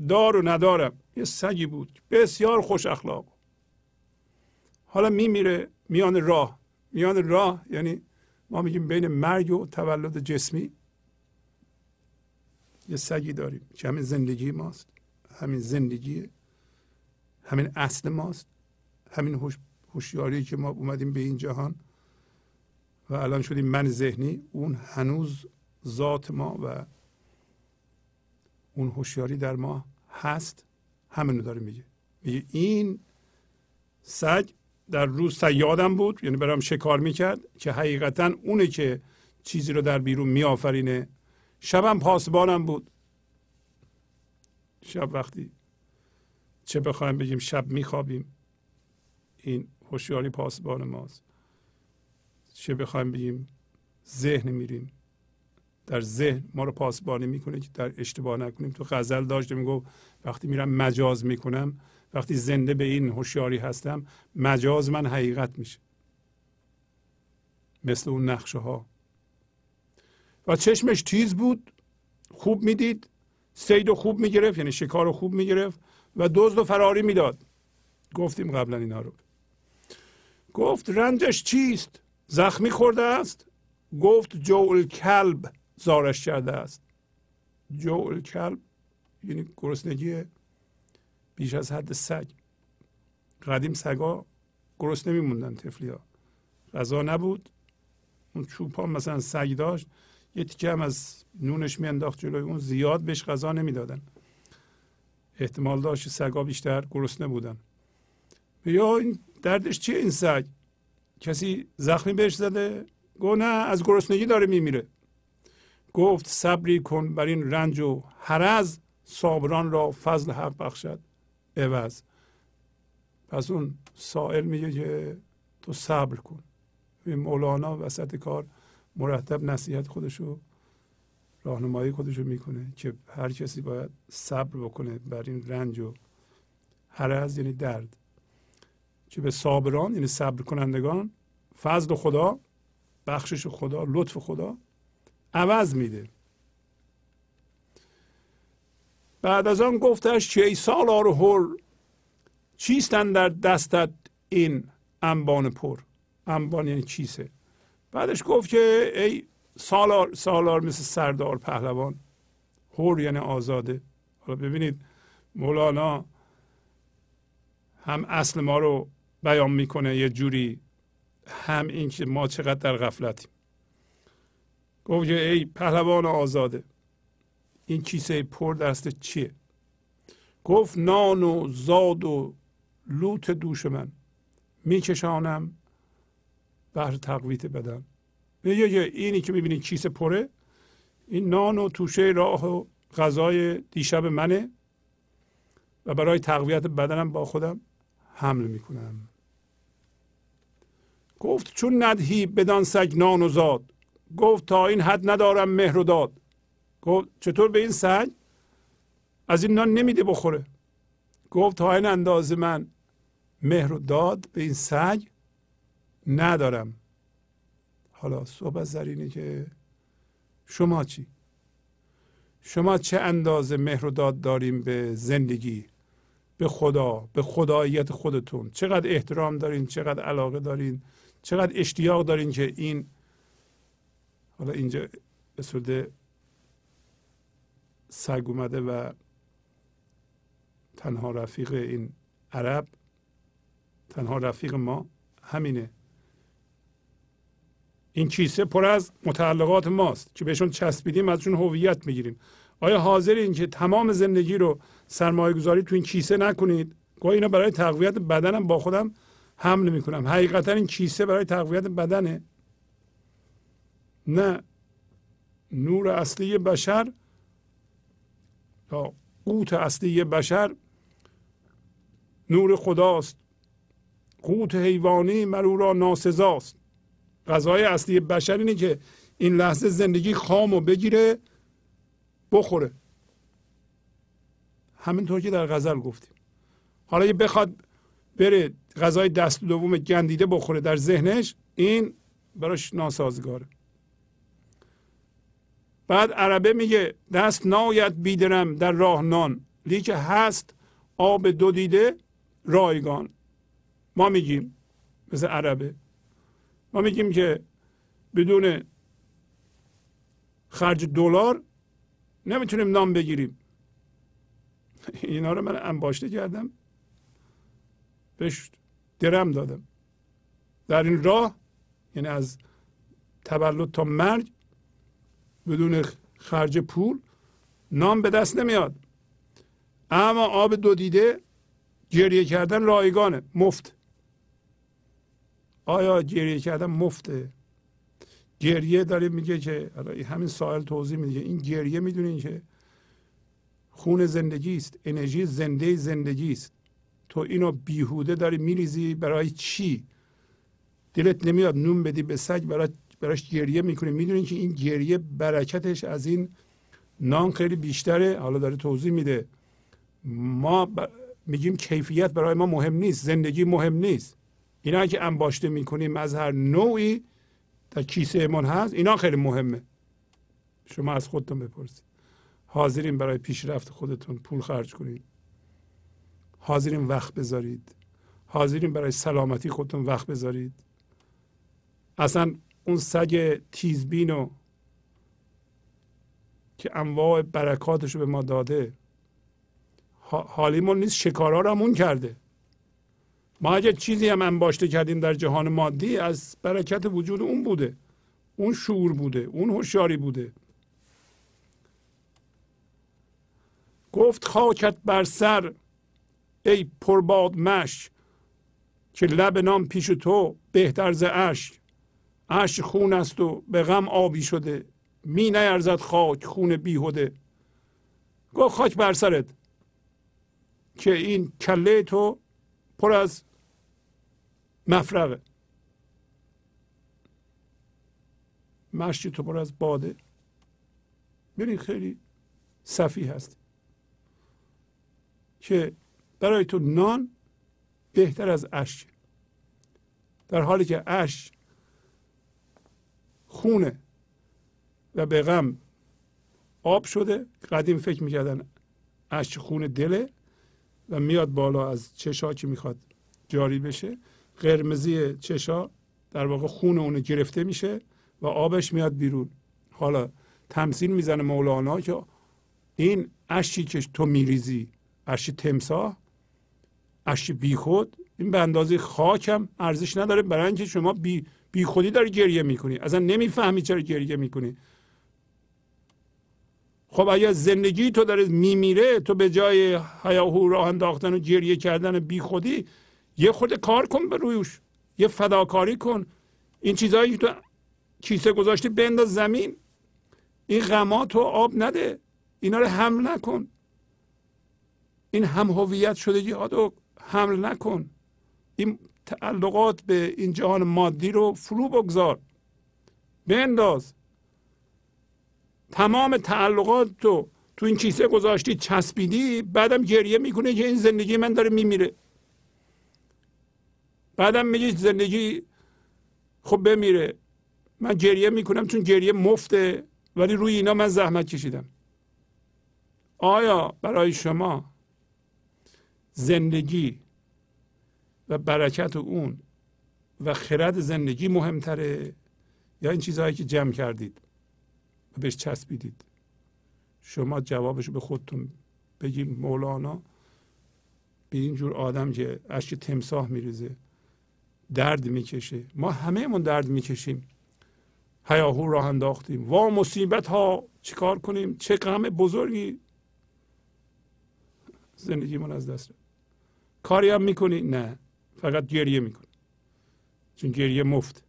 دار و ندارم یه سگی بود بسیار خوش اخلاق، حالا میمیره میان راه. میان راه یعنی ما میگیم بین مرگ و تولد جسمی یه سگی داریم که همین زندگی ماست، همین زندگی، همین اصل ماست، همین هوشیاری که ما اومدیم به این جهان و الان شدیم من ذهنی، اون هنوز ذات ما و اون هوشیاری در ما هست. همینو داره میگه، میگه این سگ در روز صیادم بود، یعنی برام شکار میکرد که حقیقتا اونه که چیزی رو در بیرون میآفرینه. شبم پاسبانم بود. شب وقتی چه بخوایم بگیم شب میخوابیم، این هوشیاری پاسبان ماست. چه بخوایم بگیم ذهن میریم، در ذهن ما رو پاسبانی میکنه که در اشتباه نکنیم. تو غزل داشته میگفت وقتی میرم مجاز میکنم، وقتی زنده به این هوشیاری هستم، مجاز من حقیقت میشه، مثل اون نقشه ها. و چشمش تیز بود، خوب میدید، صید و خوب میگرفت، یعنی شکار رو خوب میگرفت و دزد و فراری میداد. گفتیم قبلا اینا رو. گفت رنجش چیست؟ زخمی خورده است. گفت جوع کلب زارش کرده است. جوع کلب یعنی گرسنگی بیش از حد سگ. قدیم سگا گرسنه میموندن، طفلیا غذا نبود. اون چوپان مثلا سگ داشت، یه تیکه هم از نونش میانداخت جلوی اون، زیاد بهش غذا نمیدادن. احتمال داشت سگا بیشتر گرسنه بودن. یا این دردش چیه این سگ؟ کسی زخمی بهش زده؟ گفت نه، از گرسنگی داره میمیره. گفت صبری کن بر این رنج و هرز، صابران را فضل حق بخشد عوض. پس اون سائل میگه که تو صبر کن. مولانا وسط کار مرتب نصیحت خودشو، راهنمایی خودشو میکنه که هر کسی باید صبر بکنه بر این رنج و هرز، یعنی درد، که به صابران یعنی صبر کنندگان فضل خدا، بخشش خدا، لطف خدا عوض میده. بعد از آن گفتش که ای سالار هور، چیستن در دستت این انبان پر؟ انبان یعنی چیسه. بعدش گفت که ای سالار، سالار مثل سردار پهلوان، هور یعنی آزاده. حالا ببینید مولانا هم اصل ما رو بیان میکنه یه جوری، هم این که ما چقدر در غفلتیم. گفت که ای پهلوان آزاده، این کیسه پر دست چیه؟ گفت نان و زاد و لوت دوش من، میکشانم بهر تقویت بدن. میگه اینی که میبینی کیسه پره، این نان و توشه راه و غذای دیشب منه و برای تقویت بدنم با خودم حمل میکنم. گفت چون ندهی بدان سگ نان و زاد، گفت تا این حد ندارم مهر و داد. گفت چطور به این سگ از این نان نمیده بخوره؟ گفت تا این اندازه من مهر و داد به این سگ ندارم. حالا صحبت در اینه که شما چی؟ شما چه اندازه مهر و داد داریم به زندگی، به خدا، به خداییت خودتون؟ چقدر احترام دارین، چقدر علاقه دارین، چقدر اشتیاق دارین که این، حالا اینجا به صورت سگ اومده و تنها رفیق این عرب، تنها رفیق ما همینه. این کیسه پر از متعلقات ماست که بهشون چسبیدیم، ازشون هویت میگیریم. آیا حاضرین که تمام زندگی رو سرمایه گذاری تو این کیسه نکنید؟ گویا اینا برای تقویت بدنم با خودم حمل میکنم. حقیقتا این کیسه برای تقویت بدنه؟ نه. نور اصلی بشر یا قوت اصلی بشر نور خداست. قوت حیوانی مر او را ناسزاست. غذای اصلی بشر اینه که این لحظه زندگی خامو بگیره بخوره، همینطور که در غزل گفتیم. حالا یه بخواد بره غذای دست دوم گندیده بخوره در ذهنش، این براش ناسازگاره. بعد عربه میگه دست ناید بیدرم در راه نان، لیکه هست آب دو دیده رایگان. ما میگیم مثل عربه، ما میگیم که بدون خرج دلار نمیتونیم نام بگیریم. اینا رو من انباشته کردم، بهش درم دادم. در این راه، یعنی از تولد تا مرگ، بدون خرج پول نام به دست نمیاد. اما آب دو دیده گریه کردن رایگانه، مفت. آیا گریه کردن مفته؟ گریه داره میگه که همین سائل توضیح میده، این گریه میدونین که خون زندگی است، انرژی زنده زندگی است. تو اینو بیهوده داری میریزی برای چی؟ دلت نمیاد نون بدی به سگ، برای براش گریه میکنی. میدونین که این گریه برکتش از این نان خیلی بیشتره. حالا داره توضیح میده. ما ب... میگیم کیفیت برای ما مهم نیست، زندگی مهم نیست. اینا که انباشته میکنیم از هر نوعی در کیسه من هست، اینا خیلی مهمه. شما از خودتون بپرسید، حاضرین برای پیشرفت خودتون پول خرج کنید؟ حاضرین وقت بذارید؟ حاضرین برای سلامتی خودتون وقت بذارید؟ اصلا اون سگ تیزبینو که انواع برکاتشو به ما داده، حالیمون نیست، شکارا رو همون کرده. ما اگه چیزی هم انباشته کردیم در جهان مادی، از برکت وجود اون بوده، اون شعور بوده، اون هوشیاری بوده. گفت خاکت بر سر ای پرباد مشک، که لب نام پیش تو بهتر ز اشک. اشک خون است و به غم آبی شده، می نیرزد خاک خون بیهوده. گفت خاک بر سرت که این کله تو پر از مفرقه، مشکی تو پر از باده. ببین خیلی سفیه هست که برای تو نان بهتر از اشک، در حالی که اشک خونه و به غم آب شده. قدیم فکر میکردن اشک خون دله و میاد بالا از چشا که میخواد جاری بشه، قرمزی چشا در واقع خون اون گرفته میشه و آبش میاد بیرون. حالا تمثیل میزنه مولانا که این اشکی که تو میریزی، اشک تمساح، اشک بیخود، این به اندازه خاک هم ارزش نداره، برای اینکه شما بی بی خودی داری گریه میکنی، اصلا نمیفهمی چرا گریه میکنی. خب اگر زندگی تو داره میمیره، تو به جای هیاهو راه انداختن و گریه کردن بی خودی، یه خود کار کن به رویش، یه فداکاری کن. این چیزایی که تو کیسه گذاشتی بنداز زمین، این غما تو آب نده، اینا رو حمل نکن. این هم هویت شدگی ها رو حمل نکن. این تعلقات به این جهان مادی رو فرو بگذار، بنداز. تمام تعلقات تو تو این کیسه گذاشتی، چسبیدی، بعدم گریه میکنه که این زندگی من داره میمیره. بعدم میگه زندگی خب بمیره، من گریه میکنم چون گریه مفته، ولی روی اینا من زحمت کشیدم. آیا برای شما زندگی و برکت اون و خرد زندگی مهمتره، یا این چیزهایی که جمع کردید و بهش چسبیدید؟ شما جوابشو به خودتون بگیم. مولانا به اینجور آدم که اشک تمساح میریزه درد میکشه. ما همه من درد میکشیم، هیاهو راه انداختیم، وا مصیبت ها، چیکار کنیم، چه غم بزرگی، زندگیمون از دست رفت. کاری هم میکنی؟ نه، فقط گریه میکنی، چون گریه مفت.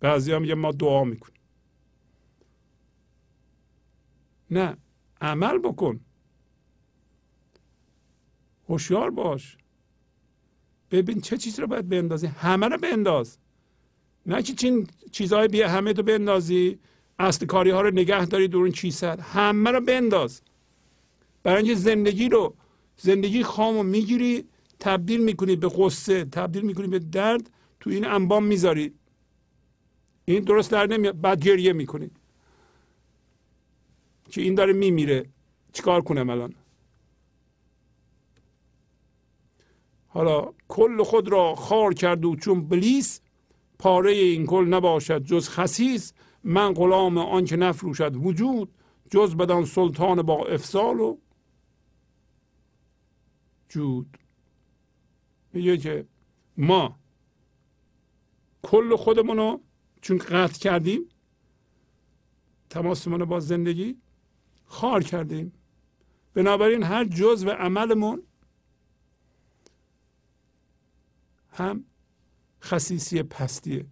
بعضی هم میگه ما دعا میکنیم. نه، عمل بکن، هوشیار باش، ببین چه چیز رو باید بندازی، همه رو بنداز. نه که چین چیزهای بی همه تو بندازی، اصل کاری ها رو نگه داری دور اون کیسه، همه رو بنداز. برای اینکه زندگی رو، زندگی خامو میگیری، تبدیل میکنی به غصه، تبدیل میکنی به درد، تو این انبام میذاری، این درست در نمیاد، بعد گریه میکنی که این داره میمیره، چیکار کنم الان؟ حالا کل خود را خار کرد و چون بلیس، پاره این کل نباشد جز خسیس، من غلام آنچه نفروشد وجود، جز بدان سلطان با افصال و جود. میگه که ما کل خودمونو چون قطع کردیم، تماسمونو با زندگی خار کردیم، بنابراین هر جزء و عملمون هم خصیصی پستیه.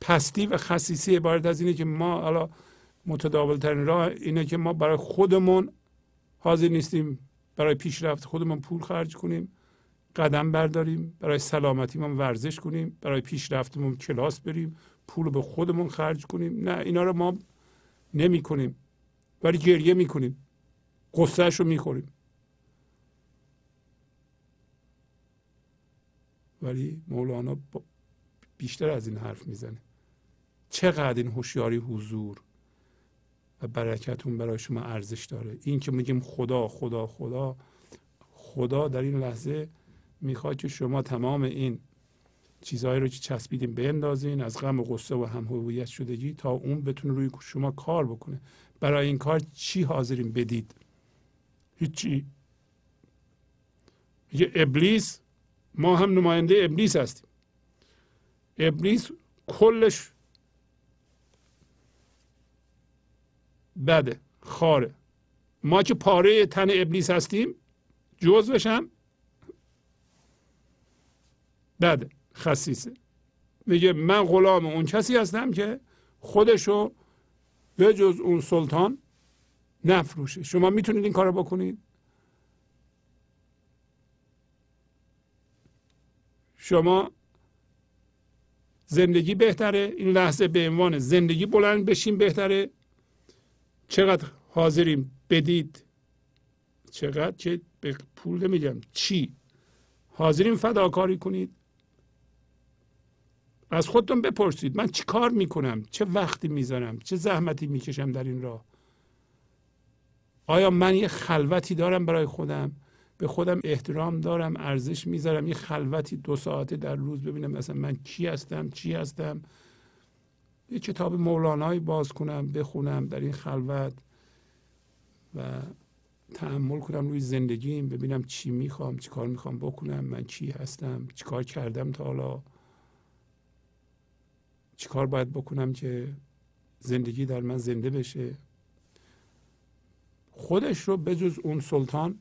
پستی و خصیصی عبارت از اینه که ما حالا متداول ترین راه اینه که ما برای خودمون حاضر نیستیم برای پیشرفت خودمون پول خرج کنیم، قدم برداریم، برای سلامتیمون ورزش کنیم، برای پیشرفتمون کلاس بریم، پول به خودمون خرج کنیم. نه، اینا رو ما نمی کنیم، ولی گریه می کنیم، قصه‌شو می خوریم، ولی مولانا بیشتر از این حرف میزنه. چقدر این هوشیاری حضور و برکتون برای شما ارزش داره. این که میگیم خدا خدا خدا خدا، در این لحظه میخواد که شما تمام این چیزهایی رو که چسبیدین بندازین، از غم و غصه و همهویت شدگی، تا اون بتونه روی شما کار بکنه. برای این کار چی حاضرین بدید؟ هیچی. میگه ابلیس، ما هم نماینده ابلیس هستیم. ابلیس کلش بده، خاره. ما که پاره تن ابلیس هستیم، جزوش هم بده، خسیسه. میگه من غلام اون کسی هستم که خودشو به جز اون سلطان نفروشه. شما میتونید این کارو بکنید؟ شما زندگی بهتره، این لحظه به عنوان زندگی بلند بشیم بهتره. چقدر حاضریم بدید، چقدر که به پول نمیگم، چی حاضریم فداکاری کنید. از خودتون بپرسید من چی کار میکنم، چه وقتی میذارم، چه زحمتی میکشم در این راه. آیا من یه خلوتی دارم برای خودم، به خودم احترام دارم، ارزش میذارم، یه خلوتی دو ساعته در روز ببینم اصلا من کی هستم، چی هستم. یه کتاب مولانایی باز کنم، بخونم در این خلوت و تأمل کنم روی زندگیم، ببینم چی میخوام، چی کار میخوام بکنم، من کی هستم، چی کار کردم تا حالا، چی کار باید بکنم که زندگی در من زنده بشه. خودش رو به جز اون سلطان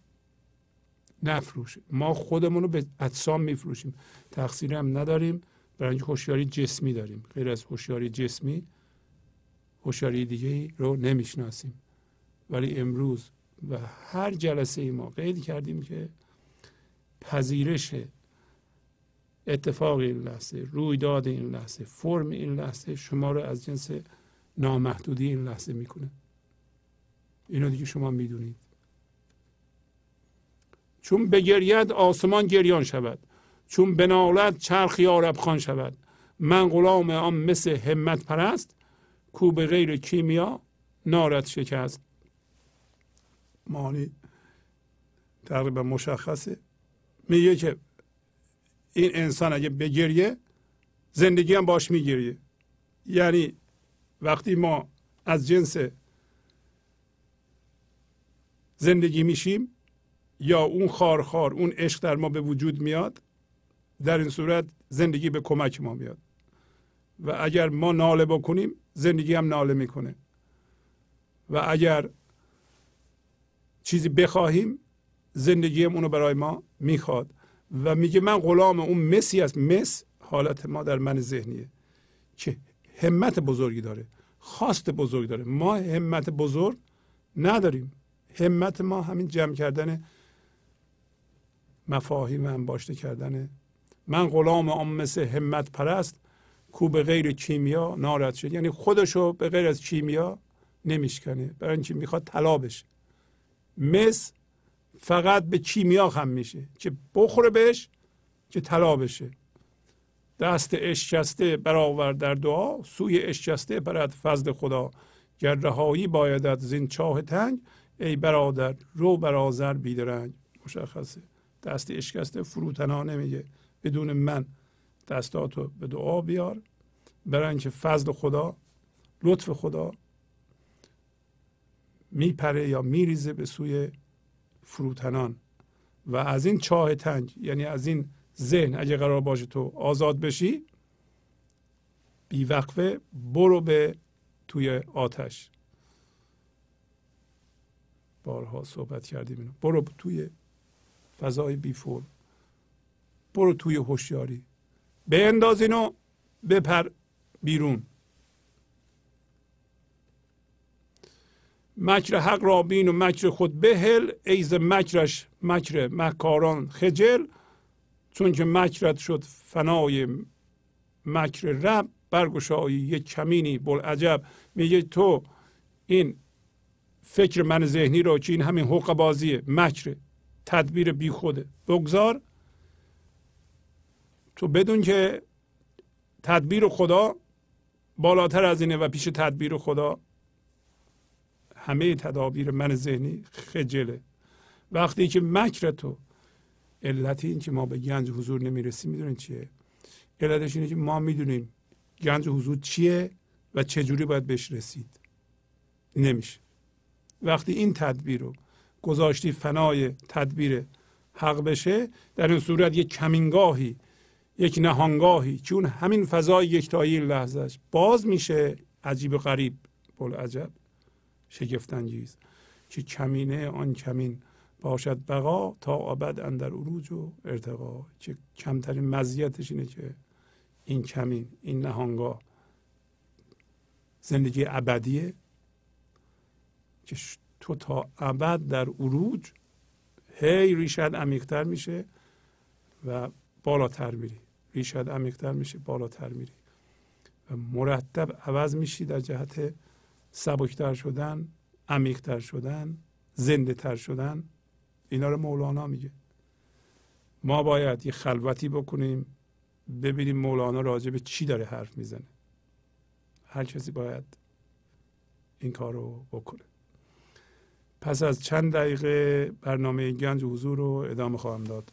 نفروشه. ما خودمون رو به اجسام میفروشیم، تقصیری هم نداریم، برای اینکه هوشیاری جسمی داریم. غیر از هوشیاری جسمی هوشیاری دیگه رو نمیشناسیم. ولی امروز و هر جلسه ای ما قید کردیم که پذیرش اتفاق این لحظه، رویداد این لحظه، فرم این لحظه شما رو از جنس نامحدودی این لحظه میکنه. اینو دیگه شما میدونید. چون بگرید آسمان گریان شود، چون بنالد چرخ یارب خان شود. من غلام آن مثل همت پرست، کو به غیر کیمیا نارد شکست. معنی تقریبا مشخصه. میگه که این انسان اگه بگریه زندگی هم باش میگریه. یعنی وقتی ما از جنس زندگی میشیم یا اون خار خار اون عشق در ما به وجود میاد، در این صورت زندگی به کمک ما میاد. و اگر ما ناله بکنیم زندگی هم ناله میکنه، و اگر چیزی بخواهیم زندگی هم اونو برای ما میخواد. و میگه من غلام اون مسی است. مس حالت ما در من ذهنیه که همت بزرگی داره، خواست بزرگی داره. ما همت بزرگ نداریم. همت ما همین جمع کردن مفاهیم، انباشته کردن. من غلام آن مثل همت پرست، کو به غیر کیمیا نارد شد. یعنی خودشو به غیر از کیمیا نمیشکنه، برای اینکه میخواد طلا بشه. مس فقط به کیمیا خم میشه که بخوره بهش که طلا بشه. دست اشکسته برآور در دعا، سوی اشکسته برد فضل خدا. گر رهایی بایدت زین چاه تنگ، ای برادر رو برازر بیدرنگ. مشخصه دست اشکسته فروتنانه میگه بدون من دستاتو به دعا بیار، برای اینکه فضل خدا، لطف خدا میپره یا میریزه به سوی فروتنان. و از این چاه تنگ، یعنی از این ذهن، اگه قرار باشه تو آزاد بشی، بیوقفه برو به توی آتش. بارها صحبت کردیم اینو. برو توی فضای بی فرم، برو توی هوشیاری، به انداز اینو بپر بیرون. مکر حق را بین و مکر خود بهل، ایز مکرش مکر مکاران خجل. چون که مکرت شد فنای مکر رب، برگشایی یک کمینی بلعجب. میگه تو این فکر من ذهنی رو که این همین حق بازیه، مکر تدبیر بی خوده، بگذار. تو بدون که تدبیر خدا بالاتر از اینه و پیش تدبیر خدا همه تدابیر من ذهنی خجله. وقتی که مکر تو، علت این که ما به گنج حضور نمیرسیم میدونین چیه؟ علتش اینه که ما میدونیم گنج حضور چیه و چجوری باید بهش رسید، نمیشه. وقتی این تدبیر رو گذاشتی فنای تدبیر حق بشه، در این صورت یک کمینگاهی، یک نهانگاهی، چون همین فضای یکتایی لحظهش باز میشه. عجیب و غریب، بلعجب، شگفت‌انگیز که کمینه آن کمین باشد بقا، تا ابد اندر عروج و ارتقا. که کمترین مزیتش اینه که این کمین، این نهانگاه، زندگی ابدیه که تو تا ابد در عروج هی ریشت عمیق‌تر میشه و بالاتر میری، ریشت عمیق‌تر میشه، بالاتر میری و مرتب عوض میشی در جهت سبکتر شدن، عمیق‌تر شدن، زنده تر شدن. اینا رو مولانا میگه. ما باید یه خلوتی بکنیم ببینیم مولانا راجع به چی داره حرف میزنه. هر کسی باید این کار رو بکنه. پس از چند دقیقه برنامه گنج حضور رو ادامه خواهم داد.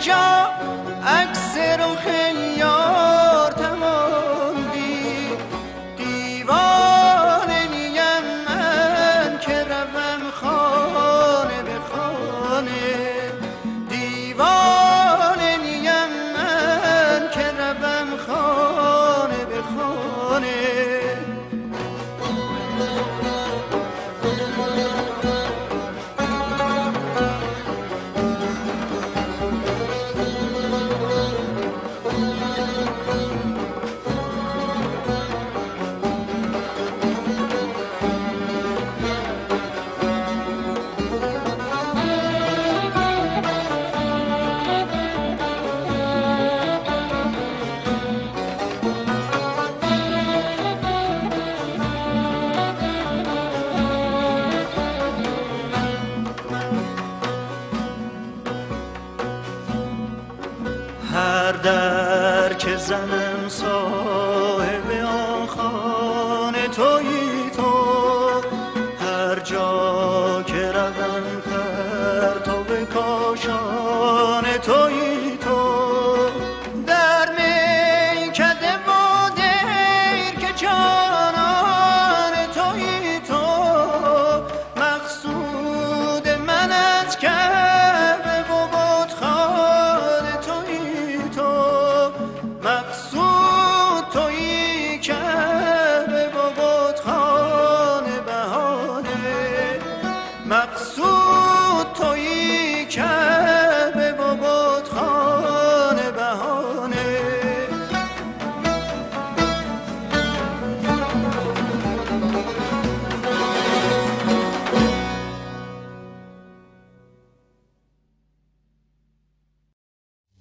جا عکس رخ یار تمام دید، دیوانه نیم من که روم خانه به خانه، دیوانه نیم من که روم خانه به خانه. زنم صاحب آن خانه تویی تو، هر جا که روم پر تو به کاشانه تویی تو، در میکده و دیر که جانانه تویی تو، مقصود من از کعبه و بتخانه تویی تو، مقصود تویی که به بابات خانه بهانه، مقصود تویی که به بابات خانه بهانه.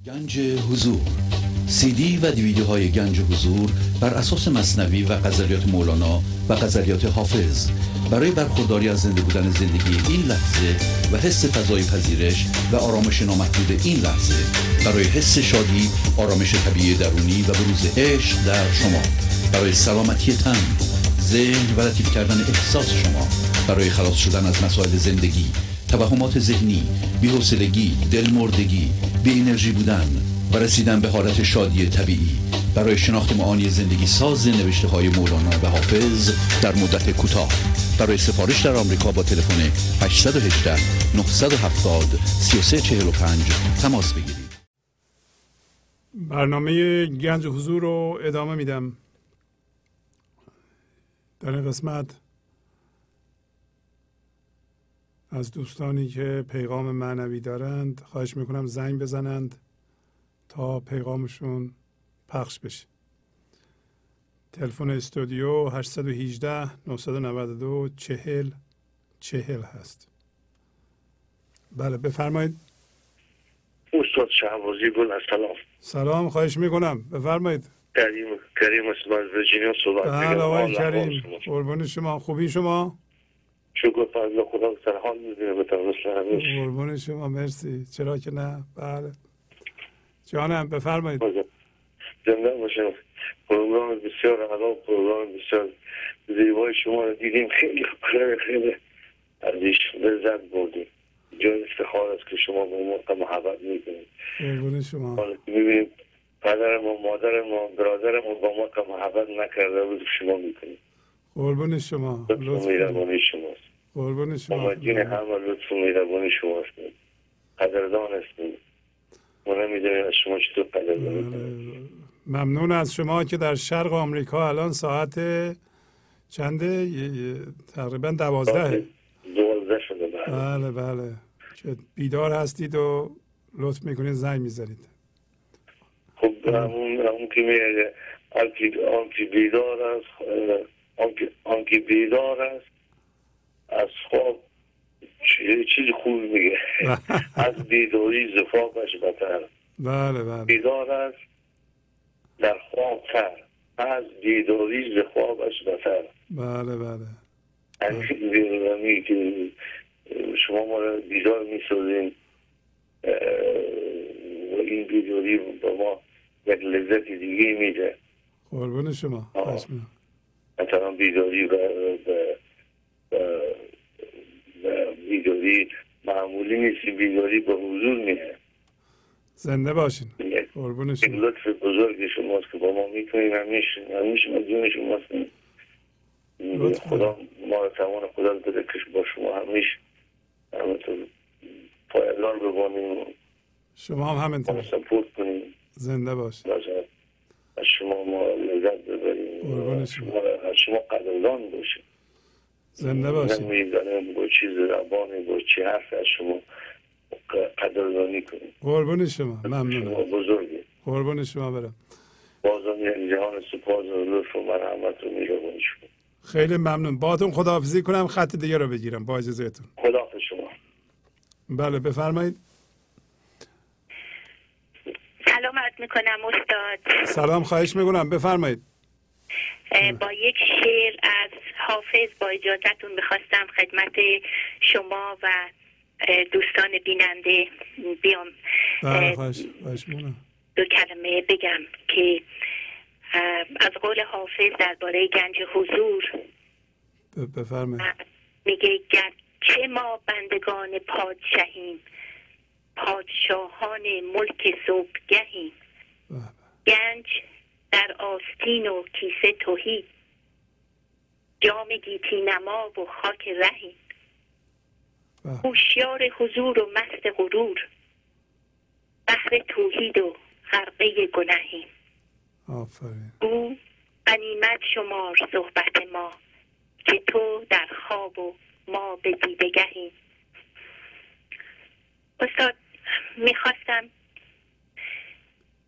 گنج حضور، سی دی و دیویدیوهای گنج حضور بر اساس مثنوی و غزلیات مولانا و غزلیات حافظ برای برخورداری از زنده بودن زندگی این لحظه و حس فضای پذیرش و آرامش نامحدود این لحظه، برای حس شادی، آرامش طبیعی درونی و بروز عشق در شما، برای سلامتی تن، ذهن و لطیف کردن احساس شما، برای خلاص شدن از مسائل زندگی، توهمات ذهنی، بی‌حوصلگی، دلمردگی، بی انرژی بودن و رسیدن به حالت شادی طبیعی، برای شناخت معانی زندگی ساز نوشته های مولانا و حافظ در مدت کوتاه. برای سفارش در آمریکا با تلفن هشت یک هشت، نه هفت صفر، سه سه چهار پنج تماس بگیرید. برنامه گنج حضور رو ادامه میدم. در این قسمت از دوستانی که پیغام معنوی دارند خواهش میکنم زنگ بزنند تا پیغامشون پخش بشه. تلفن استودیو هشت یک هشت، نه نه دو، چهل چهل هست. بله بفرمایید. استاد شهبازی گل، سلام. سلام، خواهش میکنم بفرمایید. کریم کریم از ورجینیا صحبت میکنم. آقای کریم قربان شما، خوبی شما؟ شکر فضل خدا به سرحال میزنه به تماس همیشه. قربان شما، مرسی. چرا که نه. بله جانم بفرمایید. زنده باشم. پروگرام بسیار عالی، پروگرام بسیار زیبای شما رو دیدیم، خیلی خیلی خیلی ازش لذت بردیم. جای افتخار است که شما به ما محبت میکنید. قربون شما. حالا میبینیم پدر ما، مادر ما، برادر ما با ما که محبت نکرده بود شما میکنید. قربون شما. لطف مهربانی شماست. قربون شما. ممنون، همه لطف مهربانی شماست. قدردان هستید. از شما ممنون از شما که در شرق آمریکا الان ساعت چنده؟ تقریبا دوازده دوازده شده. بله بله که بیدار هستید و لطف میکنید زنگ میزنید. خب همون که میگه آن که بیدار است، آن که بیدار است از خواب چیز خوب میگه از بیداری زفافش بتر. بله بله. بیدار است در خواب تر از بیداری زفافش بتر. بله بله. از بیداری که شما ما را بیدار میسازیم و این بیداری به ما یک لذت دیگه میده. قربون شما. مثلا بیداری و بیداری معمولی نیست، بیداری به حضور میه. زنده باشین. قربون شما. لطف بزرگ شماست که با ما میتونید همیشه همیشه مدیون شماست. خدا ما رو تمام خدا رو بده که با شما همیشه همینطور پایدار بمونیم. شما هم همینطور. سپورت کنیم. زنده باشین. از شما ما لذت ببریم. قربون شما. از شما قدردان باشیم. زنده باشین. نمیدانم با چیز زبانی با چی حرف از شما قدردانی کنیم. قربون شما. ممنونم. شما بزرگی. قربون شما برم. بازم یه جهان سپاس و لطف و مرحمت رو میروانی شما. خیلی ممنون. باهاتون خداحافظی کنم، خط دیگه رو بگیرم با اجازهتون. خداحافظ شما. بله بفرمایید. سلام عرض میکنم استاد. سلام خواهش میکنم بفرمایید. با یک شعر از حافظ با اجازهتون میخواستم خدمت شما و دوستان بیننده بیام. بله خواهش میکنم. دو کلمه بگم که از قول حافظ درباره گنج حضور. بفرمایید. میگه گرچه ما بندگان پادشاهیم، پادشاهان ملک صبحگهیم، گنج در آستین و کیسه تهی، جام گیتی نما و خاک رهیم، هوشیار حضور و مست غرور، بحر توحید و غرقه گناهیم. آفرین. او غنیمت شمار صحبت ما، که تو در خواب و ما به دیدگهیم. استاد میخواستم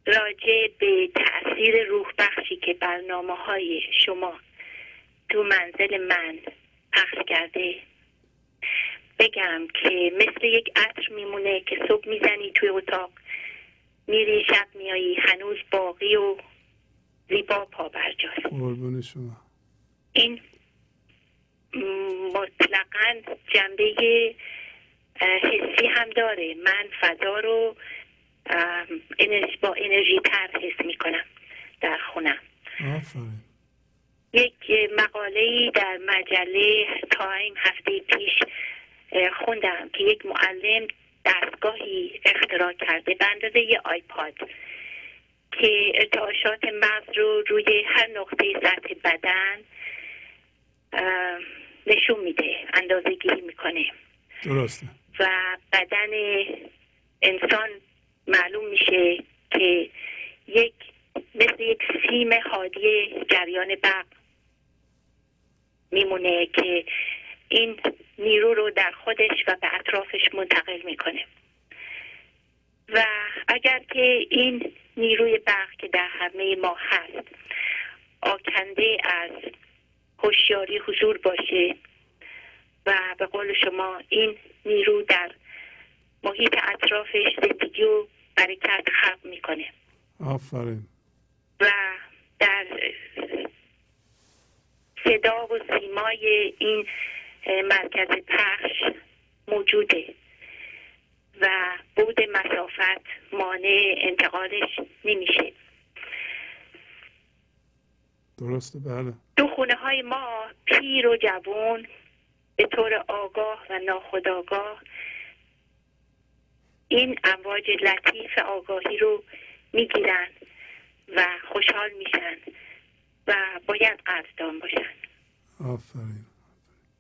راجع به تأثیر روح بخشی که برنامه های شما تو منزل من پخش کرده بگم که مثل یک عطر میمونه که صبح میزنی توی اتاق، میری شب میایی، هنوز باقی و زیبا پا برجاست. قربون شما. این مطلقاً جنبه حسی هم داره. من فضا رو انرژی با انرژی تر حس میکنم در خونم. آفرین. یک مقاله‌ای در مجله تایم هفته پیش خوندم که یک معلم دستگاهی اختراع کرده به اندازه یه آیپاد که ارتعاشات مغز رو روی هر نقطه سطح بدن نشون میده، اندازه گیری میکنه. درسته. و بدن انسان معلوم میشه که یک مثل یک سیم هادی جریان برق میمونه که این نیرو رو در خودش و به اطرافش منتقل میکنه. و اگر که این نیروی برق که در همه ما هست آکنده از هوشیاری حضور باشه و به قول شما این نیرو در محیط اطرافش زندگی و برکت خلق میکنه. آفرین. و در صدا و سیمای این مرکز پخش موجوده و بود مسافت مانع انتقالش نمیشه. درسته. بله. دو خونه های ما پیر و جوان به طور آگاه و ناخودآگاه این امواج لطیف آگاهی رو میگیرن و خوشحال میشن و باید قدردان باشن. آفرین.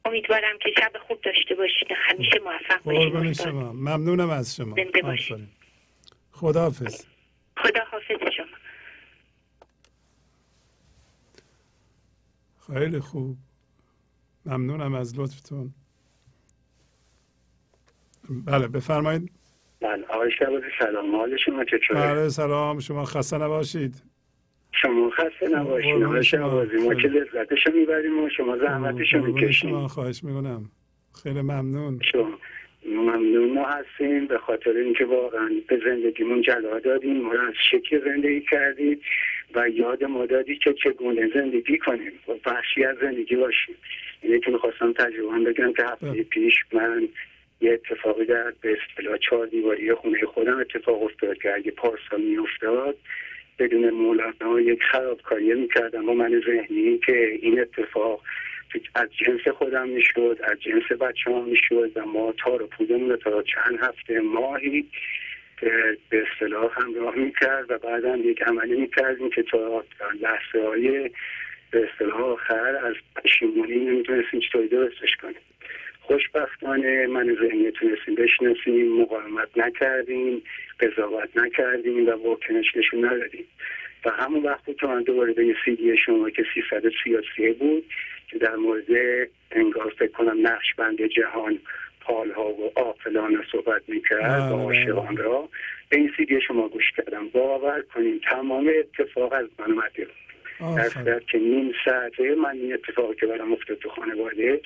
امیدوارم که شب خوب داشته باشید. همیشه موفق باشید. قربان شما. ممنونم از شما. زنده باشید. خداحافظ. خداحافظ شما. خیلی خوب. ممنونم از لطفتون. بله بفرمایید. بله آقای شهبازی سلام. حال شما چطوره؟ بله سلام. شما خسته نباشید. شما خسته نباشید. آقای شهبازی ما که لذتشو میبریم و شما زحمتشو میکشید. شما خواهش میکنم. خیلی ممنون. شما ممنون هستیم به خاطر اینکه واقعا به زندگیمون جلا دادیم، ما را از شکل زندگی کردید و یاد ما دادید که چگونه زندگی کنیم و بخشی از زندگی باشیم. یعنی که میخواستم تجربه هم بگم که هفته پیش من یه اتفاقی در به اصطلاح چهار دیواری خونه خودم اتفاق افتاد که اگه پارسال میافتاد بدون مولانا یک خرابکاری میکردم و من ذهنی که این اتفاق از جنس خودم میشد، از جنس بچه ها میشد و ما تار و پودمون تا چند هفته ماهی که به اصطلاح همراه میکرد و بعد هم یک عملی میکردیم که تا لحظه های به اصطلاح آخر از پشیمونی نمیتونستیم چطوری درستش کنیم. خوشبختانه من ذهنی تونستیم بشناسیم، مقاومت نکردیم، قضاوت نکردیم و واکنش نشون ندادیم و همون وقتی که من دوباره به سی دی شما که سیصد و سی و سه بود که در مورد انگار فکر کنم نقشبند جهان حالها و آفلان صحبت میکرد و عاشقان را به این سیدی شما گوش کردم. باور کنیم تمام اتفاق از من اومده در صورت که نیم ساعته من این اتفاقی که برام افتاد تو خانواده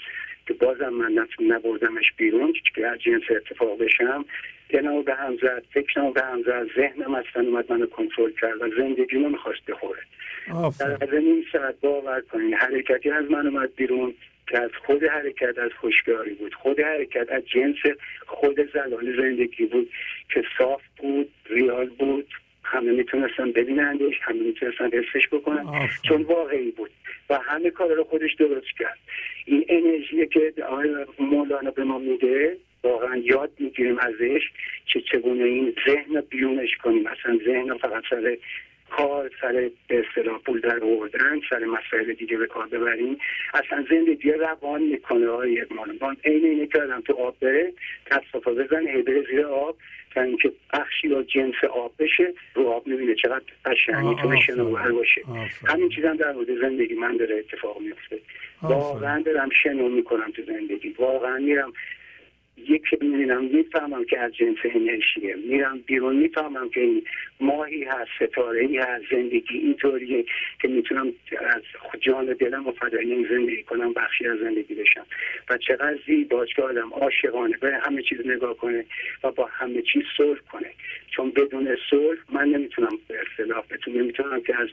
که بازم من نبردمش بیرون که از جنس اتفاق بشم دلمو به هم زد، فکرمو به هم زد، ذهنم اصلا اومد منو کنترل کرد و زندگی نمیخواست بخوره. در از نیم ساعت باور کنین حرکتی از من اومد بیرون که از خود حرکت از خوشگاری بود، خود حرکت از جنس خود زلال زندگی بود که صاف بود، ریال بود، همه میتونستن ببینندش، همه میتونستن حسش بکنن آف. چون واقعی بود و همه کار رو خودش درست کرد. این انرژی که مولانا به ما میده واقعا یاد میگیریم ازش که چگونه این ذهن بیونش کنیم. مثلا ذهن فقط سر کار، سر به اصطلاح پول در آوردن، سر مسائل دیگه به کار ببریم، اصلا زندگی روان میکنه. های مالبان این اینه که آدم تو آب بره تصفا بزن هی بره زیر آب تا اینکه بخشی یا جنس آب بشه رو آب میبینه چقدر قشنگی تو شنوور باشه. همین چیز هم در مورد زندگی من داره اتفاق میفته. واقعا دارم شنو میکنم تو زندگی، واقعا میرم یکی میرم میفهمم که از جنس انرژیه، میرم بیرون میفهمم که این ماهی هست، ستاره‌ای هست، زندگی اینطوریه که میتونم از جان و دلم و فدایی زندگی کنم، بخشی از زندگی بشم و چقدر زیباش که آدم عاشقانه به همه چیز نگاه کنه و با همه چیز صلح کنه. چون بدون صلح من نمیتونم به اصطلاح نمیتونم که از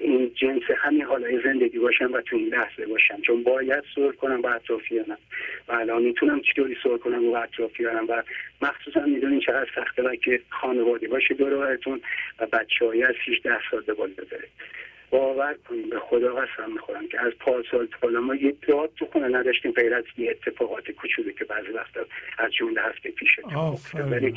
این جنس همین حالای زندگی باشم و تو این لحظه باشم، چون باید صلح کنم با اطرافیانم و الان میتونم چطوری صلح کنم با اطرافیانم و مخصوصا میدونین چقدر سخته و که خانواده باشه دور و برتون و بچه‌های از هجده سال به بالا بره. باور کنیم به خدا قسم میخورم که از پارسال تا حالا ما یه داد تو خونه نداشتیم غیر از این اتفاقات کوچولو که بعضی وقتا از جمله هفته پیش اتفاق افتاد.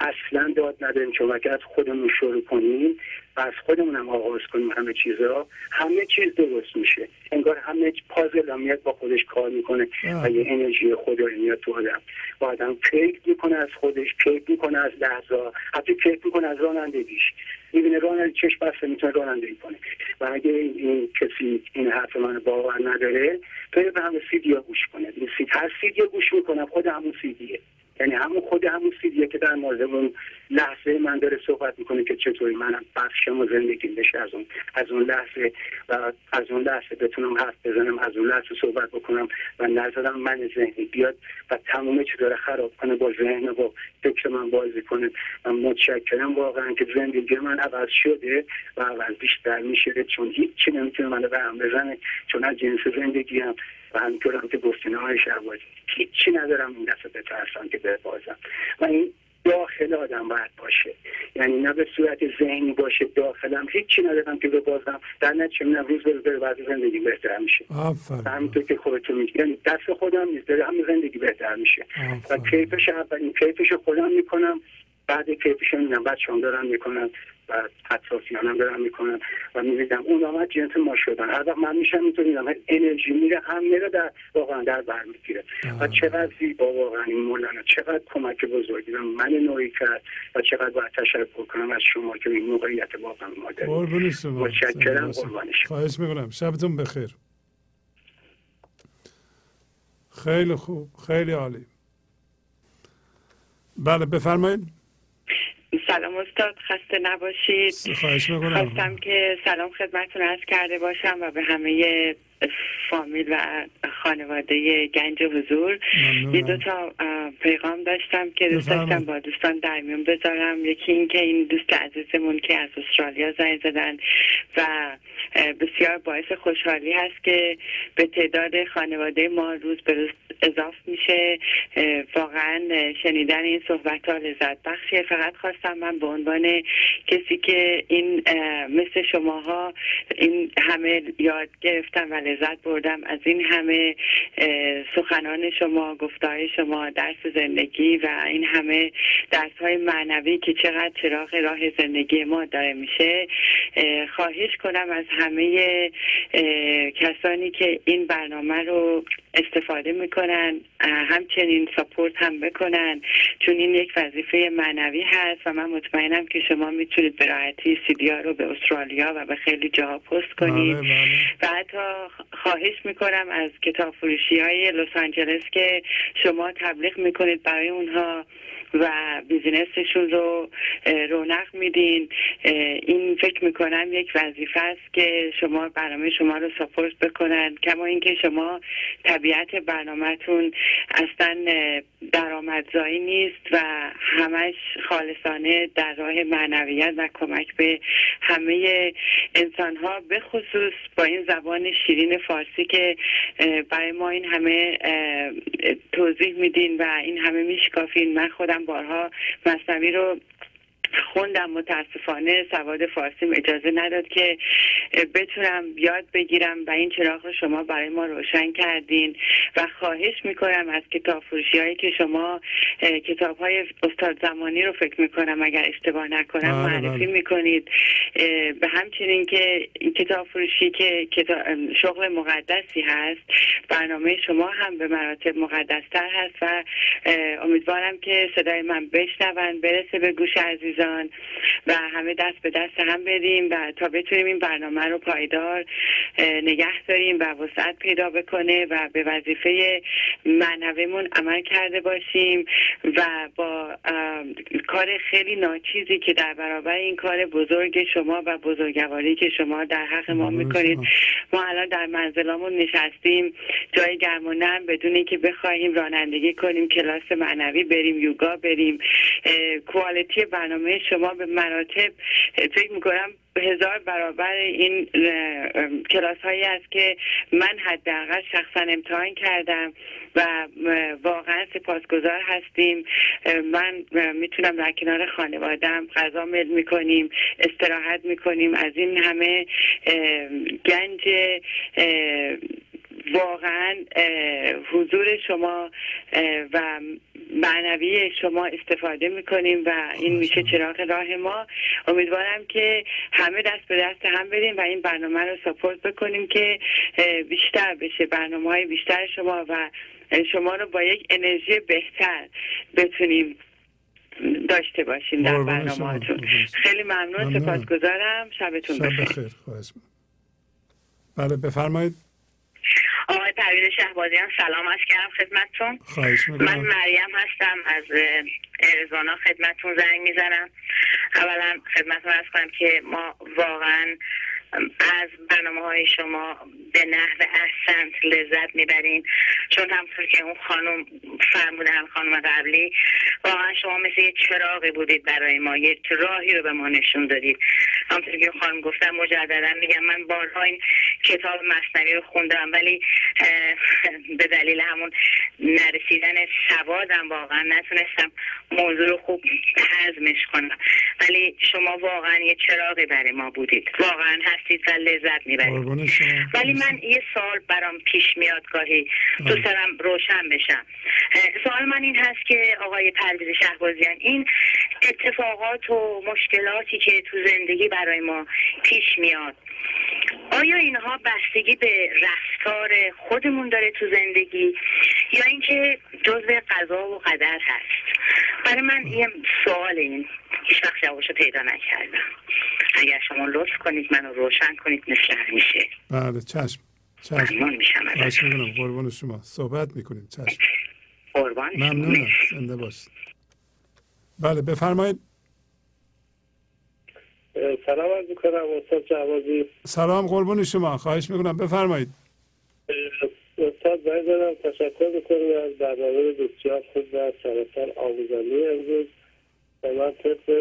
اصلا داد نداریم چون اگه از خودمون شروع کنیم و از خودمون هم آغاز کنیم همه چیزا، همه چیز درست میشه. انگار همه پازل هم میاد با خودش کار میکنه آه. و یه انرژی خدایی میاد تو آدم و آدم کیک میکنه از خودش، کیک میکنه از لحظه، حتی کیک میکنه از رانندگیش، میبینه راننده چشم بسته میتونه رانندگی کنه. و اگه این کسی این حرف من باور نداره باید به همه سیدیا گوش کنه. این سید هر سیدیا گوش میکنه خود همون سیدیه، یعنی همون خود همون سیدیه که در مورد اون لحظه من داره صحبت میکنه که چطوری منم بخشم و زندگیم بشه از اون از اون لحظه و از اون لحظه بتونم حرف بزنم، از اون لحظه صحبت بکنم و نذارم من ذهنی بیاد و تمام چی داره خراب کنه با ذهن و فکر من بازی کنه. من متشکرم واقعا که زندگی من عوض شده و عوض بیشتر میشه چون هیچ چی نمیتونه منو به هم بزنه، چون از جنس زندگی هم و همینطور هم که گفتین های شهبازی هیچی ندارم این دفعه بترسم که ببازم و این داخل آدم باید باشه، یعنی نه به صورت ذهنی باشه داخلم هیچی ندارم که ببازم در نتیجه من روز به روز وضع زندگی بهتر میشه. همونطور که خودتون میگی یعنی دست خودم نیست داره همه زندگی بهتر میشه و کیفش اولین کیفش خودم میکنم، بعد کیفش میدم بچه‌ام دارن میکنن و اطرافیانم دارن میکنن و میبینم اون آمد جنس ما شدن. هر وقت من میشم میتونیدم انرژی میره همه را در واقعا در بر میگیره و چقدر زیبا واقعا این مولانا چقدر کمک بزرگی به من نوعی کرد و چقدر باید تشکر کنم از شما که این موقعیت واقعا ما داریم. قربون شما، متشکرم، قربان شما. خواهش میکنم، شبتون بخیر. خیلی خوب، خیلی عالی. بله بفرمایید. سلام استاد، خسته نباشید. خواهش میکنم. خواستم که سلام خدمتتون عرض کرده باشم و به همه فامیل و خانواده گنج حضور. ممنونم. یه دو تا پیغام داشتم که دوست داشتم با دوستان در میون بذارم. یکی این که این دوست عزیزمون که از استرالیا زنگ زدن و بسیار باعث خوشحالی هست که به تعداد خانواده ما روز به روز اضافه میشه. واقعا شنیدن این صحبت‌ها لذت بخشه. فقط خواستم من به عنوان کسی که این مثل شماها این همه یاد گرفتم و لذت بردم از این همه که سخنان شما، گفتهای شما، درس زندگی و این همه درس‌های معنوی که چقدر چراغ راه زندگی ما داره میشه، خواهش کنم از همه کسانی که این برنامه رو استفاده میکنن همچنین ساپورت هم بکنن، چون این یک وظیفه معنوی هست و من مطمئنم که شما میتونید به راحتی سیدیا رو به استرالیا و به خیلی جاها پست کنید. آه، آه. و حتی خواهش میکنم از کتاب فروشی های لس آنجلس که شما تبلیغ میکنید برای اونها و بیزینسشون رو رونق میدین، این فکر میکنم یک وظیفه است که شما برنامه شما رو ساپورت بکنن. کما اینکه شما طبیعت برنامه‌تون اصلا درآمدزایی نیست و همش خالصانه در راه معنویت و کمک به همه انسان‌ها، به خصوص با این زبان شیرین فارسی که برای ما این همه توضیح میدین و این همه میشکافین. من خودم بارها مثنوی رو خوندم، متاسفانه سواد فارسیم اجازه نداد که بتونم یاد بگیرم و این چراغ رو شما برای ما روشن کردین و خواهش میکنم از کتاب فروشی هایی که شما کتاب های استاد زمانی رو فکر میکنم اگر اشتباه نکنم معرفی میکنید، به همچنین که کتاب فروشی که شغل مقدسی هست، برنامه شما هم به مراتب مقدستر هست و امیدوارم که صدای من بشنون، برسه به گوش عزیز و همه دست به دست هم بدیم و تا بتونیم این برنامه رو پایدار نگه داریم و وسعت پیدا بکنه و به وظیفه معنویمون عمل کرده باشیم و با کار خیلی ناچیزی که در برابر این کار بزرگ شما و بزرگواری که شما در حق ما میکنید، ما الان در منزلامون نشستیم، جای گرم و نم، بدون اینکه بخوایم رانندگی کنیم، کلاس معنوی بریم، یوگا بریم. کوالیتی برنامه شما به مراتب فکر میکنم هزار برابر این کلاس هایی است که من حداقل شخصا امتحان کردم و واقعا سپاسگزار هستیم. من میتونم در کنار خانوادم غذا میل میکنیم، استراحت میکنیم از این همه گنج. واقعا حضور شما و معنوی شما استفاده میکنیم و این میشه چراغ راه ما. امیدوارم که همه دست به دست هم بدیم و این برنامه رو ساپورت بکنیم که بیشتر بشه برنامه های بیشتر شما و شما رو با یک انرژی بهتر بتونیم داشته باشیم در برنامه‌تون. خیلی ممنون، سپاسگزارم، شبتون بخیر. شب بخیر. بله بفرمایید. آقای پرویز شهبازی هم سلام عرض کردم خدمتتون. من مریم هستم، از اریزونا خدمتتون زنگ میزنم. اولا خدمتتون عرض کنم که ما واقعا از برنامه های شما به نحو احسن لذت میبریم، چون همونطور که اون خانم فرموده، هم خانم قبلی، واقعا شما مثل یه چراغی بودید برای ما، یه راهی رو به ما نشون دادید. همونطور که خانم گفتم، مجددا میگم من بارها این کتاب مثنوی رو خوندم، ولی به دلیل همون نرسیدن سوادم واقعا نتونستم موضوع رو خوب هضمش کنم، ولی شما واقعا یه چراغی برای ما بودید، واقعا هستید و لذت میبرید. ولی من یه سوال برام پیش میاد گاهی، دوست دارم روشن بشم. سوال من این هست که آقای پرویز شهبازیان، این اتفاقات و مشکلاتی که تو زندگی برای ما پیش میاد، آیا اینها بستگی به رفتار خودمون داره تو زندگی یا اینکه جزء قضا و قدر هست؟ برای من یه سوال، این هیچ وقت جوابشو پیدا نکردم. اگر شما لطف کنید منو روشن کنید مثل همیشه. بله چشم چشم. ممنون میشم. ممنونم، قربان شما. صحبت میکنیم. چشم. قربان شما. ممنونم. زنده باشید. بله بفرمایید. سلام عرض میکنم استاد شهبازی. سلام، قربان شما. خواهش میکنم بفرمایید. استاد باید دارم تشکر میکنم از برنامه بسیار خوب و سراسر آموزنده امروز. و من طبق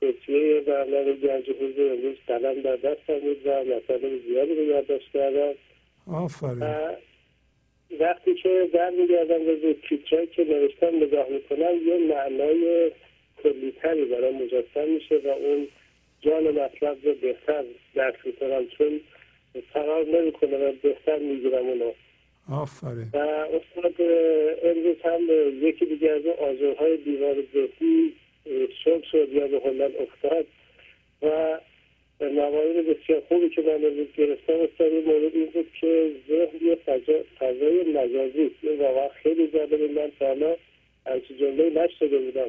توصیه برنامه گنج حضور امروز قلم در دستم بود و مسئله زیادی رو یادداشت کردم. آفرین. وقتی که برمیگردم به تیترهایی که نوشتم نگاه میکنم، یه معنای کلی‌تری برام مجسم میشه و اون جان مطلب رو بهتر درک میکنم، چون فرار نمیکنم و بهتر میگیرم اونو. آفرین. و استاد امروز هم یکی دیگه از آجرهای دیوار ذهنی شم شد یا به هلند افتاد و نوایل بسیار خوبی که من امروز گرفتم استاد این مورد این بود که ذهن یه فضای مجازی است. این واقعا خیلی جالبه. من تالا همچین جمله‌ای نشنیده بودم.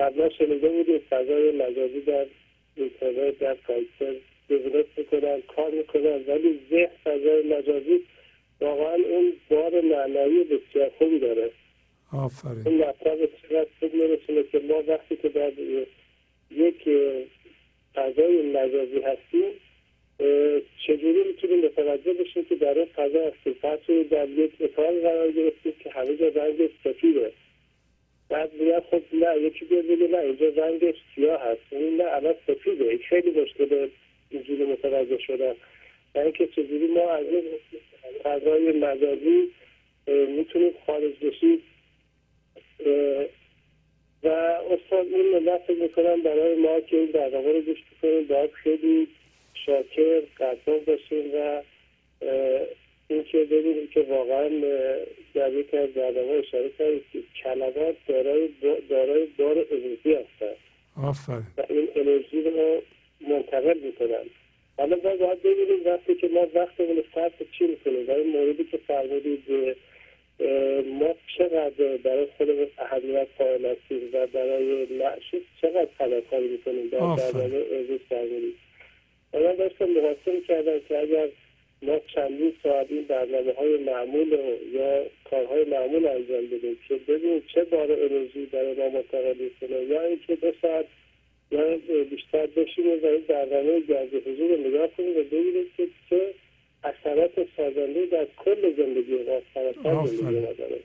قبلا شنیده بودیم فضای مجازی در اینترنت در کامپیوتر دیولپ میکنن کار میکنن، ولی ذهن فضای مجازی واقعا اون بار معنایی بسیار خوبی داره. آفرین. این مطلب چقدر خوب میرسونه که ما وقتی که در یک فضای مجازی هستیم چجوری میتونیم متوجه بشیم که در اون فضا هستیم. فرض در یک اتاق قرار گرفتیم که همه جا رنگ سفیده، بعد میگه خب نه یکی بگه نه اینجا رنگش سیاه هست، اون نه الان سفیده. این خیلی مشکل اینجوری متوجه شدن. برای اینکه چجوری ما از این فضای مجازی میتونیم خارج بشیم و استاد این مدت میکنم برای ما که این برنامه رو گوش کنیم باید خیلی شاکر قدردان باشیم و این که ببینیم که واقعا در یک از برنامه اشاره کنیم که کلمات دارای بار انرژی هستن و این انرژی رو منتقل میکنن. حالا باید ببینیم وقتی که ما وقتمون صرف چی میکنیم. در این موردی که فرمودید ما چقدر برای خودمون اهمیت قائل هستیم و برای معشوق چقدر فداکاری میکنیم در برنامه امروز فرمودید. حالا داشتم محاسبه کردم که اگر ما چندین ساعت این برنامه های معمول یا کارهای معمول انجام بدیم که ببینیم چه بار انرژی برای ما منتقل میکنه، یا اینکه دو ساعت یا بیشتر بشینیم و این برنامه گنج حضور رو نگاه کنیم و ببینیم که چه اثرات سازنده در کل زندگی و سراسر زندگی ما داره.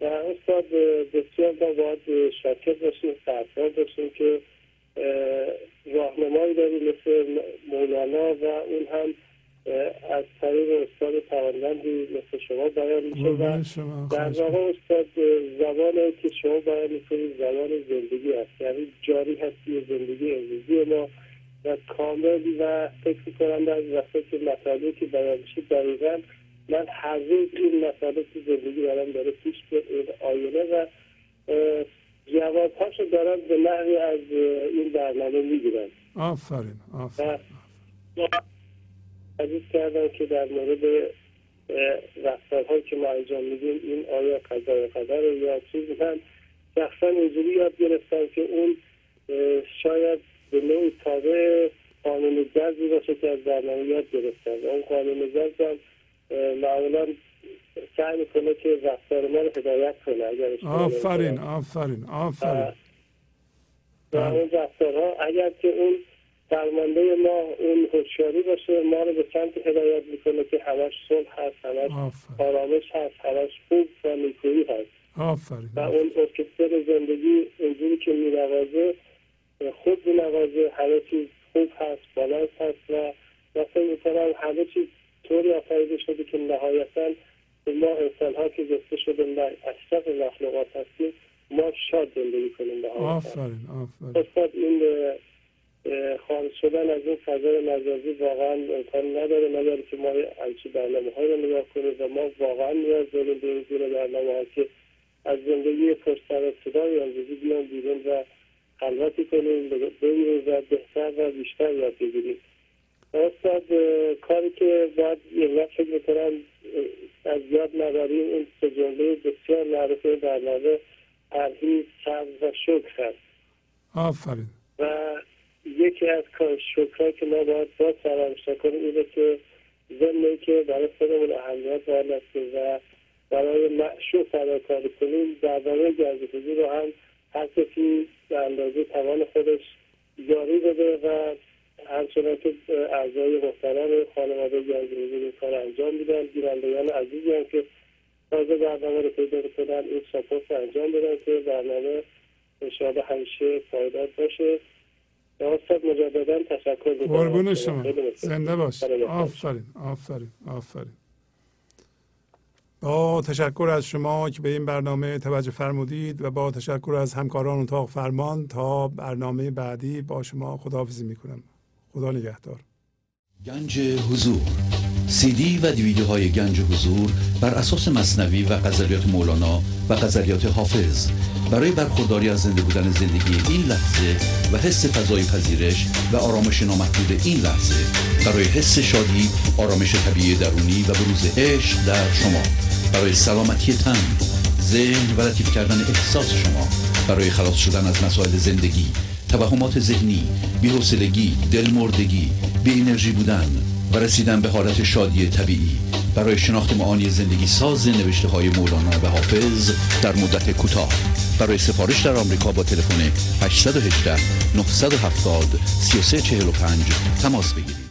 و استاد بسیار ما باید شاکر باشیم، قدردان باشیم که راهنمایی داریم مثل مولانا و اون هم از طریق استاد توانمندی مثل شما بیان میشه و در واقع استاد زبانی که شما بیان میکنید زبان زندگی هست، یعنی جاری هستی زندگی امروزی ما و کامل و فکر میکنم در وقتی که مطالبی که بیان میشه دقیقا من هنوز این مطالب که زندگی برام داره پیش آینه و جوابهاشو دارم به نحوی از این برنامه میگیرم. آفرین آفرین عزیز کردم که در مورد رفتارهایی که ما انجام میدیم این آیا قضای قدره یا چیزی هم شخصا اینجوری یاد گرفتم که اون شاید به نوعی تابع قانون جذب باشه که از برنامه یاد گرفتم. اون قانون جذب هم معمولا سعی میکنه که رفتار ما رو هدایت کنه. آفرین آفرین آفرین و اون رفتارها اگر که اون فرمانده ما اون هوشیاری باشه ما رو به سمت هدایت میکنه که همش صلح هست، همش آرامش هست، همش خوب و نیکویی هست. آفرین. و اون ارکستر زندگی اونجوری که می‌نوازه خود می‌نوازه، همه چیز خوب هست، بالانس هست و مثلا می‌کنم همه چیز طوری آفریده شده که نهایتاً ما انسان‌ها که گفته شده اشرف مخلوقات هستیم ما شاد زندگی کنیم. آفرین آفرین استاد این خارج شدن از این فضای مجازی واقعا امکان نداره مگر که ما همچین برنامه‌هایی رو نگاه کنیم و ما واقعا نیاز داریم به این گونه برنامه‌ها که از زندگی پشت سر صدای امروزی بیایم بیرون و خلوتی کنیم ببینیم و بهتر و بیشتر یاد بگیریم. استاد کاری که باید اینقدر فکر میکنم از یاد نبریم این سه جمله بسیار معروف برنامه پرهیز، صبر و شکر هست. آفرین. و یکی از شکرهایی که ما باید باید سرامشتر کنیم اینه که ضمن که برای خودمون اهمیت قائل هستیم و برای معشوق فداکاری کنیم درباره گنج حضور رو هم هر کسی به اندازه توان خودش جاری بده و همچنان که اعضای محترم خانواده گنج حضور این کار انجام میدن، گیرندگان عزیزی هم که تازه برنامه رو پیدا میکنن این ساپورت رو انجام بدن که برنامه انشاءالله همیشه پایدار باشه. استاد مجدداً تشکر می‌کنم. قربون شما. زنده باش. آفرین آفرین آفرین. با تشکر از شما که به این برنامه توجه فرمودید و با تشکر از همکاران اتاق فرمان تا برنامه بعدی با شما خداحافظی می‌کنم. خدا نگهدار. گنج حضور سی دی و دیویدیوهای گنج حضور بر اساس مثنوی و غزلیات مولانا و غزلیات حافظ برای برخورداری از زنده بودن زندگی این لحظه و حس فضای پذیرش و آرامش نامحدود این لحظه، برای حس شادی، آرامش طبیعی درونی و بروز عشق در شما، برای سلامتی تن، ذهن و لطیف کردن احساس شما، برای خلاص شدن از مسائل زندگی، توهمات ذهنی، بی‌حوصلگی، دلمردگی، بی انرژی بودن و رسیدن به حالت شادی طبیعی، برای شناخت معانی زندگی ساز نوشته های مولانا و حافظ در مدت کوتاه. برای سفارش در آمریکا با تلفن هشت یک هشت نه هفت صفر سه سه چهار پنج تماس بگیرید.